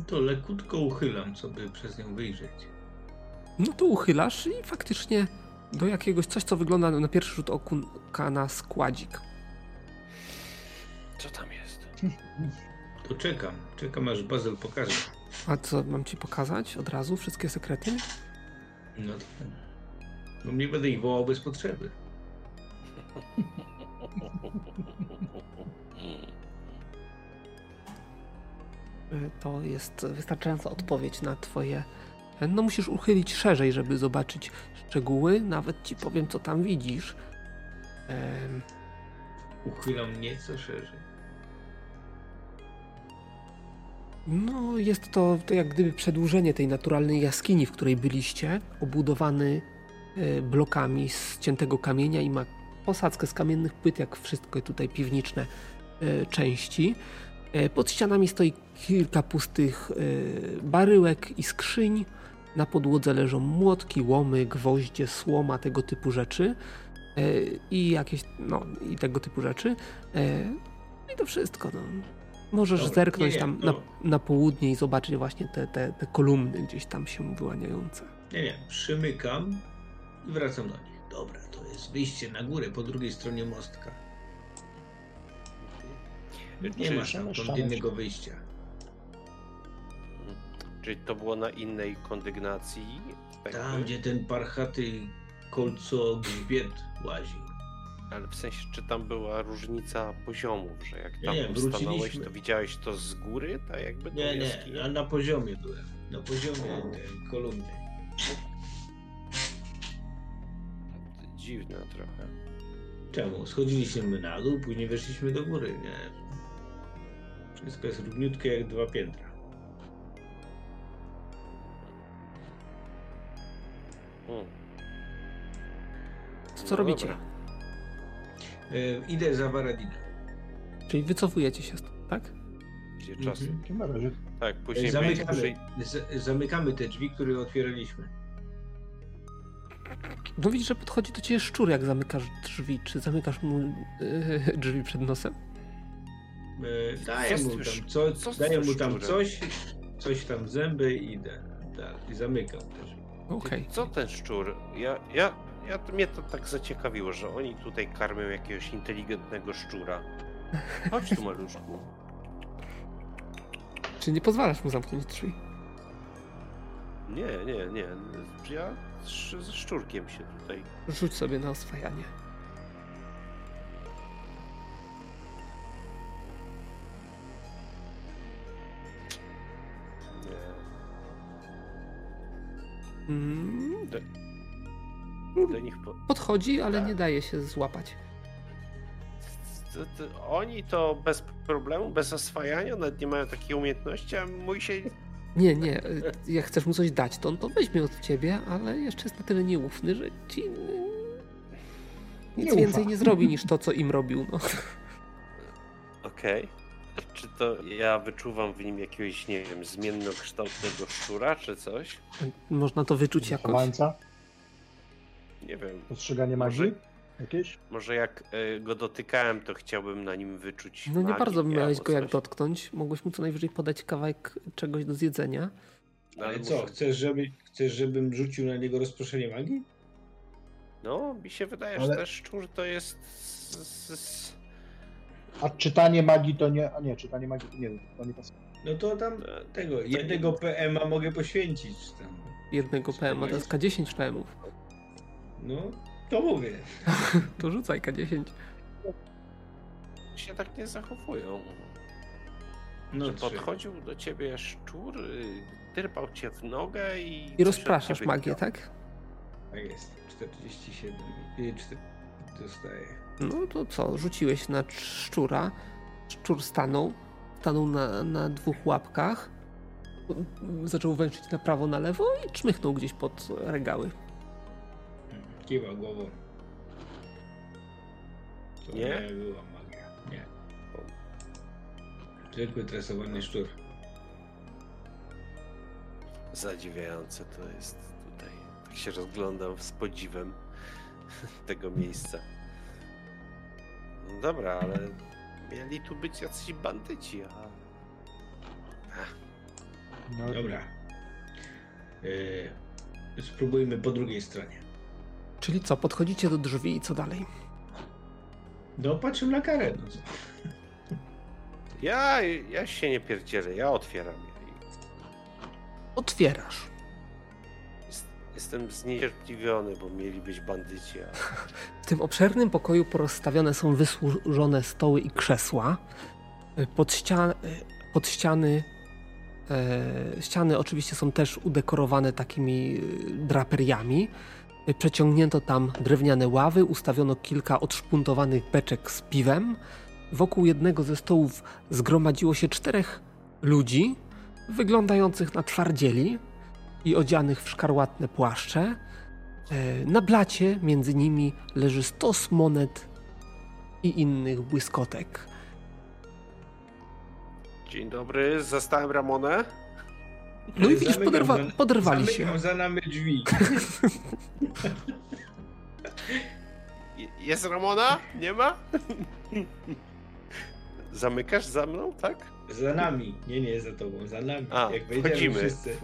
To lekutko uchylam, co by przez nią wyjrzeć. No to uchylasz i faktycznie do jakiegoś coś, co wygląda na pierwszy rzut oka na składzik. Co tam jest? To czekam, czekam aż Bazyl pokaże. A co, mam ci pokazać od razu wszystkie sekrety? No tak. No nie będę ich wołał bez potrzeby. To jest wystarczająca odpowiedź na twoje... No musisz uchylić szerzej, żeby zobaczyć szczegóły. Nawet ci powiem, co tam widzisz. Um... Uchylam nieco szerzej. No, jest to, to jak gdyby przedłużenie tej naturalnej jaskini, w której byliście, obudowany y, blokami z ciętego kamienia i ma posadzkę z kamiennych płyt, jak wszystko tutaj piwniczne y, części. Y, pod ścianami stoi kilka pustych y, baryłek i skrzyń. Na podłodze leżą młotki, łomy, gwoździe, słoma, tego typu rzeczy y, i jakieś, no, i tego typu rzeczy. Y, I to wszystko, no. Możesz Dobra, zerknąć nie, tam no. na, na południe i zobaczyć właśnie te, te, te kolumny gdzieś tam się wyłaniające. Nie, nie, przymykam i wracam do nich. Dobra, to jest wyjście na górę po drugiej stronie mostka. Nie ma stamtąd innego wyjścia. Czyli to było na innej kondygnacji? Tak tam, by? Gdzie ten parchaty kolcogrzbiet łaził. Ale w sensie, czy tam była różnica poziomów, że jak tam nie, nie, stanąłeś, to widziałeś to z góry? Ta jakby nie, nie, ja na poziomie byłem. Na poziomie tej kolumny. Dziwne trochę. Czemu? Schodziliśmy na dół, później weszliśmy do góry, nie? Wszystko jest równiutkie jak dwa piętra. Hmm. Co no robicie? Dobra. Yy, idę za Waradinem. Czyli wycofujecie się stąd, tak? Gdzie czas? Mhm. Tak, później zamykamy, będzie... z, zamykamy te drzwi, które otwieraliśmy. No widzisz, że podchodzi do ciebie szczur, jak zamykasz drzwi. Czy zamykasz mu yy, drzwi przed nosem? Yy, daję mu tam, co, co daję mu tam coś, coś tam w zęby i idę. Tak, i zamykam te drzwi. Okay. Co ten szczur? Ja, ja, ja, mnie to tak zaciekawiło, że oni tutaj karmią jakiegoś inteligentnego szczura. Chodź tu, maluszku. Czy nie pozwalasz mu zamknąć drzwi? Nie, nie, nie. Ja ze szczurkiem się tutaj... Rzuć sobie na oswajanie. Mm. Do, do nich po... Podchodzi, ale tak. Nie daje się złapać. To, to oni to bez problemu, bez oswajania, nawet nie mają takiej umiejętności, a mój się... Nie, nie, jak chcesz mu coś dać, to on to weźmie od ciebie, ale jeszcze jest na tyle nieufny, że ci nic nie więcej nie zrobi niż to, co im robił. No. Okej. Okay. Czy to ja wyczuwam w nim jakiegoś, nie wiem, zmiennokształtnego szczura, czy coś? Można to wyczuć jakoś. Mańca? Nie wiem. Postrzeganie magii? Jakieś? Może jak y, go dotykałem, to chciałbym na nim wyczuć no magię, nie bardzo miałeś go coś. Jak dotknąć. Mogłeś mu co najwyżej podać kawałek czegoś do zjedzenia. No, ale co, może... chcesz, żeby, chcesz, żebym rzucił na niego rozproszenie magii? No, mi się wydaje, ale... że ten szczur to jest... A czytanie magii to nie... A nie, czytanie magii to nie wiem, to nie pasuje. No to tam tego, jednego P M a mogę poświęcić. Tam. Jednego P M a, to jest K dziesięć P M ów. No, to mówię. To rzucaj K dziesięć. Się tak nie zachowują. No, że podchodził do ciebie szczur, tyrpał cię w nogę i... I rozpraszasz magię, tak? Tak jest, czterdzieści siedem. Dostaję. No to co, rzuciłeś na szczura, szczur stanął, stanął na, na dwóch łapkach, zaczął węszyć na prawo, na lewo i czmychnął gdzieś pod regały. Kiwa głową. To nie? nie była magia, nie. Zwykły tresowany szczur. Zadziwiające to jest tutaj. Tak się rozglądam z podziwem tego miejsca. No dobra, ale mieli tu być jacyś bandyci, a... No. Dobra. Yy, spróbujmy po drugiej stronie. Czyli co, podchodzicie do drzwi i co dalej? No, patrzę na Karę. No. Ja, ja się nie pierdzielę, ja otwieram. Otwierasz. Jestem zniecierpliwiony, bo mieli być bandyci. Ale... W tym obszernym pokoju porozstawione są wysłużone stoły i krzesła. Pod, ścian... Pod ściany e... ściany oczywiście są też udekorowane takimi draperiami. Przeciągnięto tam drewniane ławy, ustawiono kilka odszpuntowanych beczek z piwem. Wokół jednego ze stołów zgromadziło się czterech ludzi wyglądających na twardzieli i odzianych w szkarłatne płaszcze. Na blacie między nimi leży stos monet i innych błyskotek. Dzień dobry, zastałem Ramonę. No i widzisz, poderwa, poderwali się. Zamykam za nami drzwi. Jest Ramona? Nie ma? Zamykasz za mną, tak? Za nami. Nie, nie, za tobą. Za nami. A, jak wchodzimy. Wszyscy...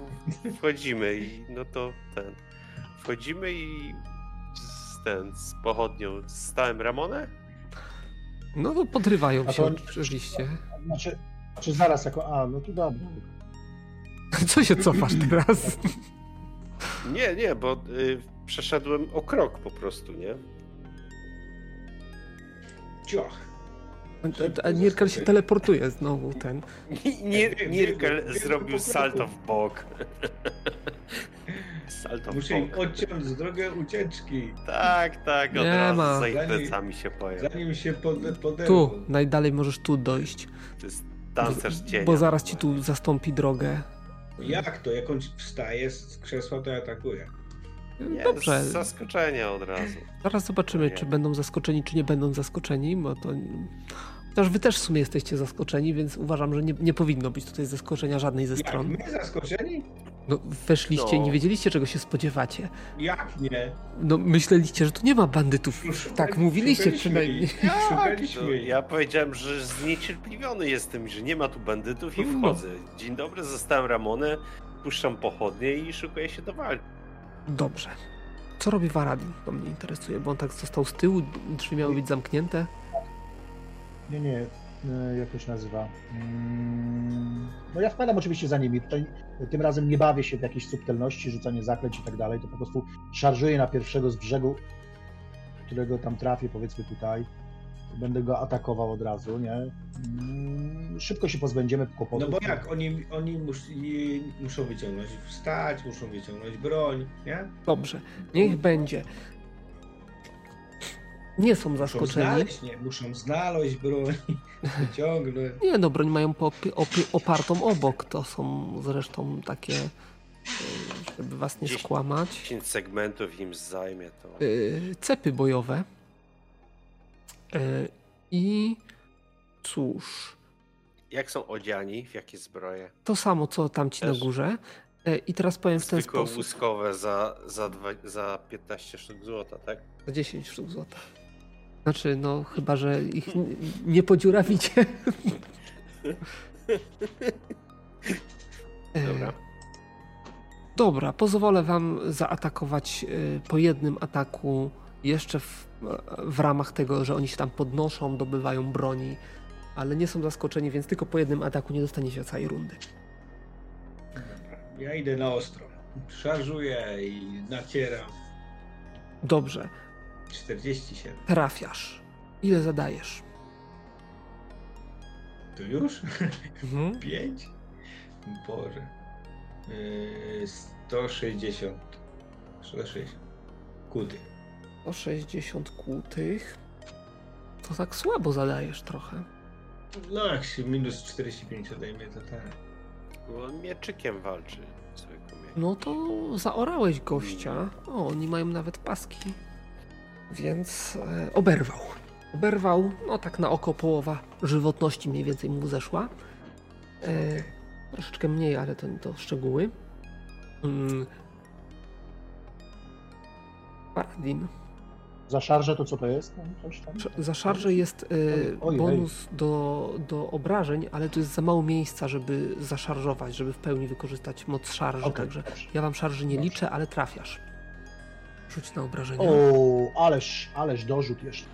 Wchodzimy i no to ten... Wchodzimy i z, ten, z pochodnią stałem Ramonę? No bo podrywają a się to, oczywiście. Znaczy, znaczy zaraz jako... A, no to dobra. Co się cofasz teraz? Nie, nie, bo y, przeszedłem o krok po prostu, nie? Ciach. A Nirkel się teleportuje znowu, ten. Nir- Nirkel zrobił salto w bok. Salto w Muszę bok. Odciąć z drogę ucieczki. Tak, tak, od nie razu ma. Za ich plecami się pojawi. Zanim się pod, poderwą. Tu, najdalej możesz tu dojść. To jest tancerz cienia. Bo zaraz ci tu zastąpi drogę. Jak to? Jak on wstaje z krzesła, to atakuje. Nie, dobrze. Zaskoczenie od razu. Zaraz zobaczymy, czy będą zaskoczeni, czy nie będą zaskoczeni, bo to... Chociaż wy też w sumie jesteście zaskoczeni, więc uważam, że nie, nie powinno być tutaj zaskoczenia żadnej ze stron. Jak my zaskoczeni? No weszliście i no. nie wiedzieliście, czego się spodziewacie. Jak nie? No myśleliście, że tu nie ma bandytów. Szukali, tak mówiliście przynajmniej. Szukaliśmy. Ja powiedziałem, że zniecierpliwiony jestem, że nie ma tu bandytów i wchodzę. Dzień dobry, zostałem Ramonę, puszczam pochodnie i szukuję się do walki. Dobrze. Co robi Waradin? To mnie interesuje, bo on tak został z tyłu, drzwi miały być zamknięte. Nie, nie, jak to się nazywa. No ja wpadam oczywiście za nimi. Tutaj tym razem nie bawię się w jakiejś subtelności, rzucanie zaklęć i tak dalej. To po prostu szarżuję na pierwszego z brzegu, którego tam trafię, powiedzmy tutaj. Będę go atakował od razu, nie? Szybko się pozbędziemy kłopotów. No bo jak? Oni, oni mus, muszą wyciągnąć wstać, muszą wyciągnąć broń, nie? Dobrze, niech będzie. Nie są zaskoczeni. Muszą znaleźć, nie? Muszą znaleźć broń, wyciągnąć. Nie no, broń mają opy, opy, opartą obok, to są zresztą takie... Żeby was nie skłamać. dziesięć segmentów im zajmie to. Cepy bojowe. I cóż. Jak są odziani? W jakie zbroje? To samo, co tamci też na górze. I teraz powiem w ten Zwykłe sposób. Zwykłe łuskowe za, za, dwa, za piętnaście sztuk złota, tak? Za dziesięć sztuk złota. Znaczy, no chyba, że ich n- nie podziurawicie. Dobra. Dobra, pozwolę wam zaatakować po jednym ataku jeszcze w, w ramach tego, że oni się tam podnoszą, dobywają broni, ale nie są zaskoczeni, więc tylko po jednym ataku nie dostanie się całej rundy. Ja idę na ostro. Szarżuję i nacieram. Dobrze. czterdzieści siedem. Trafiasz. Ile zadajesz? To już? Mhm. pięć? Boże. Yy, sto sześćdziesiąt. sto sześćdziesiąt. Kudy. sto sześćdziesiąt kłutych. To tak słabo zadajesz trochę. No jak się minus czterdzieści pięć odejmie, to tak. Bo on mieczykiem walczy. No to zaorałeś gościa. O, oni mają nawet paski. Więc e, oberwał. Oberwał, no tak na oko połowa żywotności mniej więcej mu zeszła. E, troszeczkę mniej, ale to, to szczegóły. Mm. Waradin. Za szarżę to co to jest? Coś tam? Za szarżę jest y, oj, oj, bonus do, do obrażeń, ale to jest za mało miejsca, żeby zaszarżować, żeby w pełni wykorzystać moc szarży. Okay, także dobrze. Ja wam szarży nie dobrze. Liczę, ale trafiasz. Rzuć na obrażenia. O, ależ, ależ dorzut jeszcze.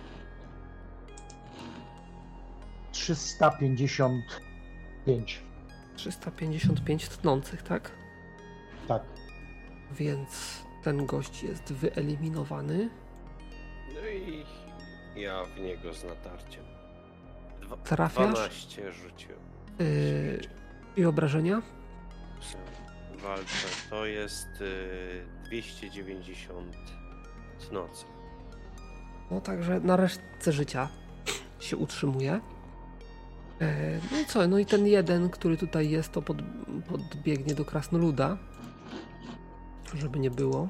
trzysta pięćdziesiąt pięć. trzysta pięćdziesiąt pięć tnących, tak? Tak. Więc... Ten gość jest wyeliminowany. No i ja w niego z natarciem. Dwa, Trafiasz? dwanaście rzuciłem. Yy, I obrażenia? Walczę. To jest yy, dwieście dziewięćdziesiąt z nocy. No także na resztce życia się utrzymuje. Yy, no i co? No i ten jeden, który tutaj jest, to pod, podbiegnie do krasnoluda. Żeby nie było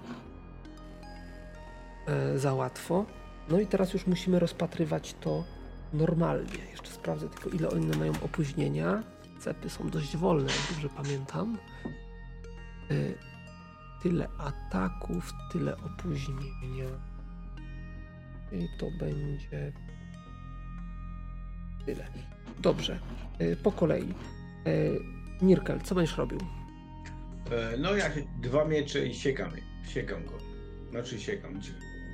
e, za łatwo. No i teraz już musimy rozpatrywać to normalnie. Jeszcze sprawdzę tylko, ile one mają opóźnienia. Cepy są dość wolne, jak dobrze pamiętam. E, tyle ataków, tyle opóźnienia. I to będzie tyle. Dobrze, e, po kolei. E, Nirkel, co będziesz robił? No jak dwa miecze i siekamy, siekam go, znaczy siekam,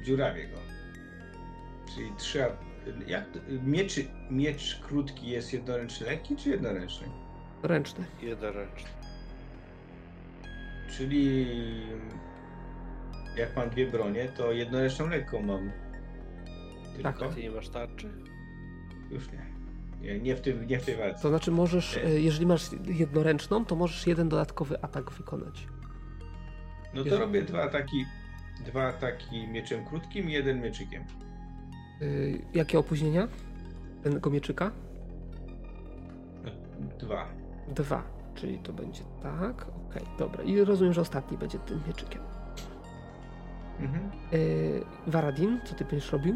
dziurawię go, czyli trzy, Jak to, miecz, miecz krótki jest jednoręczny, lekki czy jednoręczny? Ręczny. Jednoręczny. Czyli jak mam dwie bronie, to jednoręczną lekką mam. Tylko? Tak. Ty nie masz tarczy? Już nie. Nie, nie w tym, nie w tej walce. To znaczy możesz, nie. Jeżeli masz jednoręczną, to możesz jeden dodatkowy atak wykonać. No to robię dwa ataki, dwa ataki mieczem krótkim i jeden mieczykiem. Yy, jakie opóźnienia tego mieczyka? Dwa. Dwa, czyli to będzie tak, okej, okay, dobra. I rozumiem, że ostatni będzie tym mieczykiem. Mhm. Yy, Waradin, co ty będziesz robił?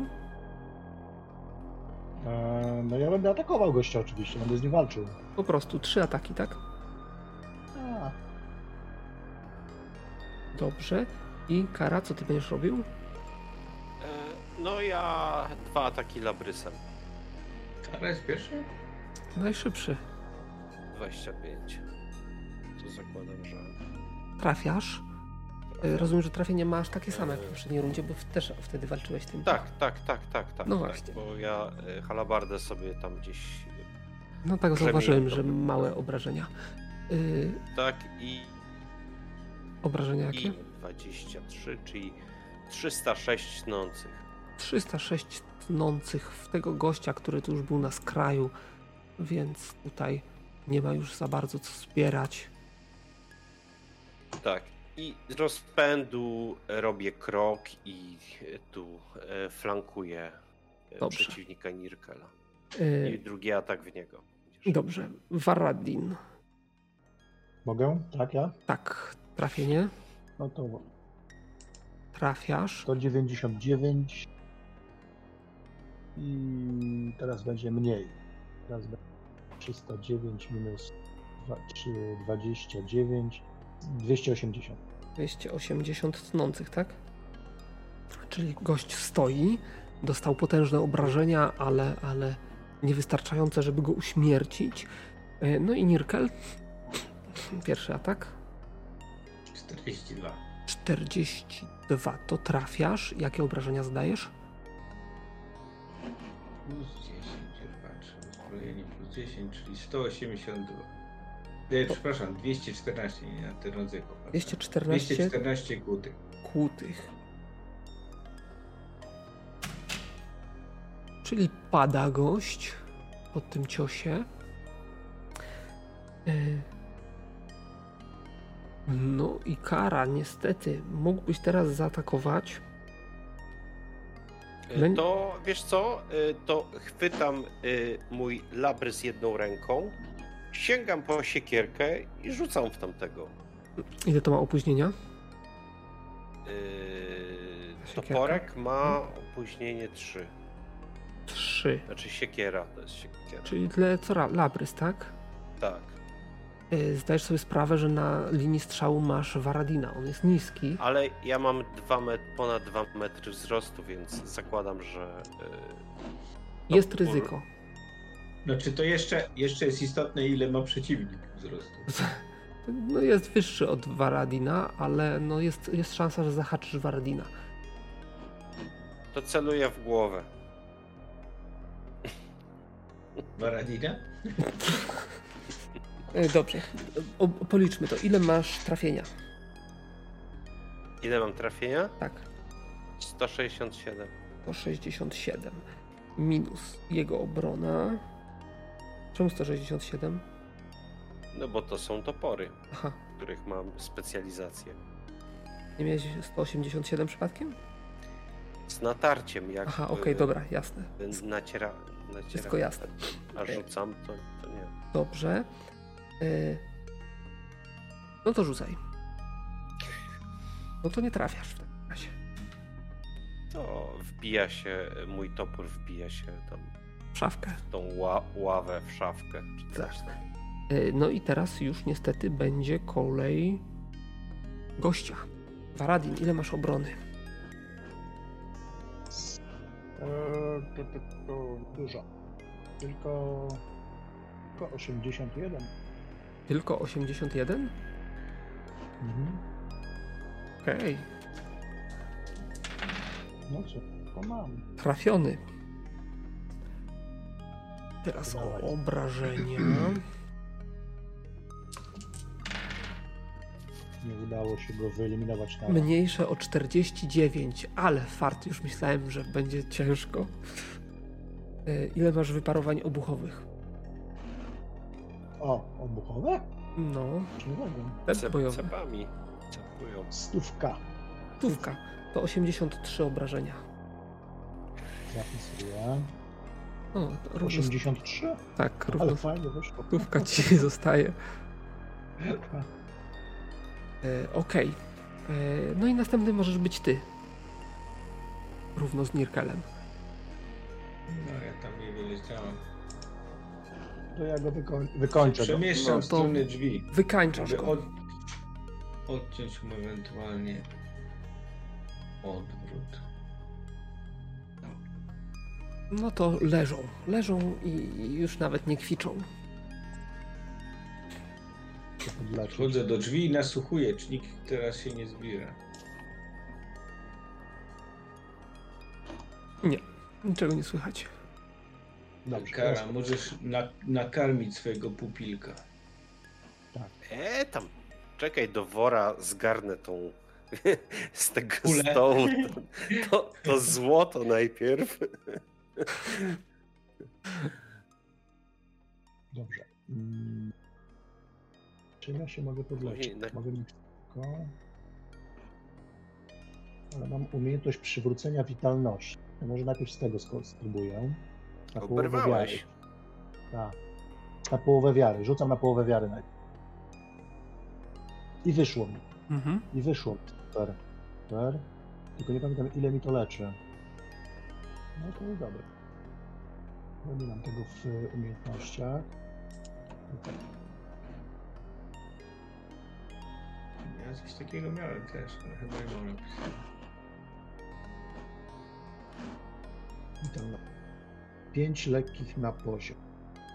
Eee, no ja będę atakował gościa oczywiście, będę z nim walczył. Po prostu trzy ataki, tak? A. Dobrze. I Kara, co ty będziesz robił? No ja dwa ataki labrysem. Kara jest pierwszy? Najszybszy. dwadzieścia pięć. To zakładam, że... Trafiasz. Trafiam. Rozumiem, że trafienie masz takie same jak w poprzedniej rundzie, bo też wtedy walczyłeś tym. Tak, tak, tak, tak, tak. No tak, właśnie. Bo ja halabardę sobie tam gdzieś... No tak, zauważyłem, to... że małe obrażenia. Y... Tak i... Obrażenia jakie? dwadzieścia trzy, czyli trzysta sześć tnących. trzysta sześć tnących w tego gościa, który tu już był na skraju, więc tutaj nie ma już za bardzo co zbierać. Tak, i z rozpędu robię krok i tu flankuję Dobrze. przeciwnika Nirkela. Y... I drugi atak w niego. Dobrze, Waradin. Mogę? Tak, ja? Tak, trafienie. No to... Trafiasz. To dziewięćdziesiąt dziewięć. I teraz będzie mniej. Teraz będzie trzysta dziewięć minus dwadzieścia dziewięć. dwieście osiemdziesiąt. dwieście osiemdziesiąt tnących, tak? Czyli gość stoi, dostał potężne obrażenia, ale, ale niewystarczające, żeby go uśmiercić. No i Nirkel. Pierwszy atak. czterdzieści dwa. czterdzieści dwa. To trafiasz. Jakie obrażenia zdajesz? Plus dziesięć, plus dziesięć, czyli sto osiemdziesiąt dwa. E, to... Przepraszam, dwieście czternaście, nie na ten rodzaj. dwieście czternaście? dwieście czternaście kłutych. Kłutych. Czyli pada gość pod tym ciosie. Yy. No i Kara, niestety, mógłbyś teraz zaatakować. To, wiesz co, to chwytam mój labrys jedną ręką, sięgam po siekierkę i rzucam w tamtego. Ile to ma opóźnienia? Yy, toporek ma opóźnienie trzy. trzy. Znaczy siekiera, to jest siekiera. Czyli tyle co labrys, tak? Tak. Zdajesz sobie sprawę, że na linii strzału masz Waradina, on jest niski. Ale ja mam dwa met, ponad dwa metry wzrostu, więc zakładam, że... Yy, jest ryzyko. Znaczy to jeszcze, jeszcze jest istotne, ile ma przeciwnik wzrostu. No jest wyższy od Waradina, ale no jest, jest szansa, że zahaczysz Waradina. To celuję w głowę. Waradina? Dobrze, o, policzmy to. Ile masz trafienia? Ile mam trafienia? Tak. sto sześćdziesiąt siedem. sto sześćdziesiąt siedem. Minus jego obrona. Czemu sto sześćdziesiąt siedem? No bo to są topory, Aha. w których mam specjalizację. Nie miałeś sto osiemdziesiąt siedem przypadkiem? Z natarciem, jak... Aha, okej, okay, dobra, jasne. Naciera, naciera. Wszystko jasne. A rzucam, to, to nie. Dobrze. No to rzucaj. No to nie trafiasz w takim razie. To wbija się, mój topór wbija się tam w szafkę. W tą ła- ławę, w szafkę. Czy tak. No i teraz już niestety będzie kolej gościa. Waradin, ile masz obrony? Dużo. Tylko... Tylko osiemdziesiąt jeden. Tylko osiemdziesiąt jeden? Mhm. Okej. Okay. No co, to mam. Trafiony. Teraz o obrażenia. Nie udało się go wyeliminować na... Mniejsze o czterdzieści dziewięć, ale fart, już myślałem, że będzie ciężko. Ile masz wyparowań obuchowych? O, obuchowe? No. Czy bojowe? Cepami. Cepują. Stówka. Stówka. To osiemdziesiąt trzy obrażenia. Zapisuję. O, to osiemdziesiąt trzy? Równo... Tak, równo. Ale fajnie wyszło. Stówka ci zostaje. Okej. Okay. No i następny możesz być ty. Równo z Nirkelem. No, ja tam niewiele chciałem. To ja go wykoń- wykończę. Przemieszczam w stronę drzwi. Wykańczasz go. Od... Odciąć mu ewentualnie odwrót. No, no to leżą. Leżą i już nawet nie kwiczą. Chodzę do drzwi i nasłuchuję, czy nikt teraz się nie zbiera. Nie, niczego nie słychać. Dobrze, Kara, proszę. Możesz na, nakarmić swojego pupilka. Tak. E, tam, czekaj, do wora zgarnę tą z tego Kule. stołu to, to, to złoto najpierw. Dobrze. Czy ja się mogę podleczyć? No, mogę mieć tylko... Ale mam umiejętność przywrócenia witalności. Ja może najpierw z tego spróbuję. Na połowę wiary. Tak. Na połowę wiary. Rzucam na połowę wiary najpierw. I wyszło mi. Mhm. I wyszło mi. Super. Super. Tylko nie pamiętam, ile mi to leczy. No to jest dobre. Nie mam tego w umiejętnościach. Okay. Ja coś takiego miałem też, ale chyba nie mam napisane. pięć lekkich na poziom.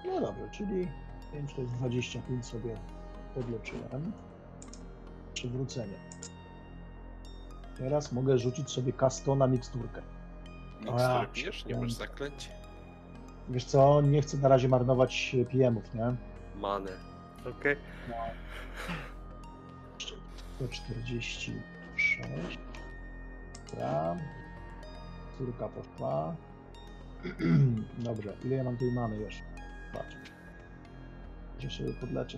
No dobra, czyli pięć to jest dwadzieścia pięć sobie podleczyłem. Przywrócenie. Teraz mogę rzucić sobie kasto na miksturkę. Miksturę pijesz? Nie możesz zaklęć? Wiesz co, nie chcę na razie marnować P M-ów, nie? Manę. Okej. Okay. No. sto czterdzieści sześć. Dobra. Córka poszła. Dobrze, ile ja mam tej mamy jeszcze? Patrz. Gdzie się podleczę?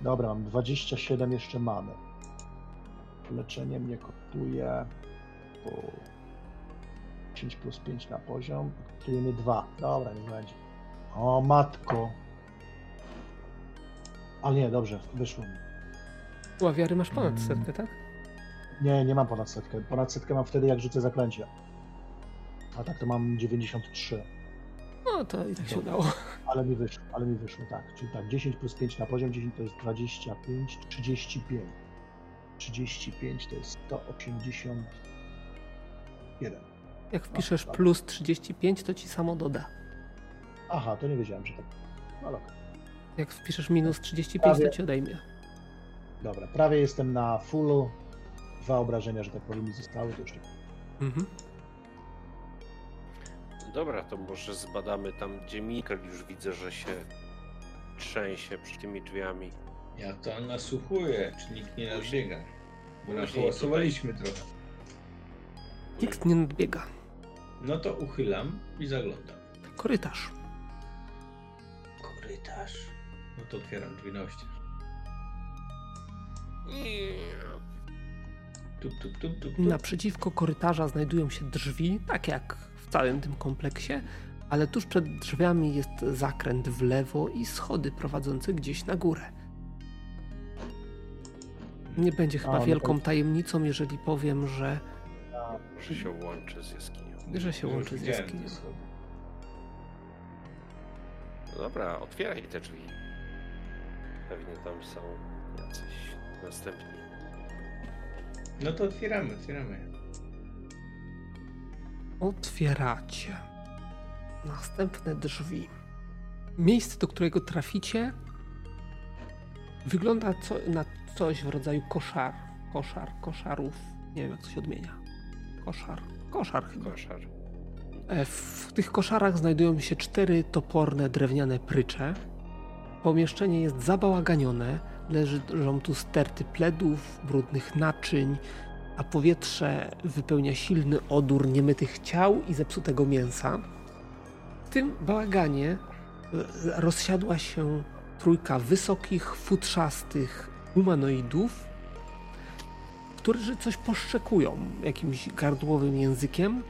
Dobra, mam dwadzieścia siedem jeszcze mamy. Leczenie mnie kosztuje po dziesięć plus pięć na poziom. Kosztuje mnie dwa. Dobra, nie będzie. O matko. Ale nie, dobrze, wyszło mi. U wiary masz ponad setkę, tak? Nie, nie mam ponad setkę. Ponad setkę mam wtedy, jak rzucę zaklęcie. A tak to mam dziewięćdziesiąt trzy. No to i tak się udało. Ale mi wyszło, ale mi wyszło, tak. Czyli tak, dziesięć plus pięć na poziom, dziesięć to jest dwadzieścia pięć, trzydzieści pięć. trzydzieści pięć to jest sto osiemdziesiąt jeden. Jak wpiszesz A, plus trzydzieści pięć, to ci samo doda. Aha, to nie wiedziałem, że tak. No, ale... Jak wpiszesz minus trzydzieści pięć, prawie... to ci odejmie. Dobra, prawie jestem na fullu. Dwa obrażenia, że tak powiem, zostały. To już nie. Mhm. Dobra, to może zbadamy tam, gdzie Mikel już widzę, że się trzęsie przy tymi drzwiami. Ja to nasłuchuję, czy nikt nie nadbiega. Bo nahałasowaliśmy trochę. Nikt nie nadbiega. No to uchylam i zaglądam. Korytarz. Korytarz? No to otwieram drzwi na oścież. Tup, tup, tup, tup, tup. Naprzeciwko korytarza znajdują się drzwi, tak jak w całym tym kompleksie, ale tuż przed drzwiami jest zakręt w lewo i schody prowadzące gdzieś na górę. Nie będzie chyba A, wielką no to... tajemnicą, jeżeli powiem, że... Że się łączy z jaskinią. Że się łączy z jaskinią. No dobra, otwieraj te drzwi. Pewnie tam są jacyś następni. No to otwieramy, otwieramy. Otwieracie następne drzwi. Miejsce, do którego traficie, wygląda co, na coś w rodzaju koszar. Koszar, koszarów. Nie wiem, jak to się odmienia. Koszar, koszar chyba. Koszar. W tych koszarach znajdują się cztery toporne drewniane prycze. Pomieszczenie jest zabałaganione, leżą tu sterty pledów, brudnych naczyń, a powietrze wypełnia silny odór niemytych ciał i zepsutego mięsa. W tym bałaganie rozsiadła się trójka wysokich, futrzastych humanoidów, którzy coś poszczekują jakimś gardłowym językiem,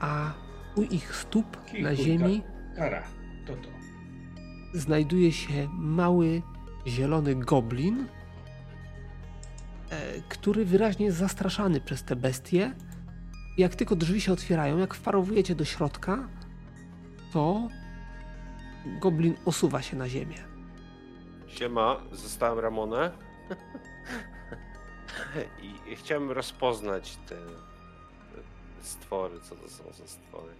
a u ich stóp na ziemi Kara, to to. znajduje się mały, zielony goblin, który wyraźnie jest zastraszany przez te bestie. Jak tylko drzwi się otwierają, jak wparowujecie do środka, to goblin osuwa się na ziemię. Siema, zostałem Ramonę i chciałem rozpoznać te stwory. Co to są za stwory?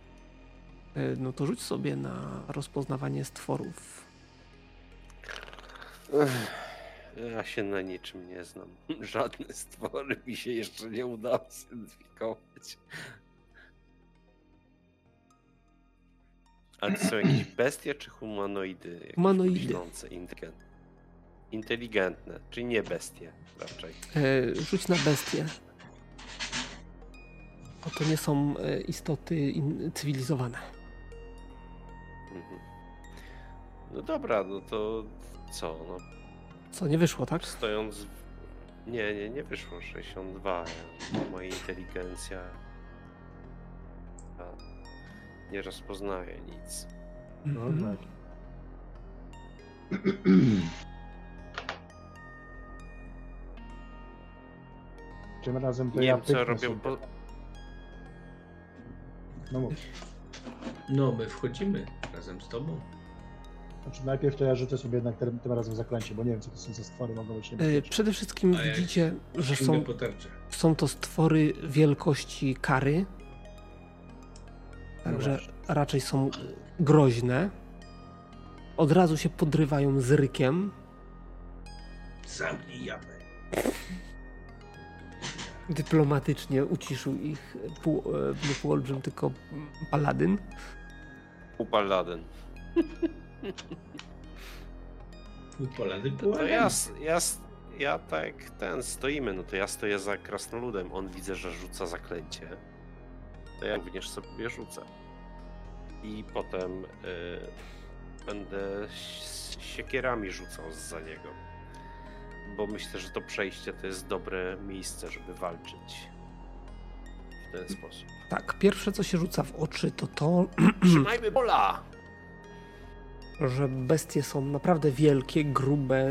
No to rzuć sobie na rozpoznawanie stworów. Ech. Ja się na niczym nie znam. Żadne stwory mi się jeszcze nie udało zidentyfikować. A to są jakieś bestie czy humanoidy? Jakieś humanoidy. Myślące, inteligentne. Inteligentne, czyli nie bestie raczej. E, rzuć na bestie. Bo to nie są istoty in- cywilizowane. Mhm. No dobra, no to co? No. Co, nie wyszło, tak? Stojąc... Nie, nie, nie wyszło. sześćdziesiąt dwa. Moja inteligencja... Nie rozpoznaje nic. No mm-hmm. tak. Tym razem to nie ja wiem, co robią... Po... No mów. No, my wchodzimy razem z tobą. Znaczy, najpierw to ja rzucę sobie jednak tym, tym razem zaklęcie, bo nie wiem, co to są za stwory, mogą być niebezpieczne. Przede wszystkim A widzicie, że są, są to stwory wielkości Kary, także no raczej są groźne. Od razu się podrywają z rykiem. Zamknij japę. Dyplomatycznie uciszył ich pół, nie półolbrzym, tylko paladyn. Półpaladyn. Polady, to, to ja, ja, ja tak ten stoimy, no to ja stoję za krasnoludem, on widzę, że rzuca zaklęcie, to ja również sobie rzucę i potem y, będę z siekierami rzucał za niego, bo myślę, że to przejście to jest dobre miejsce, żeby walczyć w ten sposób. Tak, pierwsze co się rzuca w oczy to to... Trzymajmy bola! Że bestie są naprawdę wielkie, grube,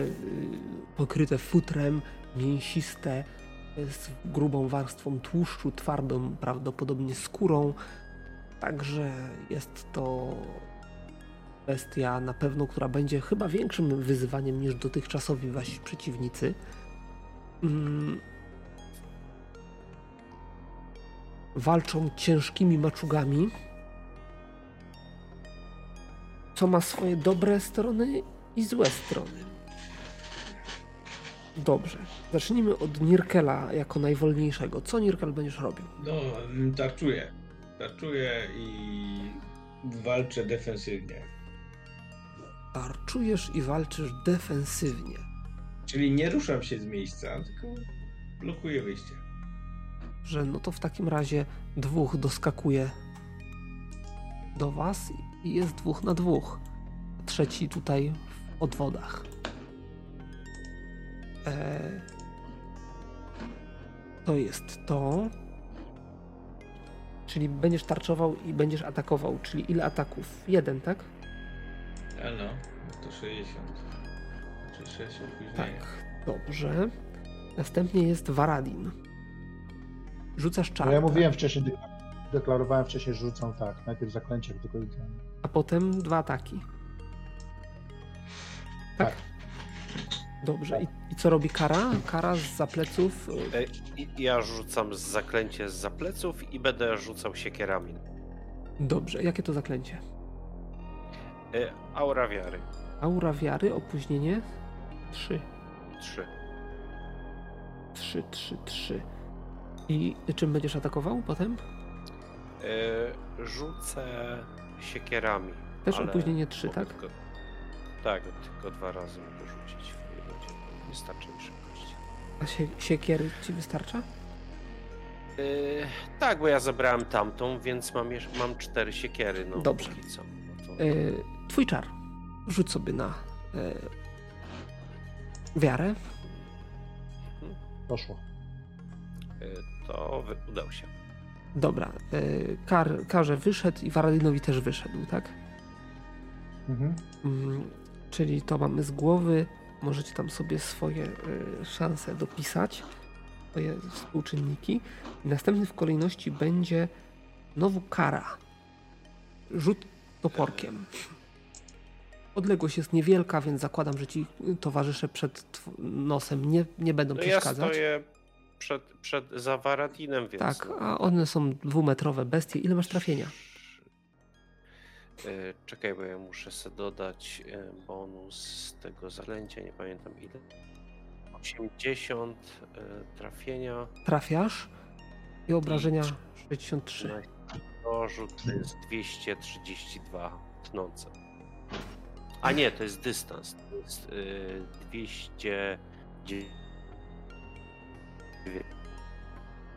pokryte futrem, mięsiste, z grubą warstwą tłuszczu, twardą prawdopodobnie skórą. Także jest to bestia na pewno, która będzie chyba większym wyzwaniem niż dotychczasowi wasi przeciwnicy. Mm. Walczą ciężkimi maczugami, co ma swoje dobre strony i złe strony. Dobrze. Zacznijmy od Nirkela jako najwolniejszego. Co Nirkel będziesz robił? No, tarczuję. Tarczuję i walczę defensywnie. Tarczujesz i walczysz defensywnie. Czyli nie ruszam się z miejsca, tylko blokuję wyjście. Że no to w takim razie dwóch doskakuje do was i jest dwóch na dwóch. Trzeci tutaj w odwodach. Eee, to jest to. Czyli będziesz tarczował i będziesz atakował. Czyli ile ataków? Jeden, tak? A no, to sześćdziesiąt. Czy sześćdziesiąt później? Tak, dobrze. Następnie jest Waradin. Rzucasz czarę. No ja mówiłem wcześniej... Deklarowałem wcześniej, że rzucą tak, najpierw zaklęcie, tylko i ten. A potem dwa ataki. Tak? tak. Dobrze. Tak. I, I co robi Kara? Kara z zapleców? Ja rzucam z zaklęcie z zapleców i będę rzucał siekierami. Dobrze. Jakie to zaklęcie? Aura wiary. Aura wiary, opóźnienie? Trzy. Trzy. Trzy, trzy, trzy. I czym będziesz atakował potem? Yy, rzucę siekierami. Też opóźnienie trzy, tak? Tylko, tak, tylko dwa razy mogę rzucić. Wystarczy mi szybkość. A sie siekiery ci wystarcza? Yy, tak, bo ja zabrałem tamtą, więc mam, mam cztery siekiery. No, dobrze. Co, no to... yy, twój czar. Rzuć sobie na yy, wiarę. Mhm. Poszło. Yy, to udało się. Dobra. Yy, kar, Karze wyszedł i Waradinowi też wyszedł, tak? Mhm. Yy, czyli to mamy z głowy. Możecie tam sobie swoje yy, szanse dopisać. Swoje współczynniki. I następny w kolejności będzie znowu Kara. Rzut toporkiem. Odległość jest niewielka, więc zakładam, że ci towarzysze przed nosem nie, nie będą no przeszkadzać. Ja stoję przed, przed za Waradinem, więc... Tak, a one są dwumetrowe bestie. Ile masz trafienia? Yy, czekaj, bo ja muszę sobie dodać bonus z tego zalęcia. Nie pamiętam ile. osiemdziesiąt trafienia. Trafiasz i obrażenia sześćdziesiąt trzy. To rzut to jest dwieście trzydzieści dwa tnące. A nie, to jest dystans. To jest yy, dwieście.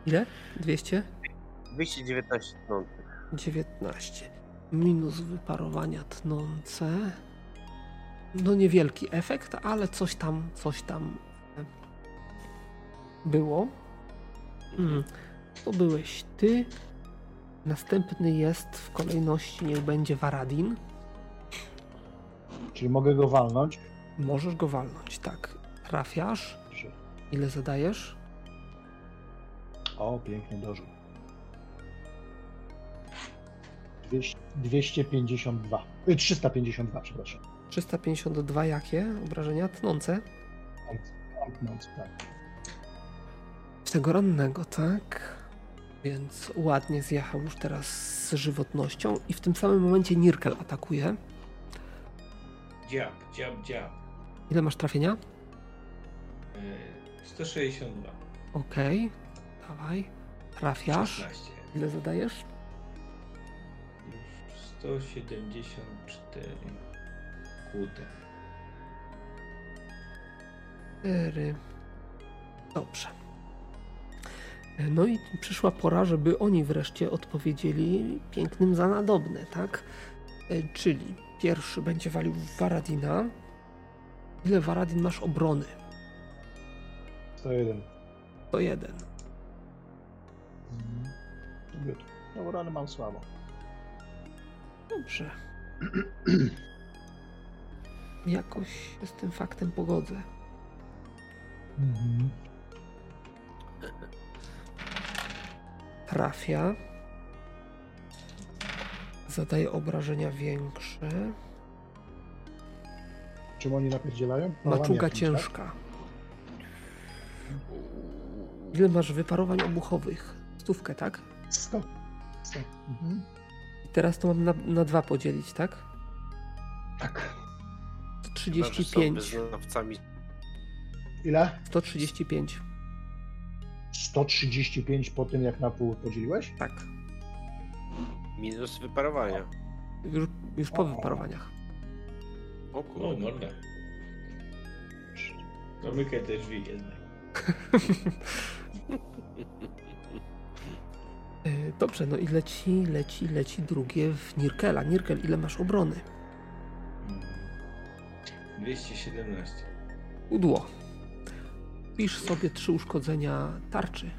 Ile? dwieście? dwieście dziewiętnaście tnących. dziewiętnaście. Minus wyparowania tnące. No niewielki efekt, ale coś tam, coś tam było. Mm. To byłeś ty. Następny jest w kolejności, niech będzie Waradin. Czyli mogę go walnąć? Możesz go walnąć, tak. Trafiasz. Ile zadajesz? O, piękny dorzut. dwieście pięćdziesiąt dwa. trzysta pięćdziesiąt dwa, przepraszam. trzysta pięćdziesiąt dwa jakie? Obrażenia tnące? Tnące, tak. Tego rannego, tak? Więc ładnie zjechał już teraz z żywotnością i w tym samym momencie Nirkel atakuje. Dziab, dziab, dziab. Ile masz trafienia? sto sześćdziesiąt dwa. Okej, okay. Dawaj. Trafiasz. szesnaście. Ile zadajesz? sto siedemdziesiąt cztery. Kurde. cztery. Dobrze. No i przyszła pora, żeby oni wreszcie odpowiedzieli pięknym za nadobne, tak? Czyli pierwszy będzie walił w Waradina. Ile, Waradin, masz obrony? sto jeden. sto jeden. Mhm. No, rany mam słabo. Dobrze. Jakoś z tym faktem pogodzę. Mhm. Trafia. Zadaje obrażenia większe. Czym oni napierdzielają? Maczuga ciężka. Tak? Ile masz wyparowań obuchowych? Stówkę, tak? Sto. Sto. Mhm. I teraz to mam na, na dwa podzielić, tak? Tak. sto trzydzieści pięć. Ile? sto trzydzieści pięć. sto trzydzieści pięć po tym, jak na pół podzieliłeś? Tak. Minus wyparowania. Już, już po o. wyparowaniach. O kurde. No, dobra. Domykaj te drzwi jednak. Dobrze, no i leci, leci, leci drugie w Nirkela. Nirkel, ile masz obrony? dwieście siedemnaście. Udło. Pisz sobie trzy uszkodzenia tarczy.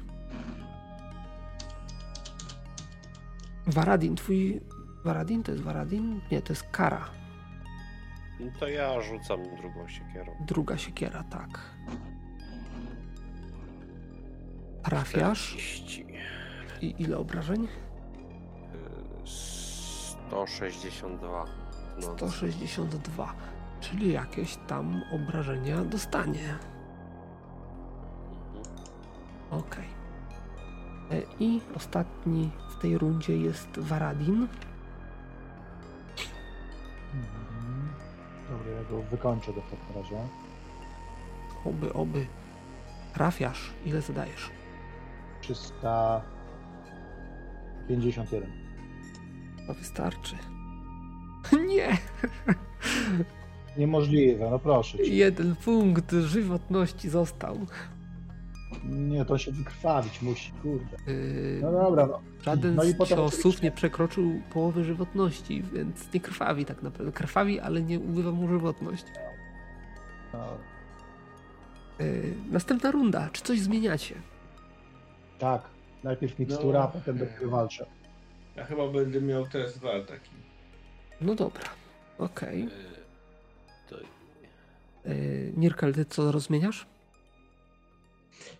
Waradin, twój... Waradin? To jest Waradin? Nie, to jest Kara. No to ja rzucam drugą siekierą. Druga siekiera, tak. Trafiasz. czterdzieści. I ile obrażeń? sto sześćdziesiąt dwa. No. sto sześćdziesiąt dwa. Czyli jakieś tam obrażenia dostanie. Okej. Okay. I ostatni w tej rundzie jest Waradin. Mhm. Dobra, ja go wykończę do w razie. Oby, oby. Trafiasz. Ile zadajesz? trzysta... pięćdziesiąt jeden. To wystarczy. Nie! Niemożliwe, no proszę cię. Jeden punkt żywotności został. Nie, to się wykrwawić musi, kurde. No dobra, no. Żaden no i z ciosów nie przekroczył połowy żywotności, więc nie krwawi tak naprawdę. Krwawi, ale nie ubywa mu żywotność. No. Yy, następna runda. Czy coś zmieniacie? Tak. Najpierw mikstura, no, potem będę walczę. Ja chyba będę miał teraz wal taki. No dobra. Okej. Okay. To... Yy, Nirkel, ty co rozmieniasz?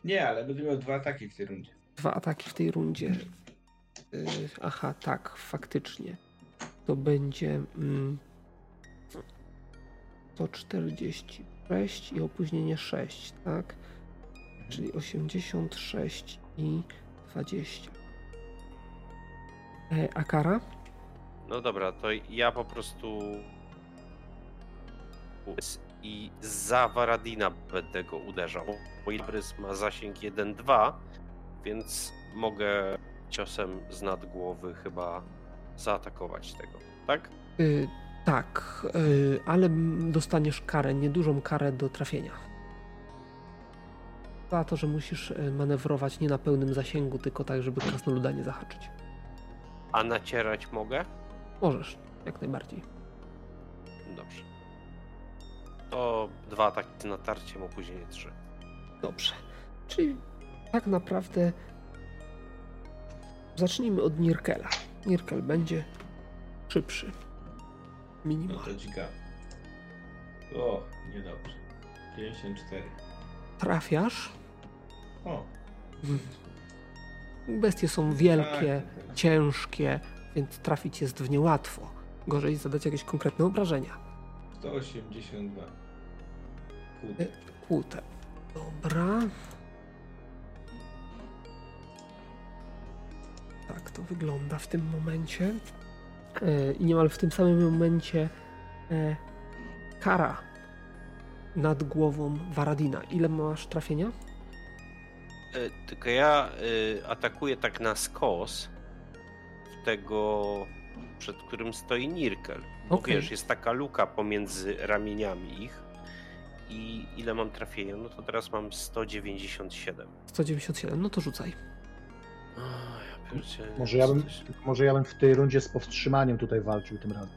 Nie, ale będę miał dwa ataki w tej rundzie. Dwa ataki w tej rundzie. Yy, aha, tak, faktycznie. To będzie mm, sto czterdzieści sześć i opóźnienie sześć, tak? Czyli osiemdziesiąt sześć i dwadzieścia. Yy, a kara? No dobra, to ja po prostu i za Waradina będę go uderzał. Mój bryz ma zasięg jeden dwa, więc mogę ciosem z nad głowy chyba zaatakować tego, tak? Yy, tak, yy, ale dostaniesz karę, niedużą karę do trafienia. Za to, że musisz manewrować nie na pełnym zasięgu, tylko tak, żeby krasnoluda nie zahaczyć. A nacierać mogę? Możesz, jak najbardziej. Dobrze. To dwa ataki na tarcie, a później trzy. Dobrze. Czyli tak naprawdę zacznijmy od Nirkela. Nirkel będzie szybszy. Minimalnie. No to dzika. O, niedobrze. pięćdziesiąt cztery. Trafiasz? O. Bestie są wielkie, tak, ciężkie, więc trafić jest w nie łatwo. Gorzej zadać jakieś konkretne obrażenia. sto osiemdziesiąt dwa. Kłute. Kłute. Dobra. Tak to wygląda w tym momencie. E, I niemal w tym samym momencie e, kara nad głową Waradina. Ile masz trafienia? E, tylko ja e, atakuję tak na skos w tego, przed którym stoi Nirkel. Bo okay, wiesz, jest taka luka pomiędzy ramieniami ich i ile mam trafienia? No to teraz mam sto dziewięćdziesiąt siedem. sto dziewięćdziesiąt siedem, no to rzucaj. O, ja pierdzie... może, ja bym, może ja bym w tej rundzie z powstrzymaniem tutaj walczył tym razem.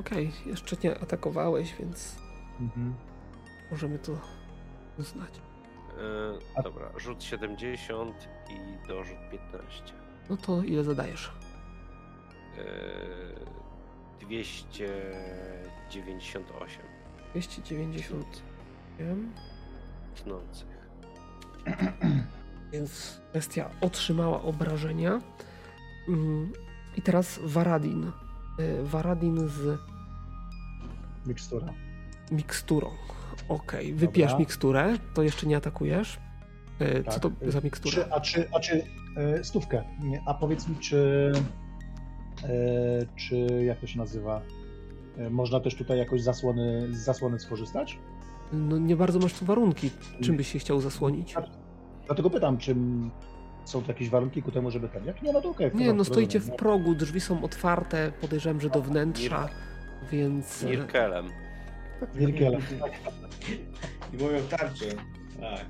Okej, okay, jeszcze nie atakowałeś, więc mhm, możemy to uznać. Yy, A... Dobra, rzut siedemdziesiąt i dorzut piętnaście. No to ile zadajesz? dwieście dziewięćdziesiąt osiem. dwieście dziewięćdziesiąt osiem. Tnących. Więc bestia otrzymała obrażenia. I teraz Waradin. Waradin z... Miksturą. Miksturą. Okej, okay, wypijasz miksturę, to jeszcze nie atakujesz. Co tak to za mikstura? Czy, a czy... A czy stówkę. A powiedz mi, czy... Yy, czy jak to się nazywa? Yy, można też tutaj jakoś zasłony, z zasłony skorzystać? No nie bardzo masz tu warunki. Czym byś się chciał zasłonić? A, dlatego pytam, czy są tu jakieś warunki ku temu, żeby ten... Jak nie, no to okej. Okay, nie, no stoicie w progu, drzwi są otwarte, podejrzewam, że do wnętrza, Nir- więc... Nirkelem. Nirkelem. I mówią tarczę. Tak.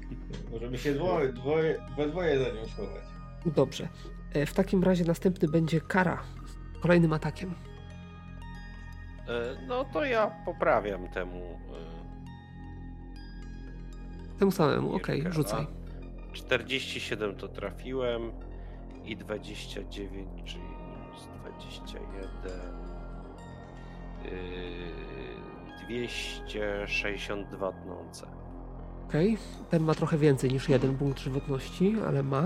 Możemy się dwoje, dwoje, we dwoje za nią schować. Dobrze. W takim razie następny będzie kara. Kolejnym atakiem. No to ja poprawiam temu. Temu samemu, okej, okay, rzucaj. czterdzieści siedem to trafiłem i dwadzieścia dziewięć, czyli minus dwadzieścia jeden. dwieście sześćdziesiąt dwa tnące. Okej, okay, ten ma trochę więcej niż jeden punkt żywotności, ale ma.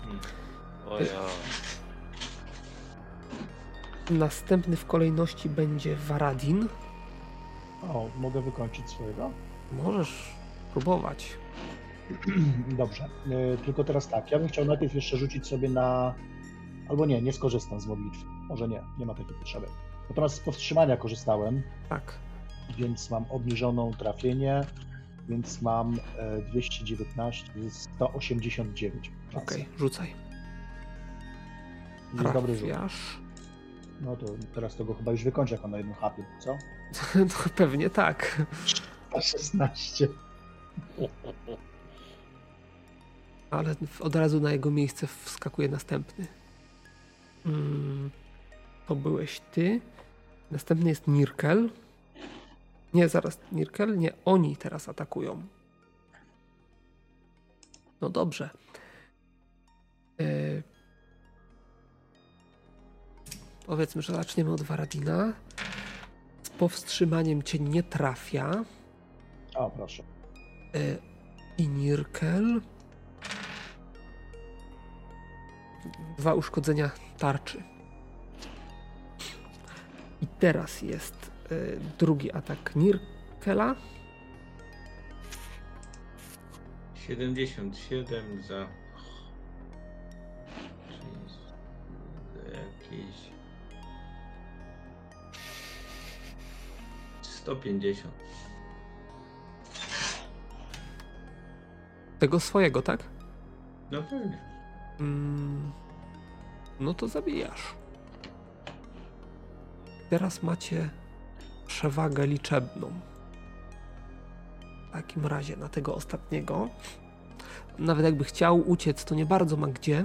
Hmm. O ja. Następny w kolejności będzie Waradin. O, mogę wykończyć swojego? Możesz próbować. Dobrze, yy, tylko teraz tak, ja bym chciał najpierw jeszcze rzucić sobie na... Albo nie, nie skorzystam z modlitwy. Może nie, nie ma takiej potrzeby. Natomiast z powstrzymania korzystałem. Tak. Więc mam obniżoną trafienie, więc mam yy, dwieście dziewiętnaście, sto osiemdziesiąt dziewięć. Okej, okay, rzucaj. Jest dobry rzut. No to teraz to go chyba już wykończę, jak on na jednym hapie, co? No pewnie tak. szesnaście. Ale od razu na jego miejsce wskakuje następny. Mm, to byłeś ty. Następny jest Nirkel. Nie, zaraz Nirkel. Nie, oni teraz atakują. No dobrze. Yy... Powiedzmy, że zaczniemy od Waradina. Z powstrzymaniem cię nie trafia. O, proszę. Yy... I Nirkel. Dwa uszkodzenia tarczy. I teraz jest y, drugi atak Nirkela. siedemdziesiąt siedem za... Czyli jakieś... sto pięćdziesiąt. Tego swojego, tak? No pewnie. No to zabijasz. Teraz macie przewagę liczebną. W takim razie na tego ostatniego. Nawet jakby chciał uciec, to nie bardzo ma gdzie.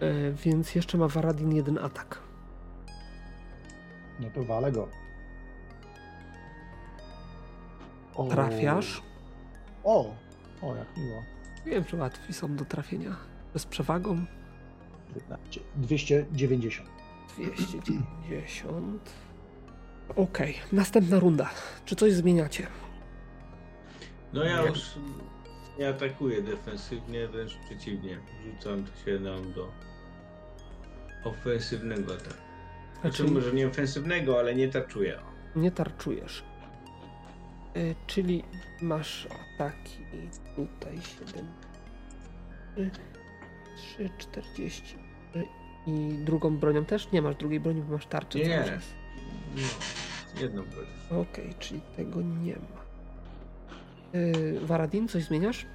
Yy, więc jeszcze ma Waradin jeden atak. No to walę go. O. Trafiasz. O, o jak miło. Wiem, że łatwi są do trafienia. Z przewagą. dwieście dziewięćdziesiąt. dwieście dziewięćdziesiąt. Okej, okay. Następna runda. Czy coś zmieniacie? No ja już nie atakuję defensywnie, wręcz przeciwnie. Rzucam się nam do ofensywnego ataku. Znaczy, znaczy może nie ofensywnego, ale nie tarczuję. Nie tarczujesz. Czyli masz ataki tutaj siedem, trzy, czterdzieści i drugą bronią też? Nie masz drugiej broni, bo masz tarczę. Nie, nie. Jedną broń. Okej, okay, czyli tego nie ma. Yy, Waradin, coś zmieniasz?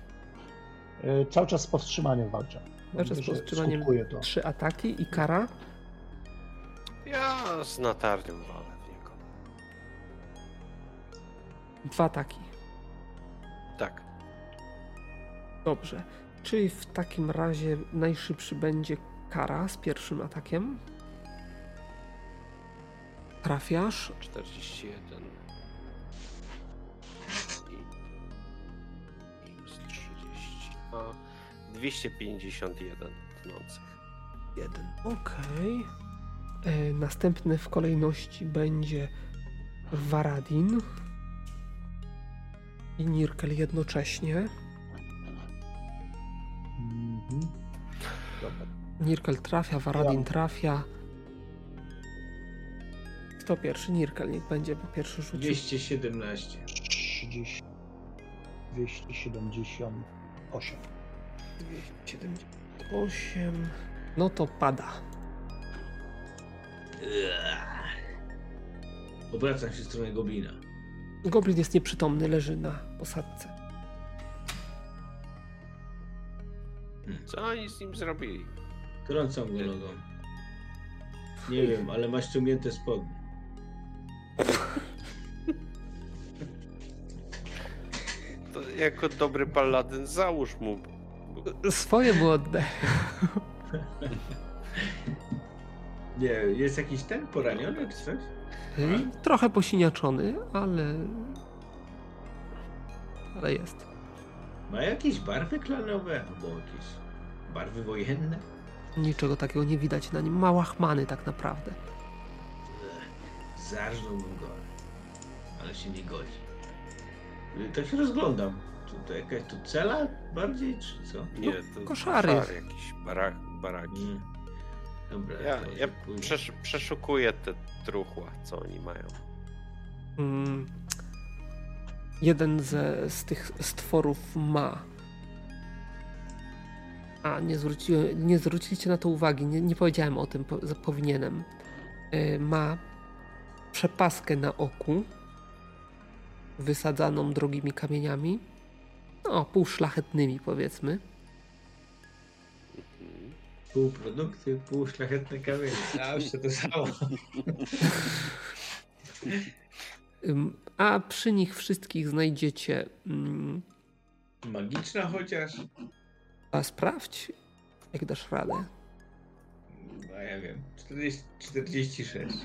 Yy, cały czas z powstrzymaniem walczę. Cały czas z powstrzymaniem to. Trzy ataki i kara? Ja z natarnią walę. Dwa ataki. Tak. Dobrze. Czyli w takim razie najszybszy będzie kara z pierwszym atakiem. Trafiasz. czterdzieści jeden. Minus trzydzieści. A dwieście pięćdziesiąt jeden tnących. Jeden. Okej. Okay. Następny w kolejności będzie Waradin i Nirkel jednocześnie. Mhm. Nirkel trafia, Waradin trafia. Kto pierwszy? Nirkel niech będzie, bo pierwszy rzucił. dwieście siedemnaście. trzydzieści. dwieście siedemdziesiąt osiem. dwieście siedemdziesiąt osiem. No to pada. Obracam się w stronę goblina. Goblin jest nieprzytomny, leży na posadzce. Co oni z nim zrobili? Krącą go nogą. Nie wiem, ale ma ściągnięte spodnie. To jako dobry paladyn załóż mu. Swoje mu oddaj. Nie, jest jakiś ten poraniony czy coś? Hmm? Trochę posiniaczony, ale... ale jest. Ma jakieś barwy klanowe albo jakieś barwy wojenne? Niczego takiego nie widać na nim. Ma łachmany tak naprawdę. Zarżnął go, ale się nie godzi. Tak się rozglądam. To, to jakaś tu cela bardziej, czy co? Nie, to koszary. Koszary jakieś, barak, baraki. Hmm. Dobra, ja ja przesz- przeszukuję te truchła, co oni mają. Mm, jeden ze, z tych stworów ma... A, nie, zwróci, nie zwróciliście na to uwagi, nie, nie powiedziałem o tym, po, powinienem. Yy, ma przepaskę na oku, wysadzaną drogimi kamieniami, no półszlachetnymi powiedzmy. półprodukty, pół szlachetne kamienie. A już się to stało. A przy nich wszystkich znajdziecie... Mm, Magiczna chociaż. A sprawdź, jak dasz radę. No ja wiem, czterdzieści, czterdzieści sześć.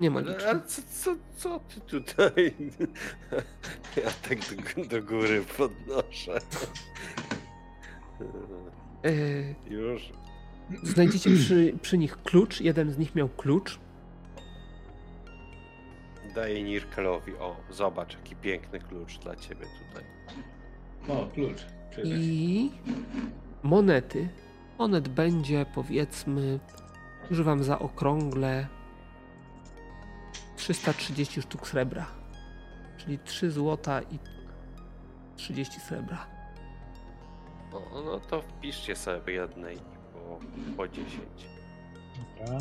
Nie ma nic. A co, co, co ty tutaj? Ja tak do, do góry podnoszę. Eee, Już. Znajdziecie przy, przy nich klucz. Jeden z nich miał klucz. Daję Nirkelowi. O, zobacz, jaki piękny klucz dla ciebie tutaj. O, klucz. Przybierz. I monety. Monet będzie, powiedzmy, używam zaokrągle, trzysta trzydzieści sztuk srebra, czyli trzy złota i trzydzieści srebra. No, no to wpiszcie sobie jednej po, po dziesięć. Dobra.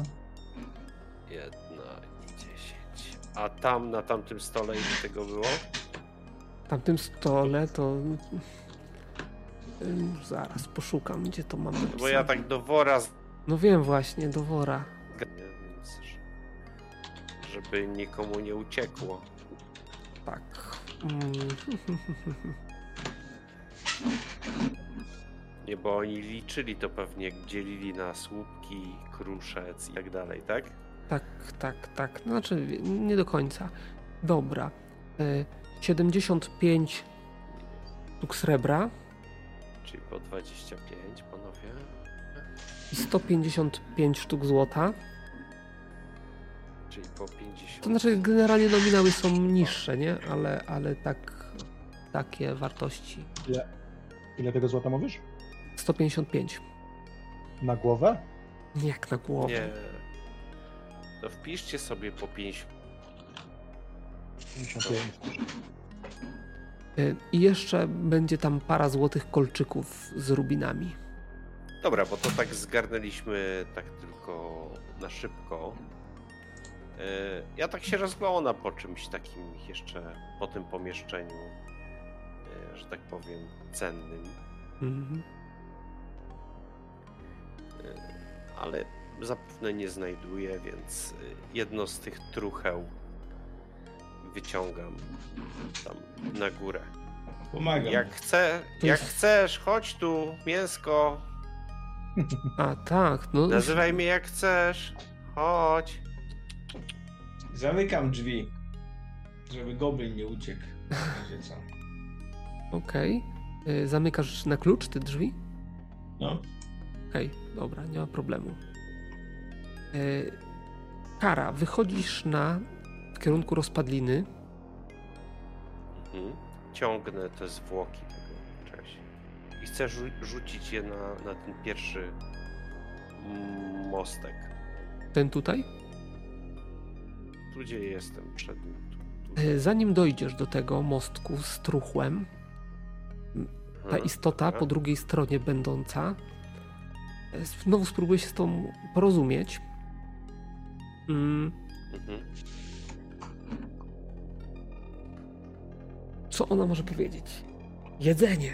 Jedna i dziesięć. A tam na tamtym stole ile tego było? Na tamtym stole to... Zaraz poszukam, gdzie to mam napisane. Bo ja tak do wora... No wiem właśnie, do wora. Żeby nikomu nie uciekło. Tak. Nie, bo oni liczyli to pewnie, dzielili na słupki, kruszec i tak dalej, tak? Tak, tak, tak. Znaczy, nie do końca. Dobra. siedemdziesiąt pięć sztuk srebra. Czyli po dwadzieścia pięć, panowie. I sto pięćdziesiąt pięć sztuk złota. Czyli po pięćdziesiąt. To znaczy generalnie nominały są niższe, nie? Ale, ale tak, takie wartości. Ile, ile tego złota mówisz? sto pięćdziesiąt pięć. Na głowę? Jak na głowę? Nie. To wpiszcie sobie po pięćdziesiąt pięć. I jeszcze będzie tam para złotych kolczyków z rubinami. Dobra, bo to tak zgarnęliśmy tak tylko na szybko. Ja tak się rozglądam po czymś takim jeszcze, po tym pomieszczeniu, że tak powiem, cennym. Mhm. Ale zapewne nie znajduję, więc jedno z tych trucheł wyciągam tam na górę. Pomagam. Jak, chce, jak chcesz, chodź tu, mięsko. A tak, no. Nazywaj mnie jak chcesz. Chodź. Zamykam drzwi, żeby goblin nie uciekł. Okej. Okay. Zamykasz na klucz te drzwi? No. Okej, okay, dobra, nie ma problemu. Kara, wychodzisz na w kierunku rozpadliny. Mhm. Ciągnę te zwłoki tego czasie. I chcę rzu- rzucić je na, na ten pierwszy mostek. Ten tutaj? Tu, gdzie jestem, przed nim. Tu, tu. Zanim dojdziesz do tego mostku z truchłem, ta hmm, istota tak? po drugiej stronie będąca, znowu spróbuję się z tą porozumieć. Mm. Mhm. Co ona może powiedzieć? Jedzenie.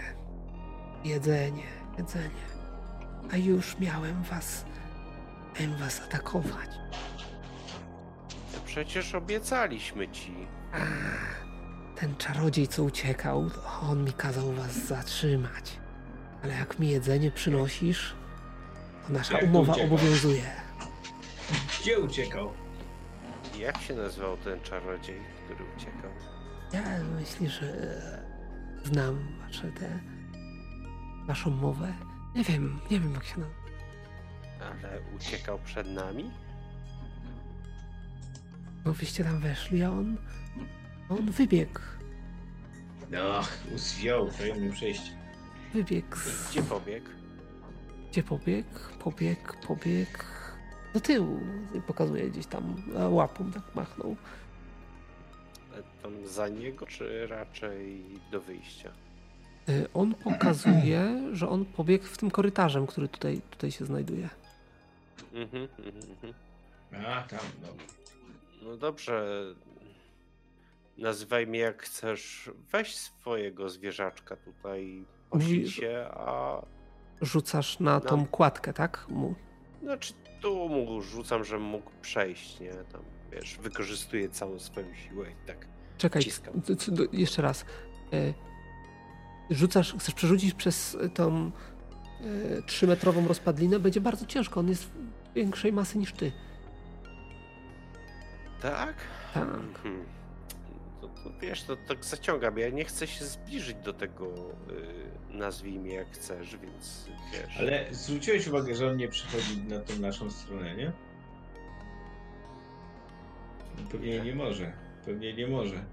Jedzenie, jedzenie. A już miałem was... Miałem was atakować. To przecież obiecaliśmy ci. A, ten czarodziej, co uciekał, on mi kazał was zatrzymać. Ale jak mi jedzenie przynosisz, to nasza jak umowa obowiązuje. Gdzie uciekał? Jak się nazywał ten czarodziej, który uciekał? Ja myślę, że znam wasze te, waszą mowę. Nie wiem, nie wiem jak się nazywa. Ale uciekał przed nami? No wyście tam weszli, a on, on wybiegł. No, uzwiął tajemne przejście. Wybiegł. Z... Gdzie pobiegł? Gdzie pobiegł? Pobiegł, pobiegł. Do tyłu. Pokazuje gdzieś tam, łapą tak machnął. Tam za niego, czy raczej do wyjścia? On pokazuje, że on pobiegł w tym korytarzem, który tutaj, tutaj się znajduje. Mhm, mhm. A, tam, dobra. No dobrze. Nazywaj mnie jak chcesz. Weź swojego zwierzaczka tutaj, posi się, a Rzucasz na tą no. kładkę, tak? Mu. Znaczy tu mu rzucam, żebym mógł przejść, nie? Tam, wiesz, wykorzystuję całą swoją siłę i tak Czekaj, ciskam. Jeszcze raz. Rzucasz, chcesz przerzucić przez tą trzymetrową rozpadlinę? Będzie bardzo ciężko, on jest większej masy niż ty. Tak? Tak. Hmm. To, to, wiesz, to tak zaciągam. Ja nie chcę się zbliżyć do tego, yy, nazwijmy jak chcesz, więc wiesz. Ale zwróciłeś uwagę, że on nie przychodzi na tą naszą stronę, nie? Pewnie nie, nie może. Pewnie nie może.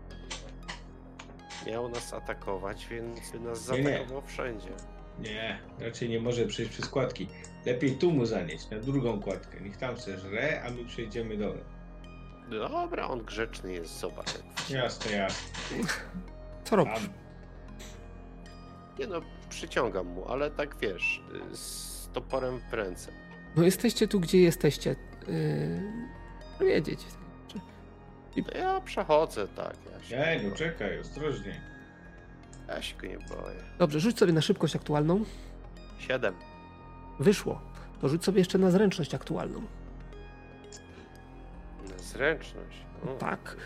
Miał nas atakować, więc by nas zaatakował wszędzie. Nie, raczej nie może przejść przez kładki. Lepiej tu mu zanieść, na drugą kładkę. Niech tam se żre, a my przejdziemy dolem. Dobra, on grzeczny jest, zobacz. Jasne, jasne. Co robisz? Nie no, przyciągam mu, ale tak wiesz, z toporem w ręce. No jesteście tu, gdzie jesteście. Yy, wiedzieć. I... No ja przechodzę, tak. Ja nie, nie no czekaj, ostrożnie. Ja się go nie boję. Dobrze, rzuć sobie na szybkość aktualną. siedem. Wyszło. To rzuć sobie jeszcze na zręczność aktualną. Zręczność. O. Tak.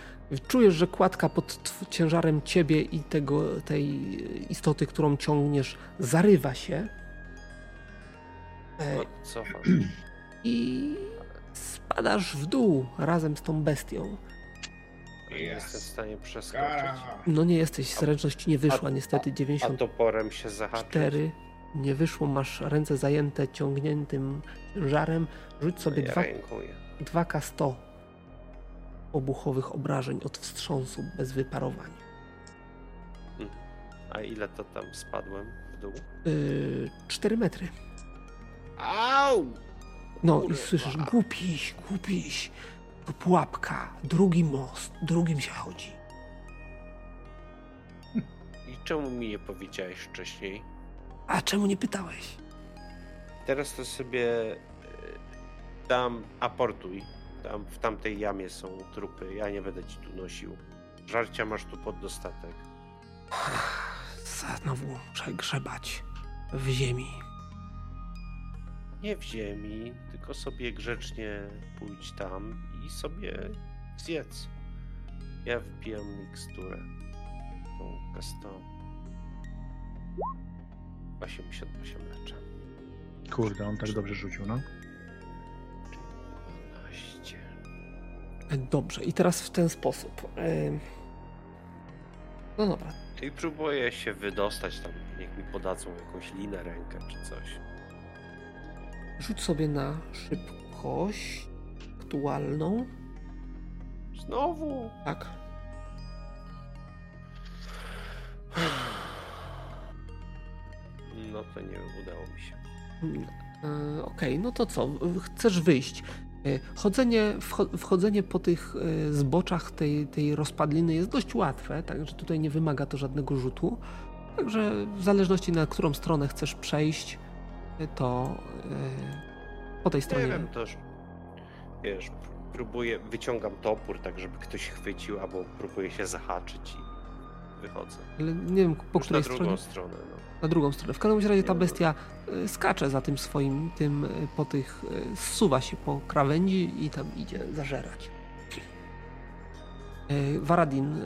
Czujesz, że kładka pod ciężarem ciebie i tego, tej istoty, którą ciągniesz, zarywa się. E, co I spadasz w dół razem z tą bestią. Nie yes. jestem w stanie przeskoczyć. No nie jesteś, zręczność nie wyszła, a, niestety. dziewięćdziesiąt cztery a toporem się zahaczyć. Nie wyszło, masz ręce zajęte ciągniętym ciężarem. Rzuć sobie ja dwa K sto obuchowych obrażeń od wstrząsu bez wyparowań. A ile to tam spadłem w dół? Yy, cztery metry. Au! No Kurwa. I słyszysz, głupiś, głupiś. To pułapka, drugi most, drugim się chodzi. I czemu mi nie powiedziałeś wcześniej? A czemu nie pytałeś? Teraz to sobie dam aportuj. Tam, w tamtej jamie są trupy, ja nie będę ci tu nosił. Żarcia masz tu pod dostatek. Znowu muszę grzebać w ziemi. Nie w ziemi, tylko sobie grzecznie pójdź tam i sobie zjedz. Ja wbijam miksturę. Tą kastą. osiemdziesiąt osiem lecza. Kurde, on tak dobrze rzucił, no. Dobrze, i teraz w ten sposób. No dobra. I próbuję się wydostać tam, niech mi podadzą jakąś linę, rękę czy coś. Rzuć sobie na szybkość aktualną. Znowu? Tak. No to nie udało mi się. Okej, okay, no to co? Chcesz wyjść? Chodzenie, wchodzenie po tych zboczach tej, tej rozpadliny jest dość łatwe, także tutaj nie wymaga to żadnego rzutu. Także w zależności na którą stronę chcesz przejść, to po tej stronie... Nie wiem, też, wiesz, próbuję, wyciągam topór tak, żeby ktoś chwycił, albo próbuję się zahaczyć i wychodzę. Ale nie wiem, po Już której stronie... Na drugą stronie? stronę, no. Na drugą stronę. W każdym razie ta bestia skacze za tym swoim, tym po tych, zsuwa się po krawędzi i tam idzie zażerać. Waradin,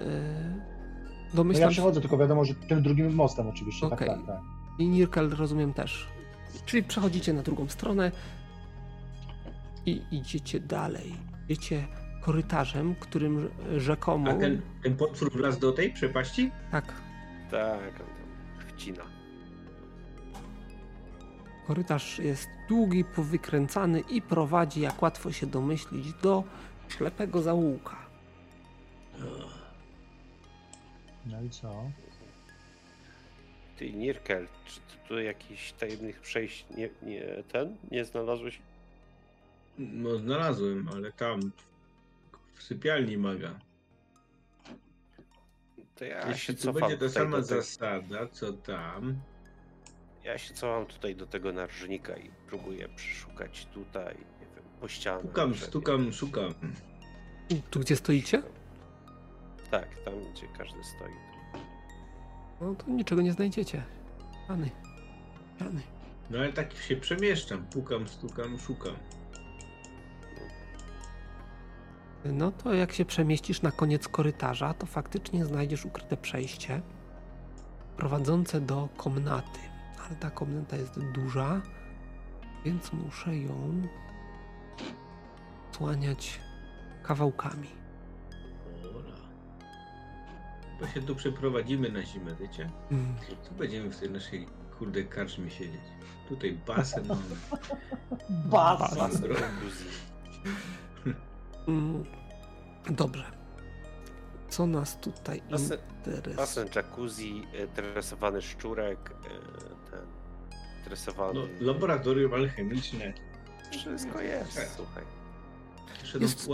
domyślam... No ja przechodzę, tylko wiadomo, że tym drugim mostem oczywiście. Okay. Tak, tak, tak. I Nirkel, rozumiem, też. Czyli przechodzicie na drugą stronę i idziecie dalej. Idziecie korytarzem, którym rzekomo... A ten, ten potwór wlazł do tej przepaści? Tak. Tak. Odcina. Korytarz jest długi, powykręcany i prowadzi, jak łatwo się domyślić, do ślepego zaułka. No i co? Ty, Nirkel, czy ty tu jakichś tajemnych przejść nie, nie, ten? nie znalazłeś? No znalazłem, ale tam w sypialni maga. To ja Jeśli się to będzie ta sama tej... zasada, co tam. Ja się cofam tutaj do tego narożnika i próbuję przeszukać tutaj, nie wiem, po ścianach. Stukam, stukam, szukam. Tu gdzie stoicie? Tak, tam gdzie każdy stoi. No to niczego nie znajdziecie. Rany. Rany. No ale tak się przemieszczam, pukam, stukam, szukam. No to jak się przemieścisz na koniec korytarza, to faktycznie znajdziesz ukryte przejście prowadzące do komnaty. Ale ta komnata jest duża, więc muszę ją odsłaniać kawałkami. To się tu przeprowadzimy na zimę, wiecie? Mm. Tu będziemy w tej naszej kurde karczmie siedzieć. Tutaj basen mamy. Basen. basen. Mm. Dobrze. Co nas tutaj basen, interesuje? Basen, jacuzzi, tresowany szczurek, ten tresowany... No, laboratorium alchemiczne. Wszystko jest, tak. Słuchaj. Jest,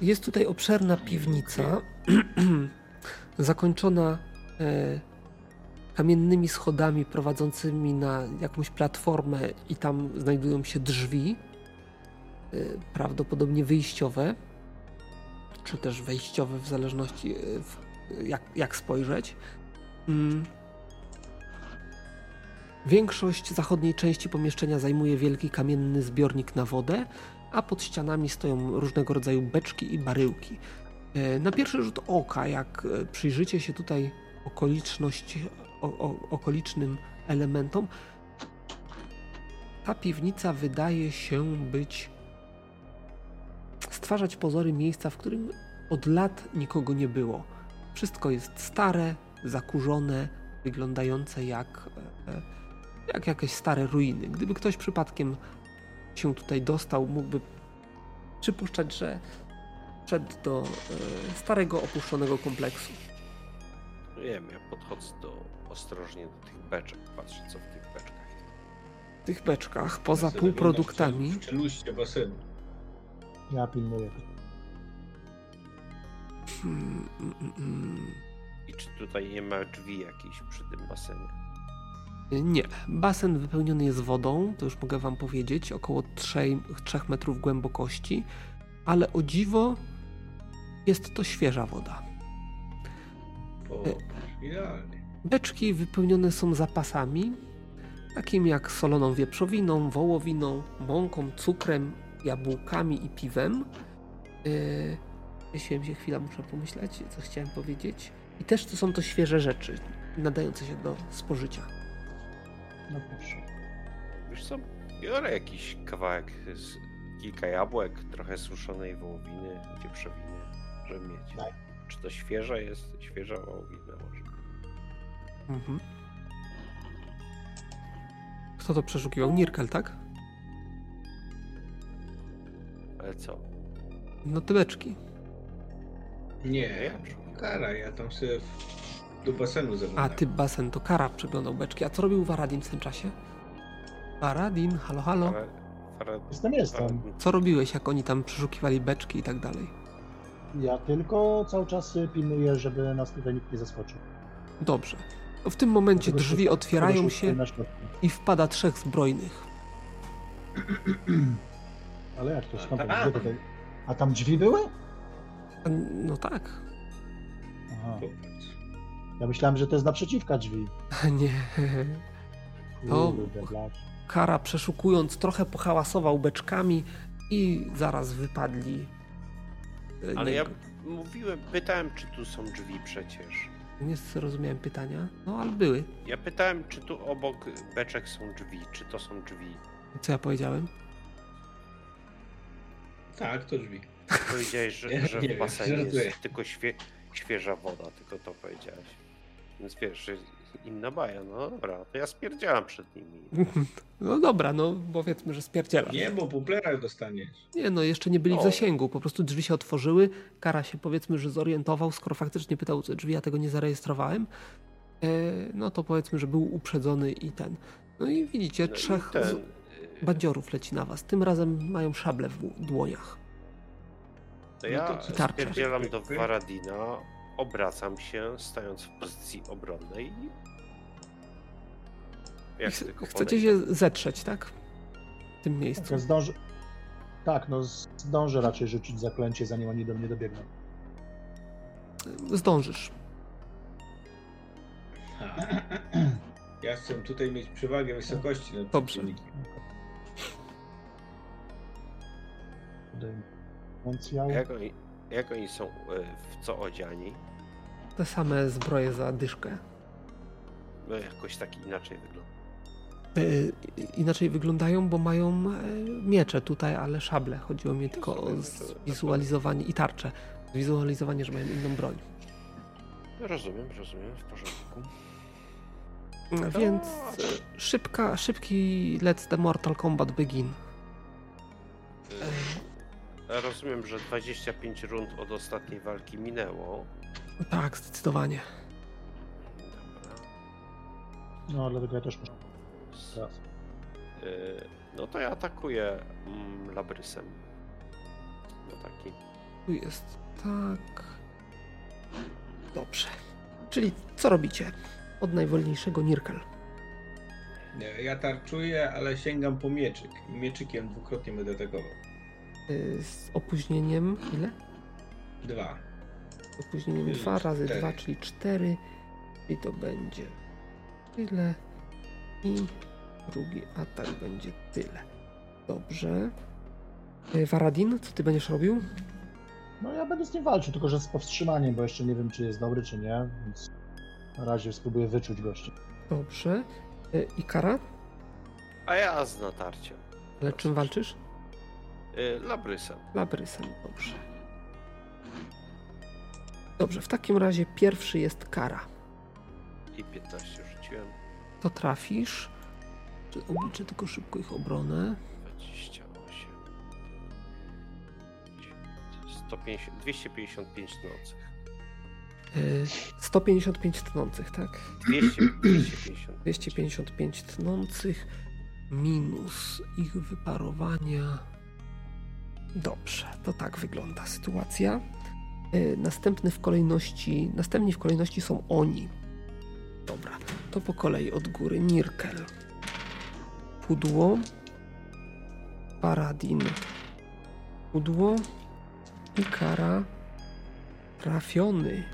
jest tutaj obszerna piwnica. Zakończona e, kamiennymi schodami prowadzącymi na jakąś platformę i tam znajdują się drzwi, e, prawdopodobnie wyjściowe, czy też wejściowe, w zależności e, w, jak, jak spojrzeć. Mm. Większość zachodniej części pomieszczenia zajmuje wielki kamienny zbiornik na wodę, a pod ścianami stoją różnego rodzaju beczki i baryłki. Na pierwszy rzut oka, jak przyjrzycie się tutaj okoliczności, o, o, okolicznym elementom, ta piwnica wydaje się być, stwarzać pozory miejsca, w którym od lat nikogo nie było. Wszystko jest stare, zakurzone, wyglądające jak, jak jakieś stare ruiny. Gdyby ktoś przypadkiem się tutaj dostał, mógłby przypuszczać, że wszedł do y, starego, opuszczonego kompleksu. Wiem, ja podchodzę do, ostrożnie do tych beczek, patrzę co w tych beczkach. W tych beczkach, poza basenu, półproduktami... W czeluście basenu. Ja pilnuję. Hmm, mm, mm. I czy tutaj nie ma drzwi jakichś przy tym basenie? Nie. Basen wypełniony jest wodą, to już mogę wam powiedzieć, około trzech metrów głębokości. Ale o dziwo jest to świeża woda. Beczki wypełnione są zapasami, takimi jak soloną wieprzowiną, wołowiną, mąką, cukrem, jabłkami i piwem. Jeśli się chwila, muszę pomyśleć, co chciałem powiedzieć. I też to są to świeże rzeczy, nadające się do spożycia. No proszę. Wiesz co, biorę jakiś kawałek z... Kilka jabłek, trochę suszonej wołowiny, wieprzowiny, żeby mieć. Daj. Czy to świeża jest? Świeża wołowina może. Mhm. Kto to przeszukiwał? Nirkel, tak? Ale co? No ty beczki. Nie, Kara, ja tam sobie do basenu zaglądam. A ty basen, to Kara przeglądał beczki. A co robił Waradin w tym czasie? Waradin, halo, halo. Ale... Jestem, jestem. Co robiłeś, jak oni tam przeszukiwali beczki i tak dalej? Ja tylko cały czas pilnuję, żeby nas tutaj nikt nie zaskoczył. Dobrze. W tym momencie dlatego drzwi się otwierają się i wpada trzech zbrojnych. Ale jak to skąd? A, tutaj... A tam drzwi były? No tak. Aha. Ja myślałem, że to jest naprzeciwka drzwi. Nie. To... Kara, przeszukując, trochę pohałasował beczkami i zaraz wypadli. Ale niego. Ja mówiłem, pytałem, czy tu są drzwi przecież. Nie zrozumiałem pytania, no ale były. Ja pytałem, czy tu obok beczek są drzwi, czy to są drzwi. Co ja powiedziałem? Tak, to drzwi. Powiedziałeś, że, ja, że w basenie wiem, jest tylko świe, świeża woda, tylko to powiedziałeś. Więc wiesz, inna baja, no dobra, to ja spierdzielam przed nimi. No dobra, no powiedzmy, że spierdzielam. Nie, bo puplera dostaniesz. Nie, no jeszcze nie byli o. w zasięgu, po prostu drzwi się otworzyły, Kara się powiedzmy, że zorientował, skoro faktycznie pytał co drzwi, ja tego nie zarejestrowałem, e, no to powiedzmy, że był uprzedzony i ten. No i widzicie, no trzech i ten... bandziorów leci na was, tym razem mają szable w dłoniach. To ja no to spierdzielam do Waradina. Obracam się, stając w pozycji obronnej. Jak Ch- tylko chcecie się zetrzeć, tak? W tym miejscu. Tak, zdążę... tak, no zdążę raczej rzucić zaklęcie, zanim oni do mnie dobiegną. Zdążysz. Ja chcę tutaj mieć przewagę wysokości nad Dobrze. Jak oni, jak oni są w co odziani? Te same zbroje za dyszkę. No jakoś tak inaczej wygląda. Inaczej wyglądają, bo mają miecze tutaj, ale szable. Chodziło mi tylko o zwizualizowanie i tarcze. Zwizualizowanie, że mają inną broń. Rozumiem, rozumiem, w porządku. To... Więc szybka, szybki Let's the Mortal Kombat Begin. Rozumiem, że dwadzieścia pięć rund od ostatniej walki minęło. Tak, zdecydowanie. Dobra. No, dlatego ja też muszę. Tak. No to ja atakuję mm, labrysem. No taki. Tu jest tak. Dobrze. Czyli co robicie? Od najwolniejszego Nirkel. Ja tarczuję, ale sięgam po mieczyk. Mieczykiem dwukrotnie będę atakował. Z opóźnieniem ile? Dwa. Z opóźnieniem Czyli dwa razy cztery. Dwa, czyli cztery. I to będzie tyle. I drugi atak będzie tyle. Dobrze. Waradin, co ty będziesz robił? No ja będę z nim walczył, tylko że z powstrzymaniem, bo jeszcze nie wiem, czy jest dobry, czy nie. Więc na razie spróbuję wyczuć gościa. Dobrze. I Kara? A ja z natarciem. Ale czym walczysz? Labrysem. Labrysem, dobrze. Dobrze, w takim razie pierwszy jest Kara. I piętnaście rzuciłem. To trafisz. Obliczę tylko szybko ich obronę. dwadzieścia osiem. sto pięćdziesiąt, dwieście pięćdziesiąt pięć tnących. sto pięćdziesiąt pięć tnących, tak? dwieście pięćdziesiąt pięć. dwieście pięćdziesiąt pięć tnących minus ich wyparowania. Dobrze, to tak wygląda sytuacja. Następny w kolejności, następni w kolejności są oni. Dobra, to po kolei od góry Nirkel. Pudło. Paradin. Pudło. I Kara. Trafiony.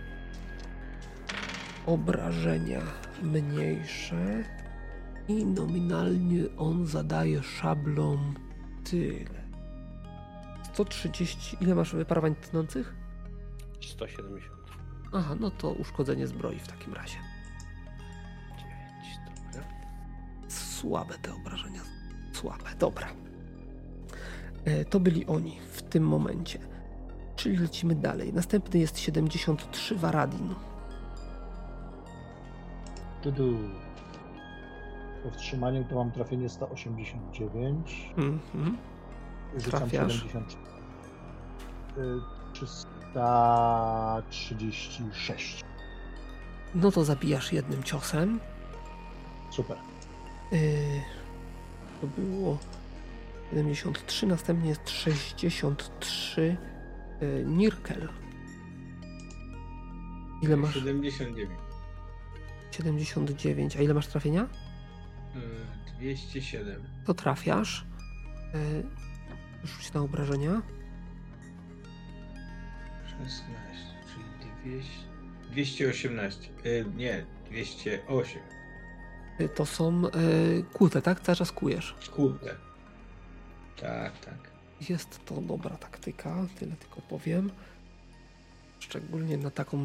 Obrażenia mniejsze. I nominalnie on zadaje szablą tyle. sto trzydzieści. Ile masz wyparowań tnących? sto siedemdziesiąt. Aha, no to uszkodzenie zbroi w takim razie. Słabe te obrażenia. Słabe, dobra. To byli oni w tym momencie. Czyli lecimy dalej. Następny jest siedemdziesiąt trzy Waradin. Tudu. Po wstrzymaniu to mam trafienie sto osiemdziesiąt dziewięć. Mhm. Trafiasz. siedemdziesiąt... trzysta trzydzieści sześć. No to zabijasz jednym ciosem. Super. To było siedemdziesiąt trzy, następnie jest sześćdziesiąt trzy Nirkel. Ile masz? siedemdziesiąt dziewięć. siedemdziesiąt dziewięć, a ile masz trafienia? dwieście siedem. To trafiasz. Rzuć na obrażenia. szesnaście, czyli dwieście osiemnaście. Nie, dwieście osiem. To są y, kłute, tak? Cały czas kujesz. Kłute. Tak, tak. Jest to dobra taktyka, tyle tylko powiem. Szczególnie na taką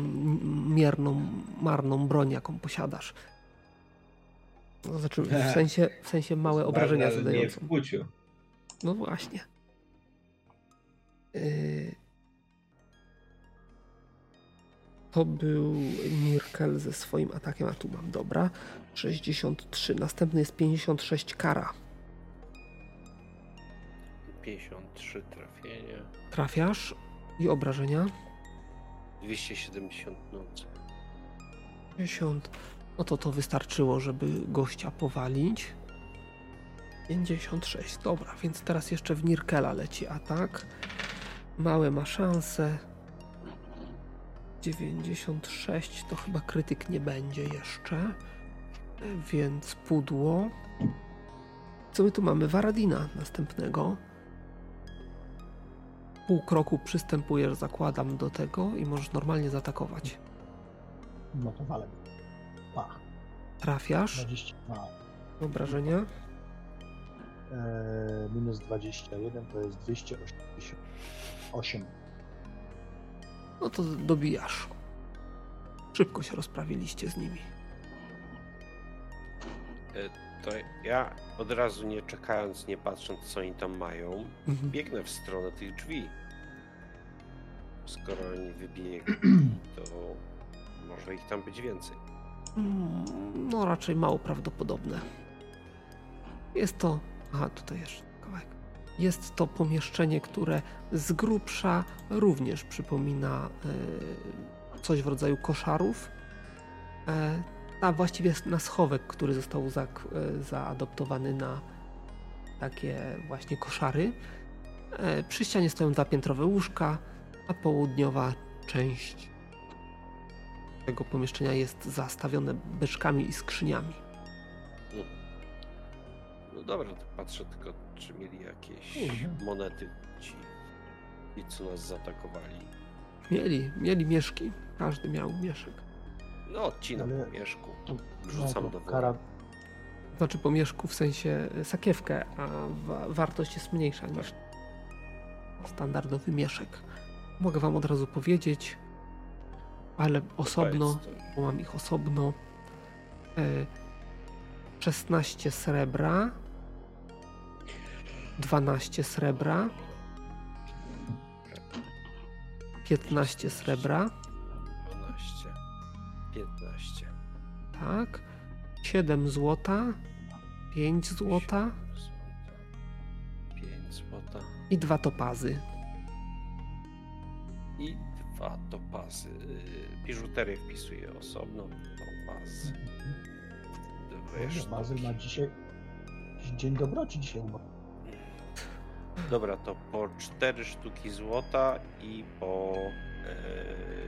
mierną, marną broń, jaką posiadasz. No, znaczy, w sensie, w sensie małe obrażenia zadające. Nie w kłuciu. No właśnie. Y... To był Nirkel ze swoim atakiem, a tu mam, dobra, sześćdziesiąt trzy. Następny jest pięćdziesiąt sześć Kara. pięćdziesiąt trzy trafienie. Trafiasz i obrażenia? dwieście siedemdziesiąt nocy. pięćdziesiąt. No to to wystarczyło, żeby gościa powalić. pięćdziesiąt sześć, dobra, więc teraz jeszcze w Nirkela leci atak. Małe ma szanse. dziewięćdziesiąt sześć to chyba krytyk nie będzie jeszcze, więc pudło. Co my tu mamy? Waradina następnego. Pół kroku przystępujesz, zakładam, do tego i możesz normalnie zaatakować. No to walę. Pa. Trafiasz? dwadzieścia dwa. Obrażenia? Eee, minus dwadzieścia jeden to jest dwieście osiemdziesiąt osiem. No to dobijasz. Szybko się rozprawiliście z nimi. To ja od razu, nie czekając, nie patrząc co oni tam mają, mhm. biegnę w stronę tych drzwi. Skoro oni wybiegli, to może ich tam być więcej. No raczej mało prawdopodobne. Jest to... Aha, tutaj jeszcze kawałek. Jest to pomieszczenie, które z grubsza również przypomina y, coś w rodzaju koszarów. A właściwie na schowek, który został za, y, zaadoptowany na takie właśnie koszary. Y, przy ścianie stoją dwupiętrowe łóżka, a południowa część tego pomieszczenia jest zastawione beczkami i skrzyniami. No dobra, to patrzę tylko, czy mieli jakieś mhm. monety ci i co nas zaatakowali. Mieli, mieli mieszki. Każdy miał mieszek. No odcinam Ale... po mieszku. Rzucam no, do wody. Kara... Znaczy po mieszku w sensie sakiewkę, a wa- wartość jest mniejsza niż standardowy mieszek. Mogę wam od razu powiedzieć, ale osobno, bo mam ich osobno, szesnaście srebra, dwanaście srebra, piętnaście srebra, dwanaście, piętnaście, tak, siedem złota, pięć złota, pięć złota i dwa topazy. I dwa topazy. Biżuterię wpisuję osobno. Topaz. Bazyl ma dzisiaj dzień dobroci dzisiaj chyba. Dobra, to po cztery sztuki złota i po e,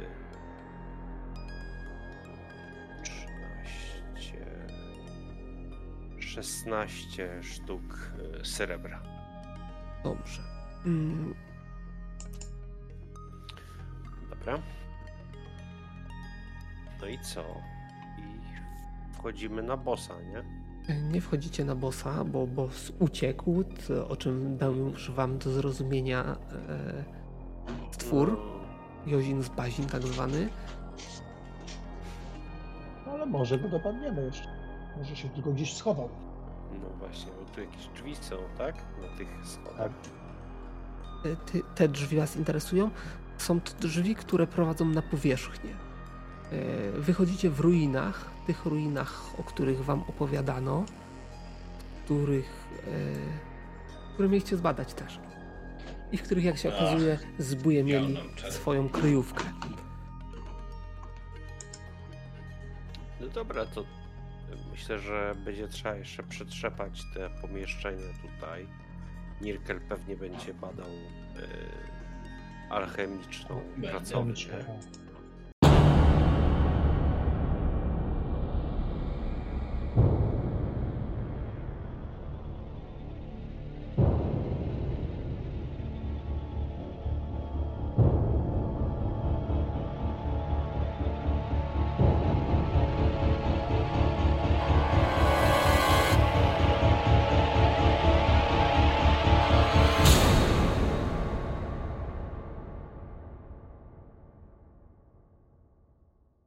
trzynaście, szesnaście sztuk srebra. Dobrze. Mm. No i co? I wchodzimy na bossa, nie? Nie wchodzicie na bossa, bo boss uciekł, o czym dał już wam do zrozumienia e, stwór. Jozin z Bazin tak zwany. No ale może go dopadniemy jeszcze. Może się tylko gdzieś schował. No właśnie, bo tu jakieś drzwi są, tak? Na tych schodach. Tak. Ty, te drzwi was interesują? Są to drzwi, które prowadzą na powierzchnię. Wychodzicie w ruinach, tych ruinach, o których wam opowiadano, których, które mieliście zbadać też. I w których, jak się okazuje, zbóje mieli swoją kryjówkę. No dobra, to myślę, że będzie trzeba jeszcze przetrzepać te pomieszczenia tutaj. Nirkel pewnie będzie badał... Yy... alchemiczną pracownię.